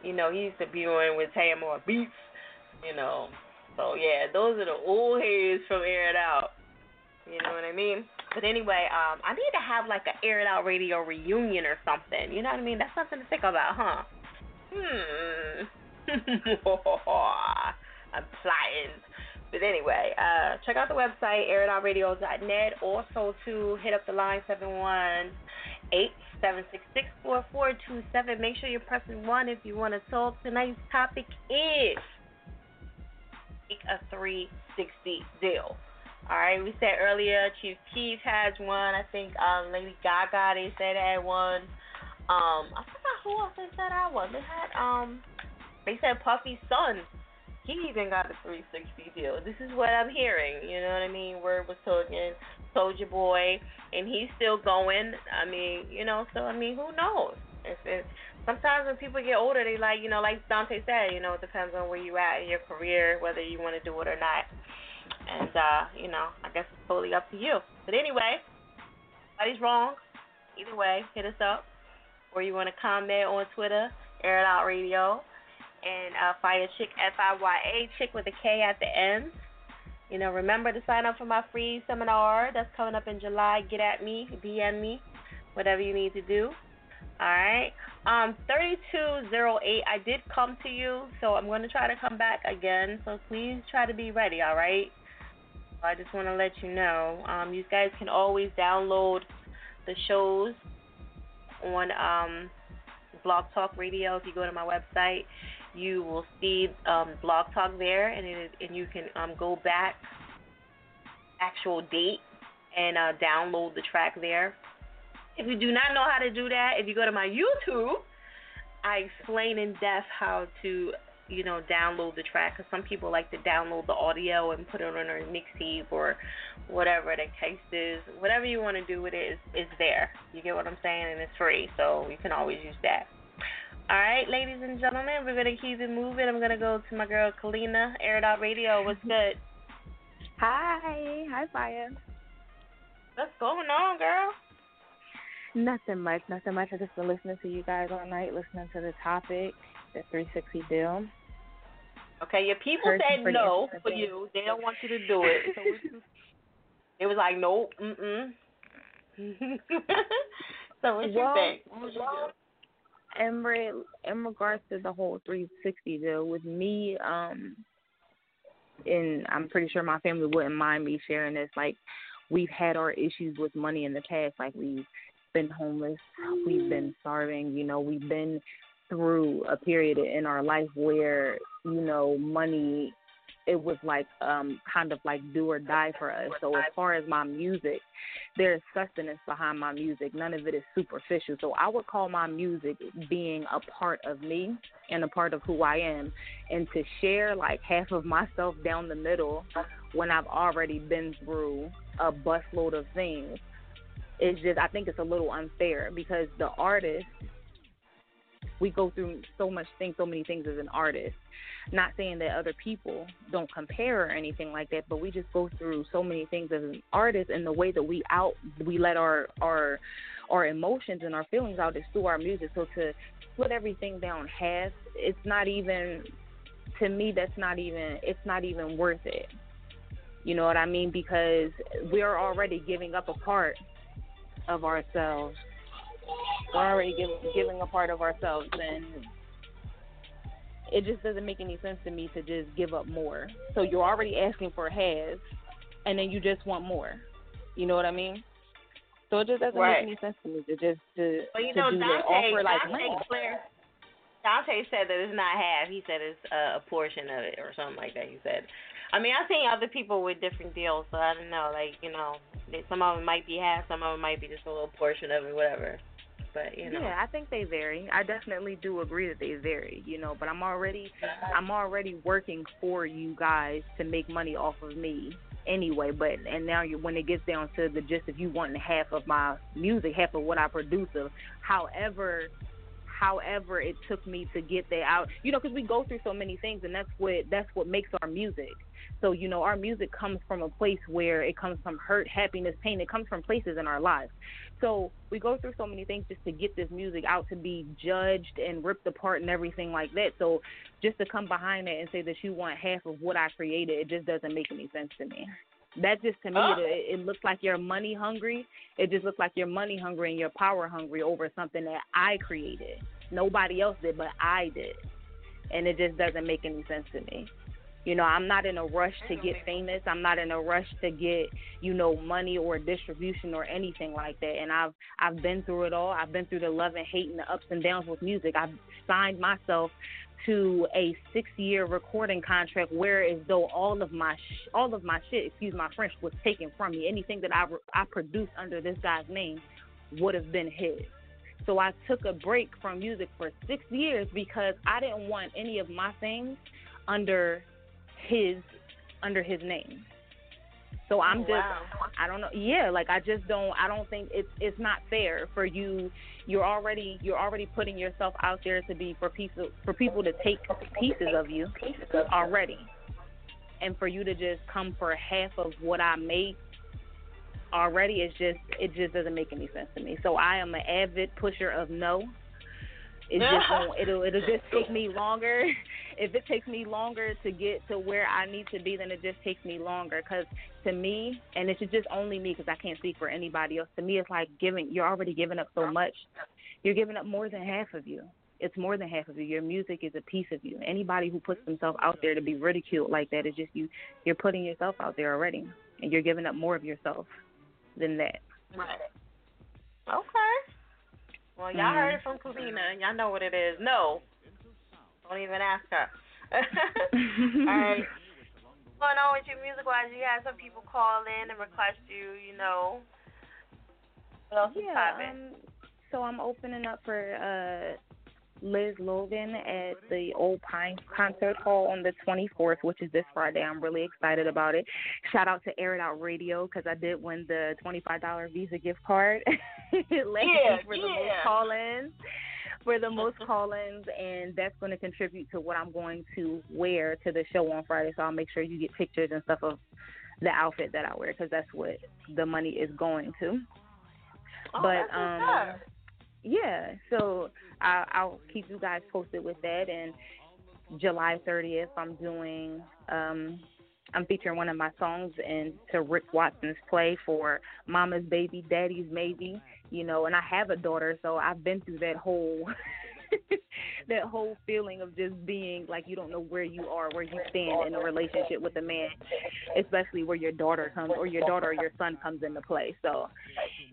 You know, he used to be on with Tamar Beats, you know. So, yeah, those are the old heads from Air It Out. You know what I mean? But anyway, I need to have, like, an Air It Out Radio reunion or something. You know what I mean? That's something to think about, huh? I'm plotting. But anyway, check out the website, airitoutradio.net. Also, to hit up the line, 718-766-4427. Make sure you're pressing 1 if you want to talk. Tonight's topic is a 360 deal. All right, we said earlier Chief Keef has one. I think Lady Gaga, they said had one. I forgot who else they said had one. They had, they said Puffy's son. He even got a 360 deal. This is what I'm hearing. You know what I mean? Word was talking, Soulja Boy, and he's still going. I mean, you know, so, I mean, who knows? It's, sometimes when people get older, they like, you know, like Dante said, you know, it depends on where you're at in your career, whether you want to do it or not. And, you know, I guess it's totally up to you. But anyway, nobody's wrong. Either way, hit us up. Or you want to comment on Twitter, Air It Out Radio. And Fiyachick, F-I-Y-A, chick with a K at the end. You know, remember to sign up for my free seminar that's coming up in July. Get at me, DM me, whatever you need to do. All right. 3208, I did come to you, so I'm going to try to come back again. So please try to be ready, all right? I just want to let you know. You guys can always download the shows on Blog Talk Radio. If you go to my website, you will see Blog Talk there, and it is, and you can go back actual date and download the track there. If you do not know how to do that, if you go to my YouTube, I explain in depth how to, you know, download the track, because some people like to download the audio and put it on their mixtape or whatever the case is. Whatever you want to do with it is there. You get what I'm saying? And it's free, so you can always use that. All right, ladies and gentlemen, we're going to keep it moving. I'm going to go to my girl, Kalina, Air It Out Radio. What's good? Hi. Hi, Fire. What's going on, girl? Nothing much. Nothing much. I've just been listening to you guys all night, listening to the topic, the 360 deal. Okay, your people said no for you. They don't want you to do it. So it was like, nope, mm-mm. So what you think? What you do? In regards to the whole 360 deal, with me, and I'm pretty sure my family wouldn't mind me sharing this, like, we've had our issues with money in the past. Like, we've been homeless. We've been starving. You know, we've been through a period in our life where, you know, money, it was like kind of like do or die for us. So as far as my music, there's sustenance behind my music. None of it is superficial. So I would call my music being a part of me and a part of who I am. And to share like half of myself down the middle when I've already been through a busload of things, it's just, I think it's a little unfair, because the artist, we go through so many things as an artist. Not saying that other people don't compare or anything like that, but we just go through so many things as an artist, and the way that we let our emotions and our feelings out is through our music. So to split everything down half, it's not even, to me, it's not even worth it. You know what I mean? Because we're already giving up a part of ourselves. We're already giving a part of ourselves, and it just doesn't make any sense to me to just give up more. So you're already asking for half, and then you just want more. You know what I mean? So it just doesn't make any sense to me to just to, well, you to know, do Dante, offer like Dante said that it's not half. He said it's a portion of it or something like that. He said. I mean, I've seen other people with different deals, so I don't know. Like, you know, some of them might be half, some of them might be just a little portion of it, whatever. But, you know. Yeah, I think they vary. I definitely do agree that they vary, you know. But I'm already working for you guys to make money off of me anyway. But and now when it gets down to the gist, if you want half of my music, half of what I produce, of however it took me to get that out, you know, because we go through so many things, and that's what makes our music. So, you know, our music comes from a place where it comes from hurt, happiness, pain. It comes from places in our lives. So we go through so many things just to get this music out, to be judged and ripped apart and everything like that. So just to come behind that and say that you want half of what I created, it just doesn't make any sense to me. That just, to me, it looks like you're money hungry. It just looks like you're money hungry and you're power hungry over something that I created. Nobody else did, but I did. And it just doesn't make any sense to me. You know, I'm not in a rush to get famous. I'm not in a rush to get, you know, money or distribution or anything like that. And I've been through it all. I've been through the love and hate and the ups and downs with music. I've signed myself to a 6-year recording contract where as though all of my shit, excuse my French, was taken from me. Anything that I produced under this guy's name would have been his. So I took a break from music for 6 years because I didn't want any of my things under his name. So I'm just, wow. I don't know. Yeah, like I don't think it's not fair for you. You're already putting yourself out there to be for people to take pieces of you already. And for you to just come for half of what I make already, it just doesn't make any sense to me. So I am an avid pusher of no. It's just, it'll just take me longer. If it takes me longer to get to where I need to be, then it just takes me longer. Because to me, and it's just only me because I can't speak for anybody else, to me it's like you're already giving up so much. You're giving up more than half of you. It's more than half of you. Your music is a piece of you. Anybody who puts themselves out there to be ridiculed like that is just you're putting yourself out there already. And you're giving up more of yourself than that. Right. Okay. Well, y'all heard it from Kalina, and y'all know what it is. No. Don't even ask her. All right. What's going on with you music-wise? You had some people call in and request you know. What else is happening? So I'm opening up for Liz Logan at the Old Pine Concert Hall on the 24th, which is this Friday. I'm really excited about it. Shout out to Air It Out Radio because I did win the $25 Visa gift card for the most call-ins, and that's going to contribute to what I'm going to wear to the show on Friday. So I'll make sure you get pictures and stuff of the outfit that I wear because that's what the money is going to. Oh, but yeah, so I'll keep you guys posted with that. And July 30th, I'm featuring one of my songs to Rick Watson's play for Mama's Baby, Daddy's Maybe, you know. And I have a daughter, so I've been through that whole that whole feeling of just being like you don't know where you are, where you stand in a relationship with a man, especially where your daughter or your son comes into play. So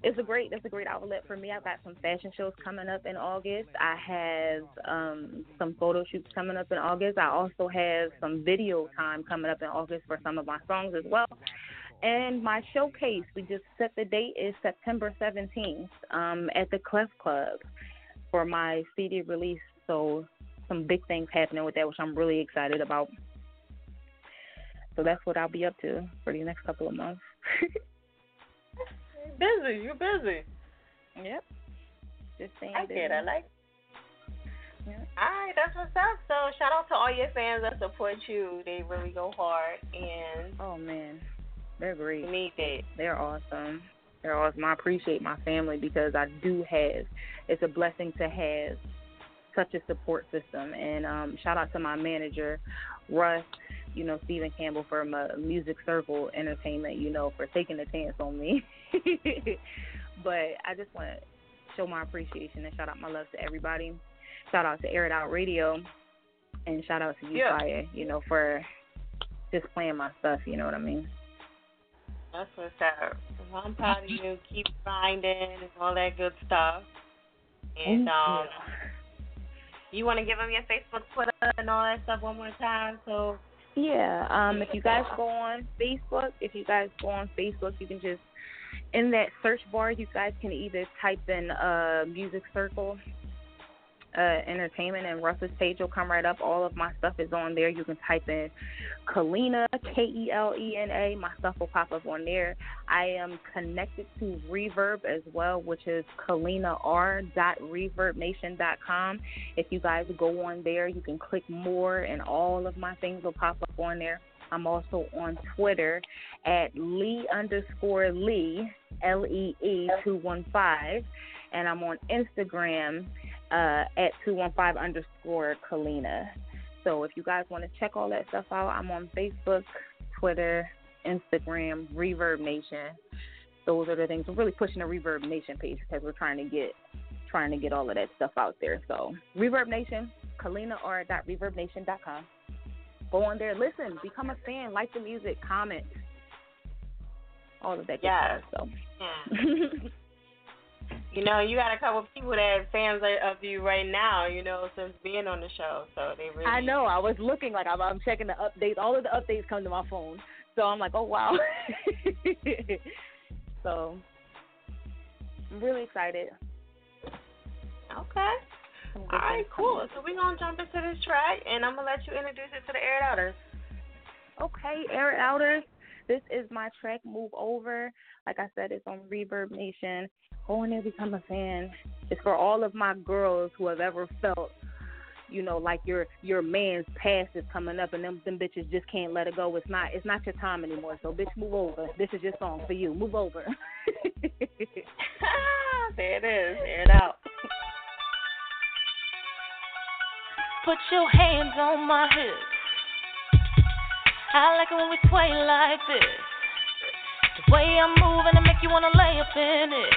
that's a great outlet for me. I've got some fashion shows coming up in August. I have some photo shoots coming up in August. I also have some video time coming up in August for some of my songs as well. And my showcase, we just set the date, is September 17th at the Clef Club for my CD release. So some big things happening with that, which I'm really excited about. So that's what I'll be up to for the next couple of months. You're busy. Yep. Just saying. Yeah. All right, that's what's up. So shout out to all your fans that support you. They really go hard. And oh man, they're great. Need that. They're awesome. I appreciate my family because I do have, it's a blessing to have such a support system. And shout out to my manager, Russ, you know, Stephen Campbell from Music Circle Entertainment, you know, for taking a chance on me. But I just want to show my appreciation and shout out my love to everybody. Shout out to Air It Out Radio and shout out to you, Fire, you know, for just playing my stuff, you know what I mean? That's what's up. Well, I'm proud of you. Keep grinding and all that good stuff. And you want to give them your Facebook, Twitter, and all that stuff one more time? So yeah. If you guys go on Facebook, you can just, in that search bar, you guys can either type in Music Circle Entertainment and Russ's page will come right up. All of my stuff is on there. You can type in Kalina, K-E-L-E-N-A. My stuff will pop up on there. I am connected to Reverb as well, which is KalinaR.ReverbNation.com. If you guys go on there, you can click more, and all of my things will pop up on there. I'm also on Twitter at Lee_Lee, L-E-E 215, and I'm on Instagram at 215_Kalina. So if you guys want to check all that stuff out, I'm on Facebook, Twitter, Instagram, Reverb Nation. Those are the things. We're really pushing the Reverb Nation page because we're trying to get all of that stuff out there. So Reverb Nation, KalinaR.ReverbNation.com. Go on there, listen, become a fan, like the music, comment, all of that. Yeah. Stuff, so. Yeah. You know, you got a couple of people that are fans of you right now, you know, since being on the show. So they really. I know. I was looking like I'm checking the updates. All of the updates come to my phone, so I'm like, oh wow. So I'm really excited. Okay. All right, cool. So we're going to jump into this track, and I'm going to let you introduce it to the Air It Outers. Okay, Air It Outers. This is my track, Move Over. Like I said, it's on Reverb Nation. Go in there, become a fan. It's for all of my girls who have ever felt, you know, like your man's past is coming up and them bitches just can't let it go. It's not your time anymore. So, bitch, move over. This is your song for you. Move over. There it is. Air it out. Put your hands on my hips. I like it when we sway like this. The way I'm moving, I make you wanna lay up in it.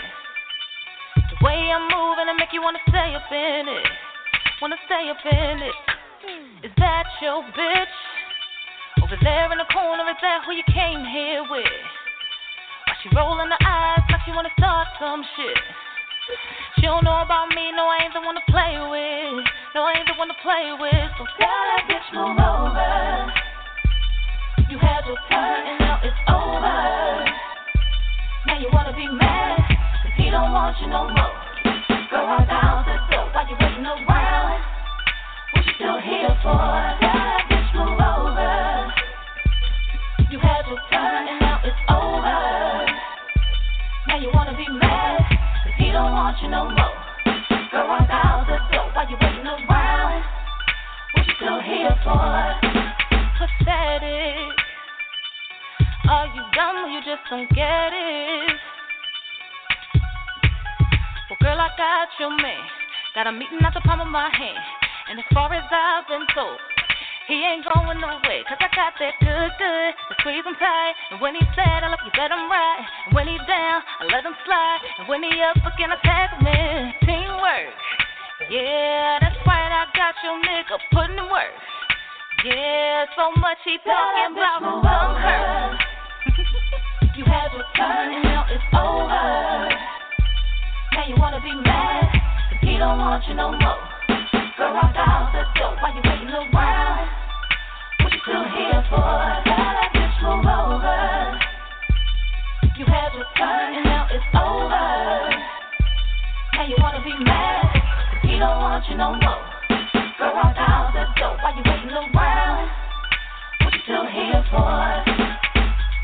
The way I'm moving, I make you wanna stay up in it. Wanna stay up in it. Is that your bitch? Over there in the corner, is that who you came here with? Why she rolling her eyes like she wanna start some shit? She don't know about me, no, I ain't the one to play with. No, I ain't the one to play with. So tell that bitch move over. You had your turn and now it's over. Now you wanna be mad, cause he don't want you no more. Go on down to the door, why you waiting around? What you still here for? Tell that bitch move over. You had your turn and now it's over. Now you wanna be mad, cause he don't want you no more. Go on down the door, why you waiting around? What you still here for? Pathetic. Are you dumb or you just don't get it? Well, girl, I got your man. Got a meeting at the palm of my hand. And as far as I've been told, he ain't going nowhere. Cause I got that good. I squeeze him tight. And when he's sad, I love you, let him ride. And when he's down, I let him slide. And when he up, again, I tag him in. Teamwork. Yeah, that's right, I got your nigga putting in work. Yeah, so much he talking about some hurt. You had your turn and now it's over. Now you wanna be mad, cause he don't want you no more. Girl, I got the door, why you waiting around? What you still here for? Tell that bitch move over. You had your turn and now it's over. Now you wanna be mad, cause he don't want you no more. Girl, I got the door, why you waiting around? What you still here for?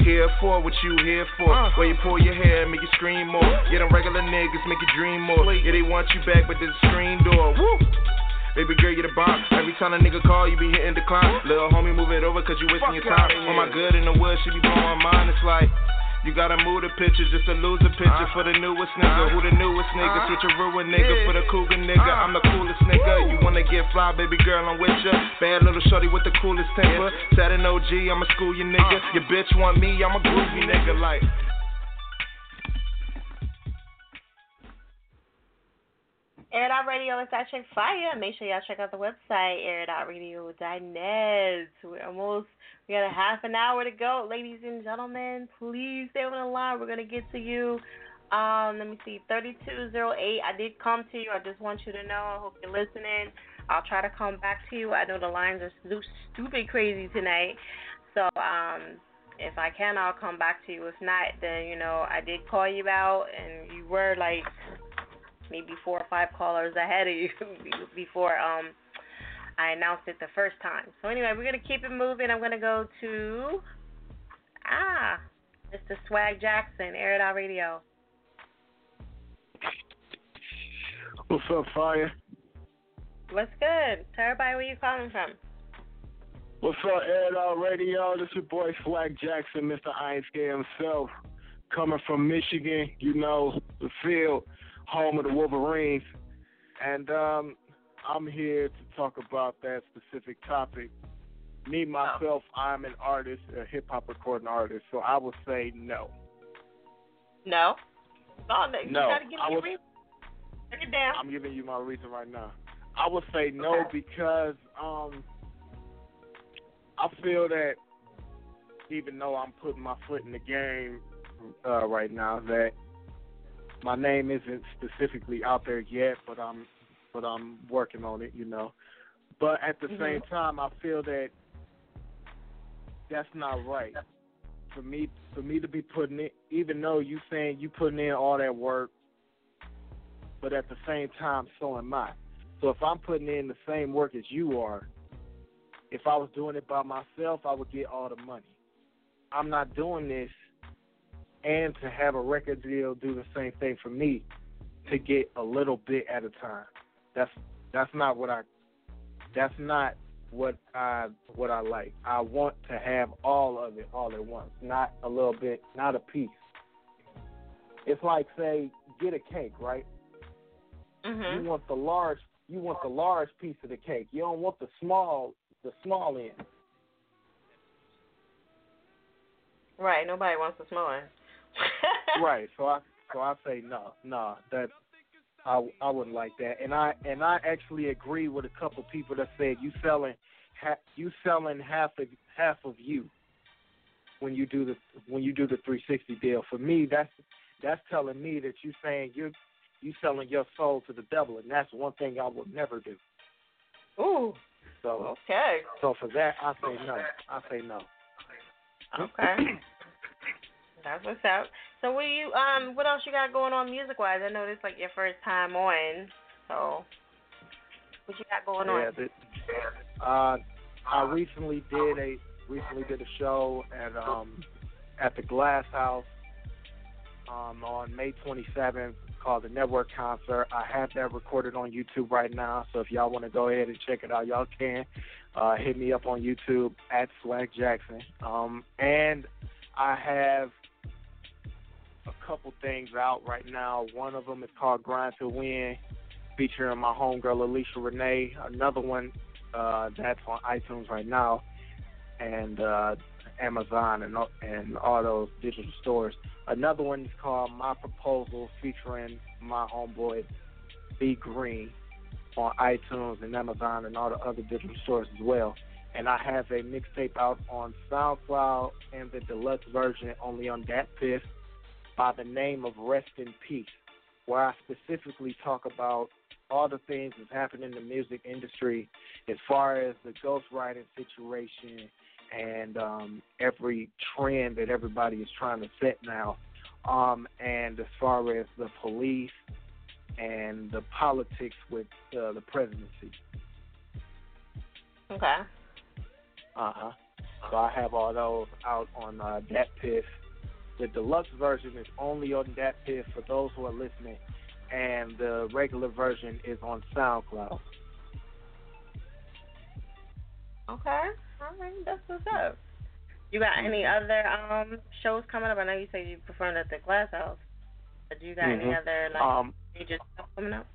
Here for what you here for. Where you pull your hair, make you scream more. Yeah, them regular niggas make you dream more. Yeah, they want you back, but there's a screen door. Woo! Baby girl, you the bomb. Every time a nigga call, you be hitting decline. Little homie, move it over, cause you wasting your time. On my good in the woods, she be blowing mine. It's like, you gotta move the picture just to lose the picture for the newest nigga. Who the newest nigga? Switch a ruin nigga for the cougar nigga. I'm the coolest nigga. Woo. You wanna get fly, baby girl, I'm with ya. Bad little shorty with the coolest temper. Sat an OG, I'ma school you nigga. Your bitch want me, I'm a groovy nigga like. Air It Out Radio is at Check Fire. Make sure y'all check out the website, airitoutradio.net. We're almost, we got a half an hour to go. Ladies and gentlemen, please stay on the line. We're going to get to you. Let me see, 3208. I did come to you. I just want you to know. I hope you're listening. I'll try to come back to you. I know the lines are stupid crazy tonight. So if I can, I'll come back to you. If not, then, you know, I did call you out and you were like, maybe 4 or 5 callers ahead of you before I announced it the first time. So anyway, we're going to keep it moving. I'm going to go to Mr. Swag Jackson, Air It Out Radio. What's up, Fire? What's good? Tell everybody where you calling from. What's up, Air It Out Radio? This is your boy Swag Jackson, Mr. Iron himself, coming from Michigan, you know, the field, home of the Wolverines. And I'm here to talk about that specific topic. Me, myself, I'm an artist, a hip-hop recording artist, so I would say no. No? Oh, no. Break it down. I'm giving you my reason right now. I would say no because I feel that even though I'm putting my foot in the game right now, that my name isn't specifically out there yet, but I'm working on it, you know. But at the same time, I feel that that's not right for me to be putting it. Even though you saying you putting in all that work, but at the same time, so am I. So if I'm putting in the same work as you are, if I was doing it by myself, I would get all the money. I'm not doing this, and to have a record deal do the same thing for me to get a little bit at a time. That's not what I like. I want to have all of it all at once, not a little bit, not a piece. It's like, say, get a cake, right? Mm-hmm. You want the large piece of the cake. You don't want the small end. Right. Nobody wants the small end. Right. So I say no. I wouldn't like that, and I actually agree with a couple people that said you selling half of you when you do the 360 deal. For me, that's telling me that you saying you selling your soul to the devil, and that's one thing I would never do. Ooh. So okay. So for that, I say no. Okay. That's what's up. So what else you got going on music-wise? I know this is like your first time on, so what you got going on? I recently did a show at the Glass House on May 27th called The Network Concert. I have that recorded on YouTube right now, so if y'all want to go ahead and check it out, y'all can. Hit me up on YouTube at Swag Jackson. And I have a couple things out right now. One of them is called Grind to Win, featuring my homegirl Alicia Renee. Another one that's on iTunes right now and Amazon and all those digital stores. Another one is called My Proposal, featuring my homeboy B Green on iTunes and Amazon and all the other digital stores as well. And I have a mixtape out on SoundCloud and the deluxe version only on DatPiff by the name of Rest in Peace, where I specifically talk about all the things that's happening in the music industry as far as the ghostwriting situation and every trend that everybody is trying to set now. And as far as the police and the politics with the presidency. Okay. Uh-huh. So I have all those out on DatPiff. The deluxe version is only on DatPiff for those who are listening, and the regular version is on SoundCloud. Okay. All right. That's what's up. You got any other shows coming up? I know you said you performed at the Glass House, but do you got any other you just coming up?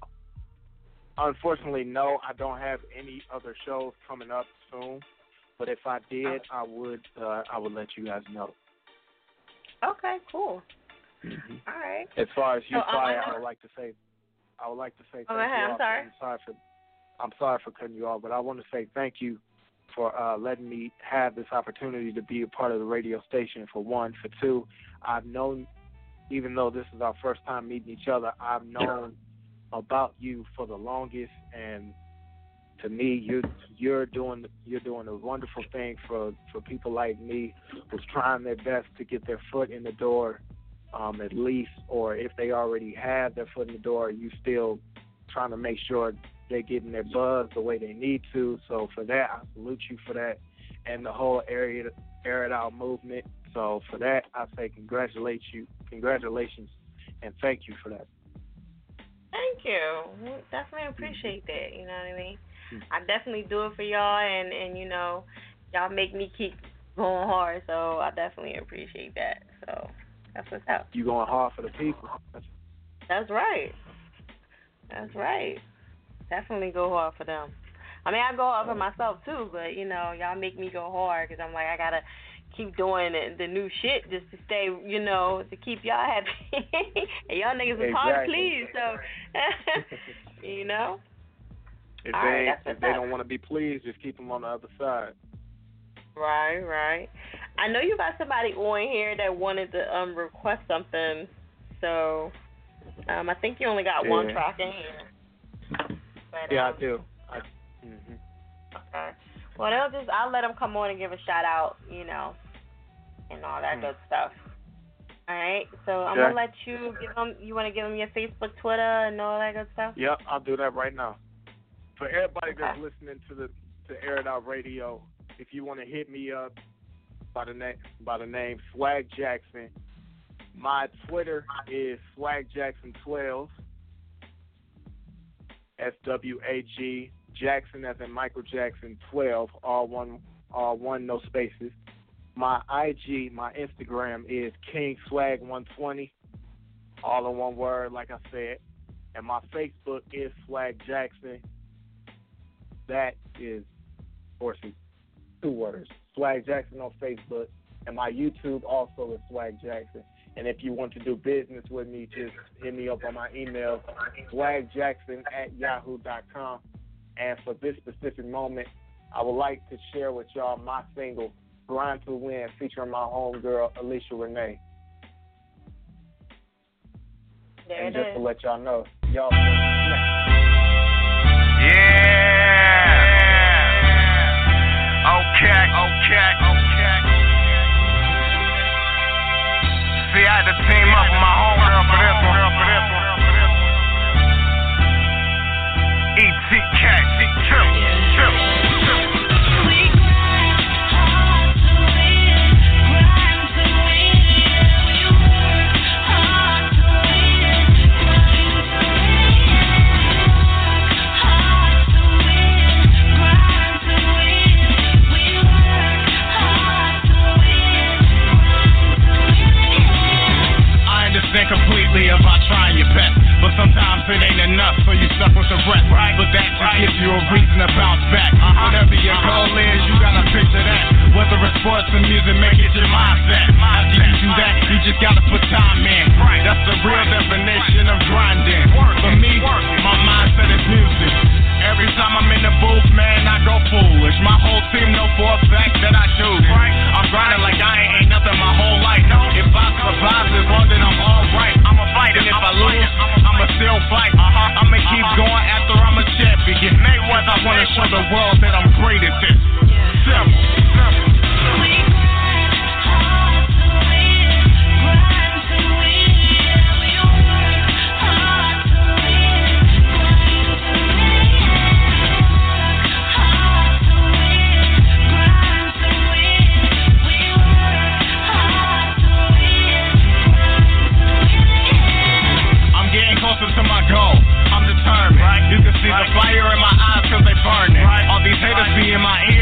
Unfortunately, no. I don't have any other shows coming up soon. But if I did, I would let you guys know. Okay, cool. Mm-hmm. All right. As far as you, Fire, I would like to say thank you all. I'm sorry for cutting you off, but I want to say thank you for letting me have this opportunity to be a part of the radio station. For one, for two, I've known, even though this is our first time meeting each other, I've known about you for the longest, and to me, you're doing a wonderful thing for people like me who's trying their best to get their foot in the door at least, or if they already have their foot in the door, you still trying to make sure they're getting their buzz the way they need to. So for that, I salute you for that, and the whole Air It Out movement. So for that, I say congratulations, and thank you for that. Thank you. We definitely appreciate that, you know what I mean? I definitely do it for y'all, and you know, y'all make me keep going hard, so I definitely appreciate that. So that's what's up. You going hard for the people. That's right. That's right. Definitely go hard for them. I mean, I go hard for myself too, but you know, y'all make me go hard because I'm like, I gotta keep doing the new shit just to stay, you know, to keep y'all happy. And y'all niggas was hard to please, so you know. If they don't want to be pleased, just keep them on the other side. Right, right. I know you got somebody on here that wanted to request something, so I think you only got one track in here. But, I do. Okay. Well, I'll let them come on and give a shout out, you know, and all that good stuff. All right, so I'm gonna let you give them. You want to give them your Facebook, Twitter, and all that good stuff? Yep, I'll do that right now. For everybody that's listening to Air It Out Radio, if you want to hit me up by the name Swag Jackson, my Twitter is SwagJackson12. SWAG Jackson as in Michael Jackson 12, all one, no spaces. My IG, my Instagram is KingSwag120, all in one word, like I said. And my Facebook is Swag Jackson. That is, of course, two words. Swag Jackson on Facebook. And my YouTube also is Swag Jackson. And if you want to do business with me, just hit me up on my email, swagjackson@yahoo.com. And for this specific moment, I would like to share with y'all my single, Grind to Win, featuring my homegirl, Alicia Renee. There and it just is. To let y'all know, y'all. Yeah. Okay. See, I had to team up with my homegirl for this one. ETK, completely if I try your best, but sometimes it ain't enough, so you stuck with the rest, right? But that just gives you a reason to bounce back. Whatever your goal is, you gotta picture that. Whether it's sports or music, make it your mindset. After you do that, you just gotta put time in. That's the real definition of grinding. For me, my mindset is music. Every time I'm in the booth, man, I go foolish. My whole team know for a fact that I do this. I'm grinding like I ain't nothing my whole life. If I survive this long, then I'm alright. I'm a fighter. If I lose, I'ma still fight. I'ma keep going after I'm a champion. I wanna show the world that I'm great at this. Simple. To my goal, I'm determined. You can see the fire in my eyes cause they burning. All these haters be in my ears.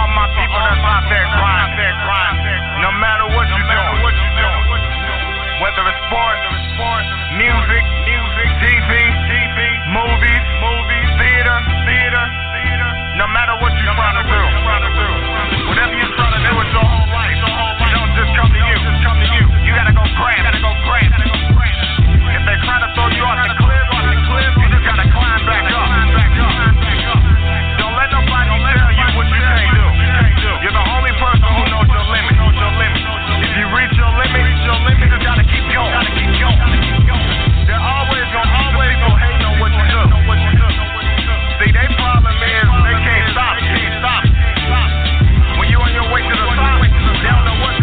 all my people that's out there grinding. No matter what you're doing, whether it's sports, music, TV, movies, theater. No matter what you're trying to do, whatever you're trying to do with your whole life, it don't just come to you. You gotta go grab. If they try to throw you off the cliff, you just gotta climb back up. Don't let nobody tell you what you can't do. You're the only person who knows your limit. If you reach your limit, you just gotta keep going. They're always gonna be people hating on what you do. See, their problem is they can't stop. When you're on your way to the top, they don't know what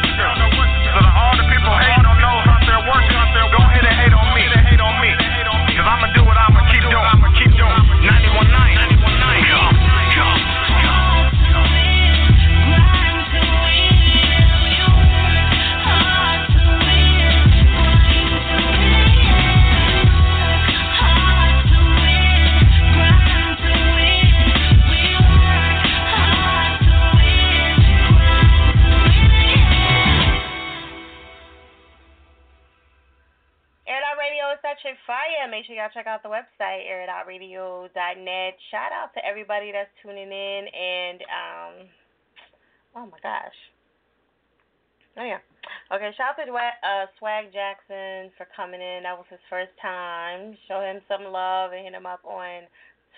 to do. So all the people hating on those out there working out there, go ahead and hate on me. Cause I'ma do what I'ma keep doing. 91.9. Fire. Make sure y'all check out the website, airitoutradio.net. Shout out to everybody that's tuning in, and oh my gosh, oh yeah, okay. Shout out to Swag Jackson for coming in. That was his first time. Show him some love and hit him up on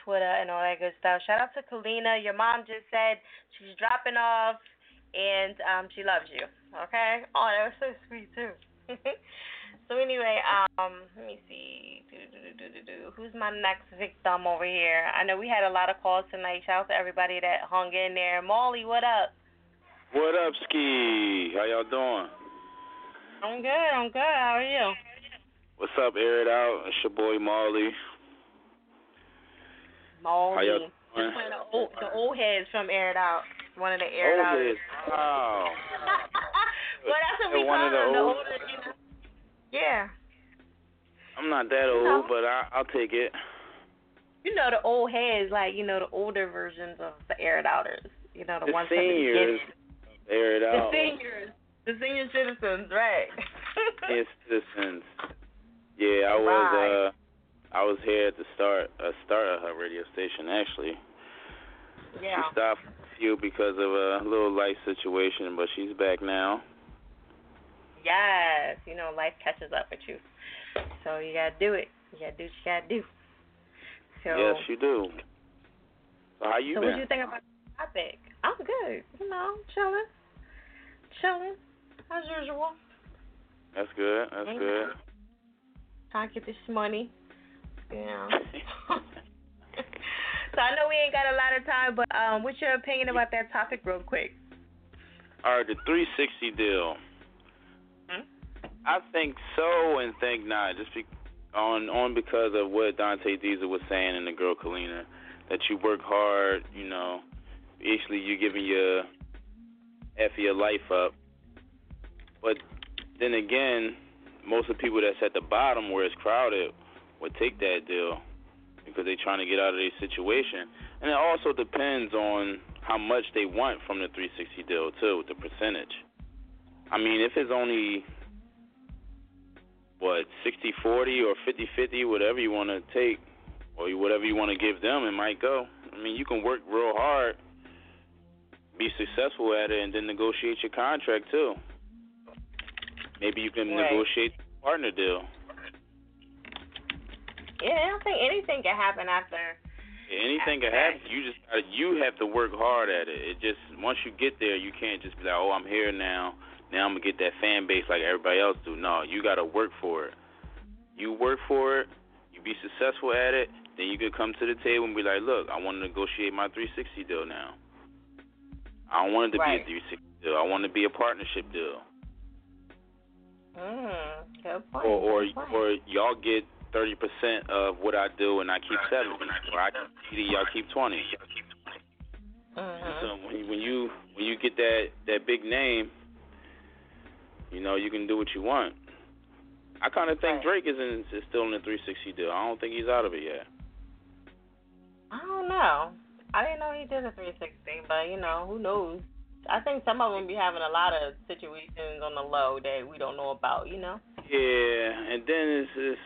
Twitter and all that good stuff. Shout out to Kalina. Your mom just said she's dropping off, and she loves you. Okay. Oh, that was so sweet too. So anyway, let me see. Who's my next victim over here? I know we had a lot of calls tonight. Shout out to everybody that hung in there. Molly, what up? What up, Ski? How y'all doing? I'm good. How are you? What's up, Air It Out? It's your boy Molly. How y'all doing? Just one of the old heads from Air It Out. One of the Air It Out. Old heads. Wow. Well, that's what we call them. The older, you know. Yeah. I'm not that old, but I'll take it. You know, the old heads, like, you know, the older versions of the Air It Outers. You know, the ones from the beginning. Air It Out. The seniors. The senior citizens, right. Yes, citizens. Yeah, I was here at the start of her radio station, actually. Yeah. She stopped a few because of a little life situation, but she's back now. Yes, you know, life catches up with you. So you got to do it. You got to do what you got to do. So, yes, you do. So how you been? What do you think about the topic? I'm good. You know, chilling. As usual. That's good. Good. Trying to get this money. Yeah. So I know we ain't got a lot of time, but what's your opinion about that topic real quick? All right, the 360 deal. I think so and think not. Just on because of what Dante Diesel was saying and the girl Kalina, that you work hard, you know, basically you're giving your half of your life up. But then again, most of the people that's at the bottom where it's crowded would take that deal because they're trying to get out of their situation. And it also depends on how much they want from the 360 deal too, the percentage. I mean, if it's only... what, 60-40 or 50-50, whatever you want to take or whatever you want to give them, it might go. I mean, you can work real hard, be successful at it, and then negotiate your contract too. Maybe you can negotiate the partner deal. Yeah, I don't think anything can happen after. Yeah, anything can happen. You just you have to work hard at it. It just, once you get there, you can't just be like, oh, I'm here now. Now I'm going to get that fan base like everybody else do. No, you got to work for it. You work for it, you be successful at it, then you could come to the table and be like, look, I want to negotiate my 360 deal now. I don't want it to be a 360 deal. I want it to be a partnership deal. Good point. Or y'all get 30% of what I do and I keep 70. Or I keep 80, y'all keep 20. So when you get that big name, you know, you can do what you want. I kind of think Drake is still in the 360 deal. I don't think he's out of it yet. I don't know. I didn't know he did a 360, but, you know, who knows? I think some of them be having a lot of situations on the low that we don't know about, you know? Yeah, and then it's just,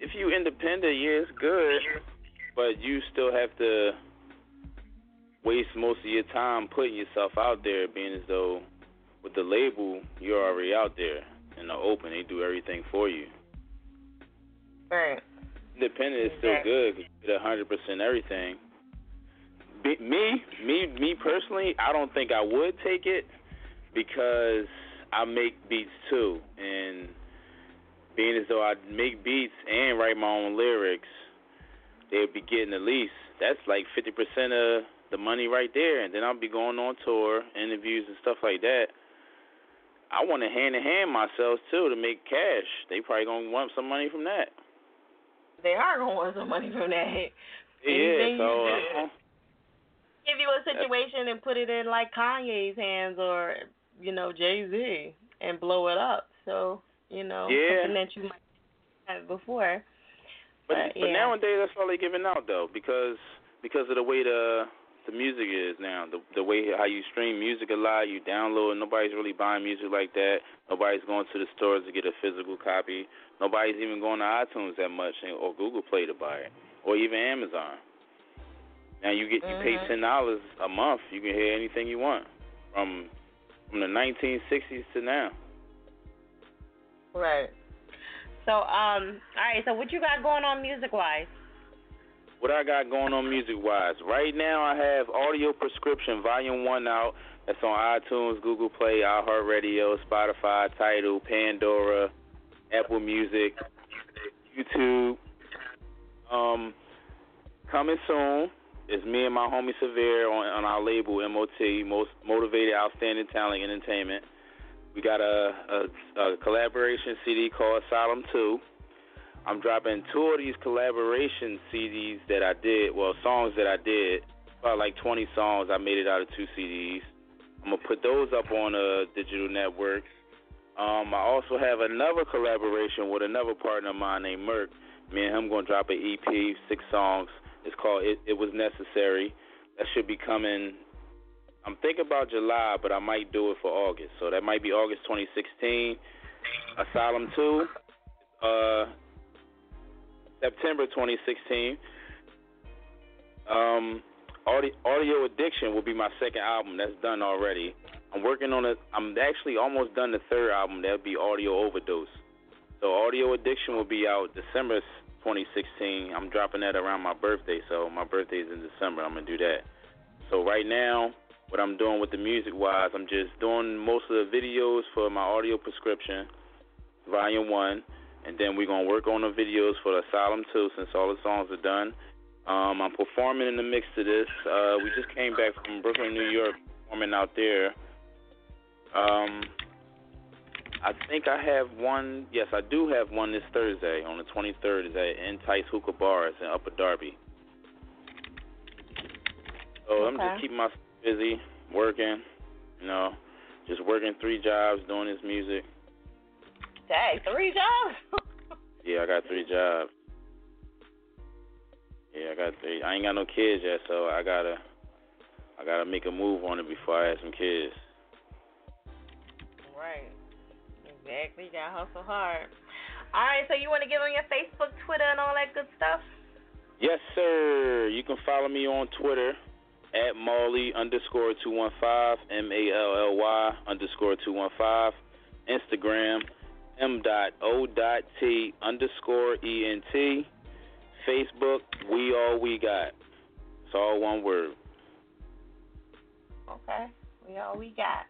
if you independent, yeah, it's good, but you still have to waste most of your time putting yourself out there, being as though with the label, you're already out there in the open. They do everything for you. Right. Independent is still good because you get 100% everything. Me personally, I don't think I would take it because I make beats too, and being as though I make beats and write my own lyrics, they'd be getting the least. That's like 50% of the money right there, and then I'll be going on tour, interviews and stuff like that. I want to hand-to-hand myself too to make cash. They probably going to want some money from that. They are going to want some money from that. Yeah, so... give you a situation and put it in like Kanye's hands or, you know, Jay-Z and blow it up. So, you know, something that you might have before. But nowadays that's all they're giving out though, because of the way the music is now, the way how you stream music a lot, you download. Nobody's really buying music like that. Nobody's going to the stores to get a physical copy. Nobody's even going to iTunes that much or Google Play to buy it or even Amazon. Now you pay $10 a month. You can hear anything you want from the 1960s to now. Right. So all right. So what you got going on music wise? What I got going on music wise right now, I have Audio Prescription Volume 1 out. That's on iTunes, Google Play, iHeartRadio, Spotify, Tidal, Pandora, Apple Music, YouTube. Coming soon. It's me and my homie Severe on our label, MOT, Most Motivated Outstanding Talent Entertainment. We got a collaboration CD called Asylum 2. I'm dropping 2 of these collaboration CDs that I did, well, songs that I did, about like 20 songs. I made it out of 2 CDs. I'm going to put those up on digital networks. I also have another collaboration with another partner of mine named Merck. Me and him going to drop an EP, 6 songs. It's called It Was Necessary. That should be coming, I'm thinking about July, but I might do it for August. So that might be August 2016. Asylum 2, September 2016. Audio Addiction will be my second album. That's done already. I'm actually almost done the third album. That'll be Audio Overdose. So Audio Addiction will be out December 2016. I'm dropping that around my birthday, so my birthday is in December. I'm gonna do that. So right now, what I'm doing with the music wise, I'm just doing most of the videos for my Audio Prescription Volume 1, and then we're gonna work on the videos for the Asylum 2 since all the songs are done. I'm performing in the mix to this. We just came back from Brooklyn, New York, performing out there. I think I have one. Yes, I do have one this Thursday on the 23rd. It's at Entice Hookah Bars in Upper Darby. So I'm just keeping myself busy, working, you know, just working 3 jobs, doing this music. Dang, 3 jobs? Yeah, I got 3 jobs. Yeah, I got 3. I ain't got no kids yet, so I gotta make a move on it before I have some kids. Right. Exactly, you gotta hustle hard. All right, so you want to give them your Facebook, Twitter, and all that good stuff? Yes, sir. You can follow me on Twitter at Molly_215, MALLY_215. Instagram, M.O.T_ENT. Facebook, We All We Got. It's all one word. Okay, We All We Got.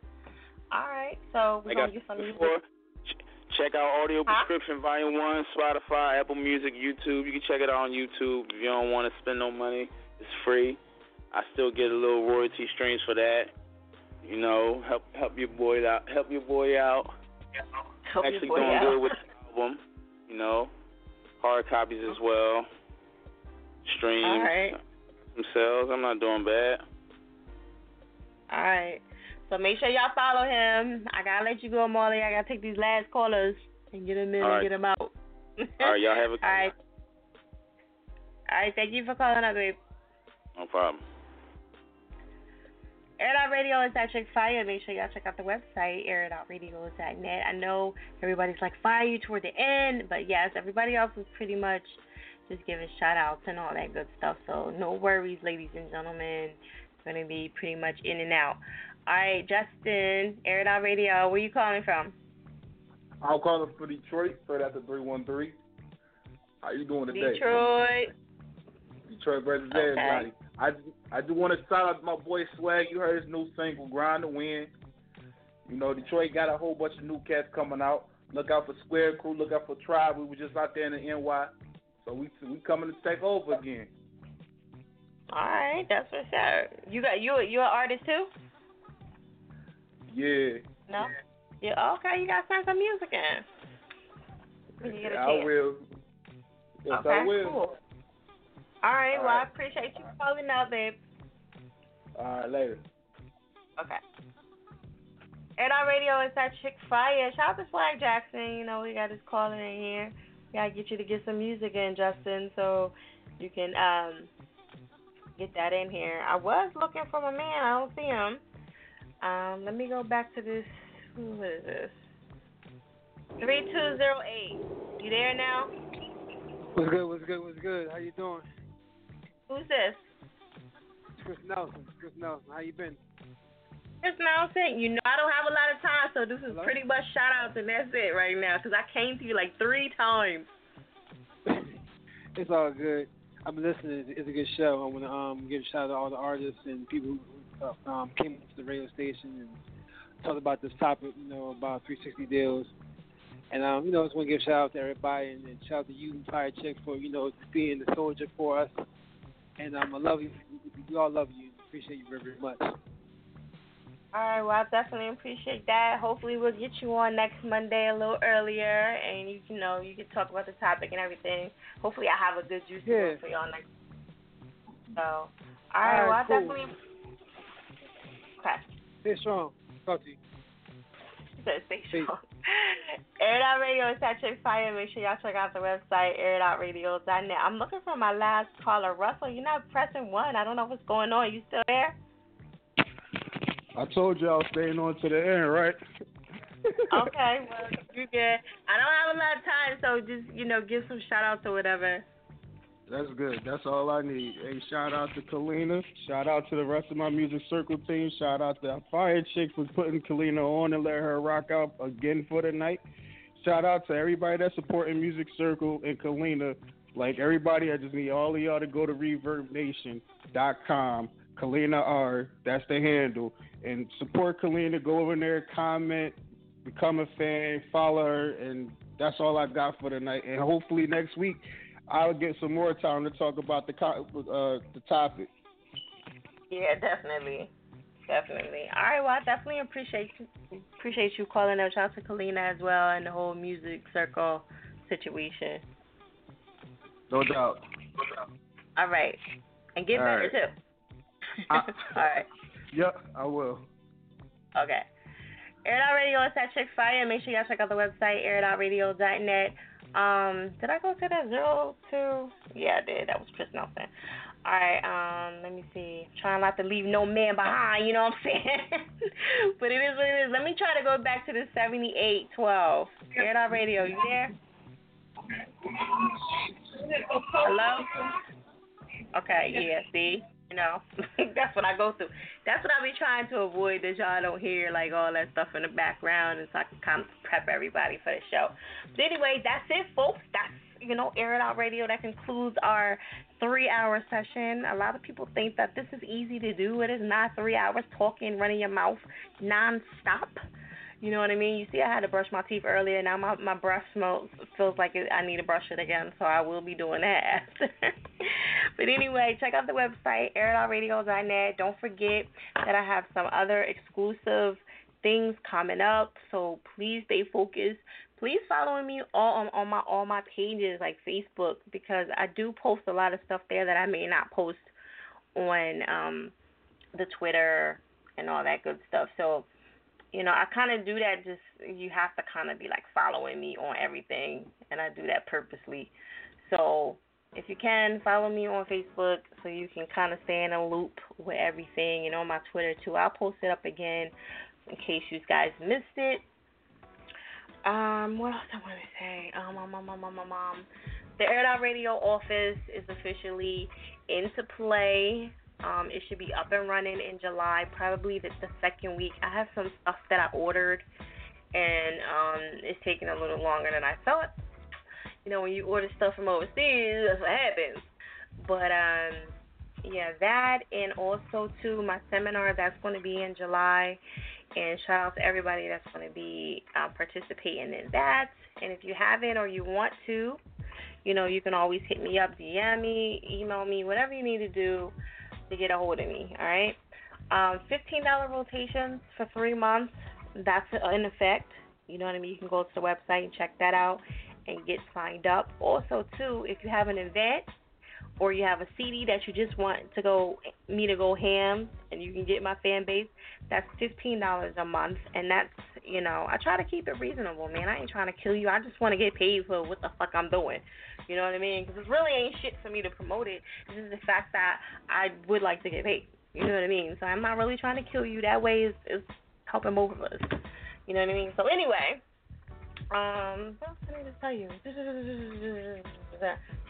All right, so we're going to get some music. Check out Audio Prescription Volume 1, Spotify, Apple Music, YouTube. You can check it out on YouTube if you don't want to spend no money. It's free. I still get a little royalty streams for that. You know, help your boy out. Help your boy out. Help actually your boy doing out. Good with the album. You know, hard copies as well. Streams all right. Themselves. I'm not doing bad. All right. So make sure y'all follow him. I got to let you go, Molly. I got to take these last callers and get them in and get them out. All right, y'all have a good night. All right, thank you for calling up, babe. No problem. Radio is at Chick Fire. Make sure y'all check out the website, airitoutradio.net. I know everybody's like, fire you toward the end, but yes, everybody else was pretty much just giving shout-outs and all that good stuff. So no worries, ladies and gentlemen. It's going to be pretty much in and out. All right, Justin, Air It Out Radio, where you calling from? I'm calling for Detroit, straight after 313. How you doing today? Detroit versus everybody. I do want to shout out my boy Swag. You heard his new single, Grind to Win. You know, Detroit got a whole bunch of new cats coming out. Look out for Square Crew. Look out for Tribe. We were just out there in the NY. So we coming to take over again. All right, that's what's up. You an artist too? Yeah. No? Yeah, okay, you got to turn some music in. You get a chance. I will. Yes, okay, I will. Cool. All right, well, I appreciate you calling up, babe. All right, later. Okay. Air It Out Radio is at Chick Fire. Shout out to Swag Jackson. You know, we got his calling in here. We got to get you to get some music in, Justin, so you can get that in here. I was looking for my man. I don't see him. Let me go back to this. What is this? 3208. You there now? What's good? How you doing? Who's this? Chris Nelson. How you been? Chris Nelson, you know I don't have a lot of time, so this is pretty much shout-outs, and that's it right now, because I came to you like 3 times. It's all good. I'm listening. It's a good show. I want to give a shout-out to all the artists and people who came to the radio station and talked about this topic, you know, about 360 deals. And, you know, I just want to give a shout-out to everybody and shout-out to you, Fiyachick, for, you know, being the soldier for us. And I love you. We all love you. Appreciate you very, very much. All right, well, I definitely appreciate that. Hopefully we'll get you on next Monday a little earlier, and, you know, you can talk about the topic and everything. Hopefully I have a good juice for y'all next week. So, all right, well, cool. I definitely... Okay. Stay strong. Talk to you. Stay strong. Air It Out Radio is at Chick Fire. Make sure y'all check out the website, airitoutradio.net. I'm looking for my last caller. Russell, you're not pressing 1. I don't know what's going on. You still there? I told you I was staying on to the end, right? Okay, well, you're good. I don't have a lot of time, so just, you know, give some shout-outs or whatever. That's good. That's all I need. Hey, shout-out to Kalina. Shout-out to the rest of my music circle team. Shout-out to Fiyachick for putting Kalina on and let her rock out again for the night. Shout-out to everybody that's supporting Music Circle and Kalina. Like, everybody, I just need all of y'all to go to ReverbNation.com. Kalina R, that's the handle. And support Kalina. Go over there, comment, become a fan, follow her, and that's all I got for the night. And hopefully next week, I'll get some more time to talk about the topic. Yeah, definitely. All right, well, I definitely appreciate you calling out. Shout out to Kalina as well and the whole music circle situation. No doubt. All right, and get better too. All right. Yep, I will. Okay. Air It Out Radio is at Chick Fire. Make sure y'all check out the website airitoutradio.net. Did I go to that 02? Yeah, I did. That was Chris Nelson. All right, let me see. I'm trying not to leave no man behind, you know what I'm saying? But it is what it is. Let me try to go back to the 7812. Air It Out Radio, you there? Hello? Okay, yeah, see? You know, that's what I go through. That's what I be trying to avoid, that y'all don't hear, like, all that stuff in the background, and so I can kind of prep everybody for the show. But anyway, that's it, folks. That's, you know, Air It Out Radio. That concludes our 3-hour session. A lot of people think that this is easy to do. It is not 3 hours talking, running your mouth nonstop. You know what I mean? You see, I had to brush my teeth earlier. Now my breath feels like I need to brush it again, so I will be doing that after. But anyway, check out the website, airitoutradio.net. Don't forget that I have some other exclusive things coming up, so please stay focused. Please follow me on all my pages, like Facebook, because I do post a lot of stuff there that I may not post on the Twitter and all that good stuff. So, you know, I kind of do that, just, you have to kind of be, like, following me on everything, and I do that purposely. So If you can, follow me on Facebook so you can kind of stay in a loop with everything, and on my Twitter too. I'll post it up again in case you guys missed it. What else I want to say? The Air It Out Radio office is officially into play. It should be up and running in July, probably the second week. I have some stuff that I ordered, and it's taking a little longer than I thought. You know, when you order stuff from overseas, that's what happens. But, yeah, that, and also, too, my seminar, that's going to be in July. And shout out to everybody that's going to be participating in that. And if you haven't or you want to, you know, you can always hit me up, DM me, email me, whatever you need to do to get a hold of me, all right? $15 rotations for 3 months. That's in effect. You know what I mean? You can go to the website and check that out and get signed up. Also, too, if you have an event or you have a CD that you just want to go me to go ham and you can get my fan base, that's $15 a month. And that's, you know, I try to keep it reasonable, man. I ain't trying to kill you. I just want to get paid for what the fuck I'm doing. You know what I mean? Because it really ain't shit for me to promote it. This is the fact that I would like to get paid. You know what I mean? So I'm not really trying to kill you. That way is helping both of us. You know what I mean? So anyway, what else did I need to tell you?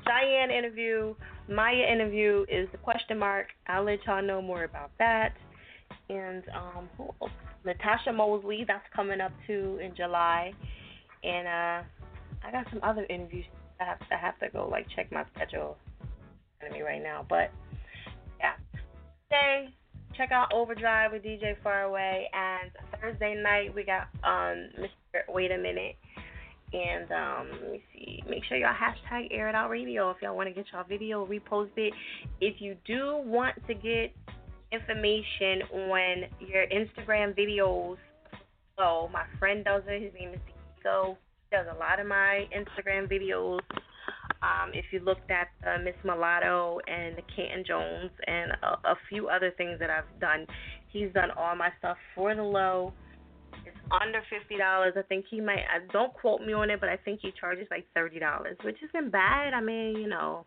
Diane interview, Maya interview is the question mark. I'll let y'all know more about that. And who else? Natasha Mosley, that's coming up too in July. And I got some other interviews. I have to go like check my schedule in me right now. But yeah, today check out Overdrive with DJ Faraway. And Thursday night we got Mr. Wait a Minute. And let me see. Make sure y'all hashtag Air It Out Radio if y'all want to get y'all video reposted. If you do want to get information on your Instagram videos, so my friend does it. His name is Diego. He does a lot of my Instagram videos. If you looked at Miss Mulatto and the Canton Jones and a few other things that I've done, he's done all my stuff for the low. It's under $50. I think he might, don't quote me on it, but I think he charges like $30, which isn't bad. I mean, you know,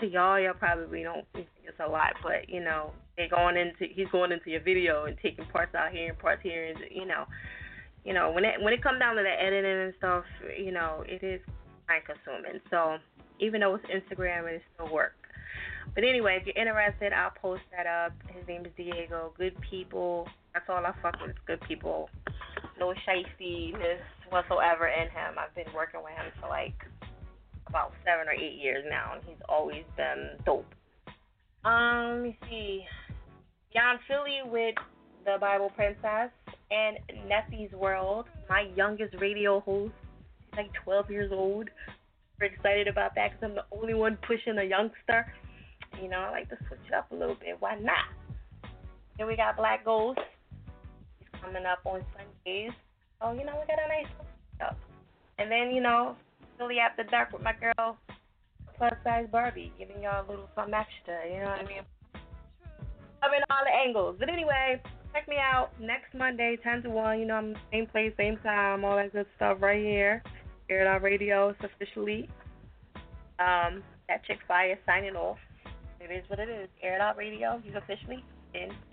to y'all probably don't think it's a lot, but, you know, he's going into your video and taking parts out here and parts here, and, you know, when it comes down to the editing and stuff, you know, it is time consuming. So even though it's Instagram, it's still work. But anyway, if you're interested, I'll post that up. His name is Diego. Good people. That's all I fuck with. Good people. No shystiness whatsoever in him. I've been working with him for like about 7 or 8 years now, and he's always been dope. Let me see. Yon Philly with the Bible Princess and Neffy's World, my youngest radio host. She's like 12 years old. We're excited about that because I'm the only one pushing a youngster. You know, I like to switch it up a little bit. Why not? Then we got Black Ghost. He's coming up on Sundays. So, you know, we got a nice stuff. And then, you know, Philly After Dark with my girl, Plus Size Barbie, giving y'all a little something extra. You know what I mean? I'm in all the angles. But anyway, check me out next Monday, 10 to 1. You know, I'm same place, same time, all that good stuff right here. Air It Out Radio, it's officially that chick fire signing off. It is what it is. Air It Out Radio, you've officially been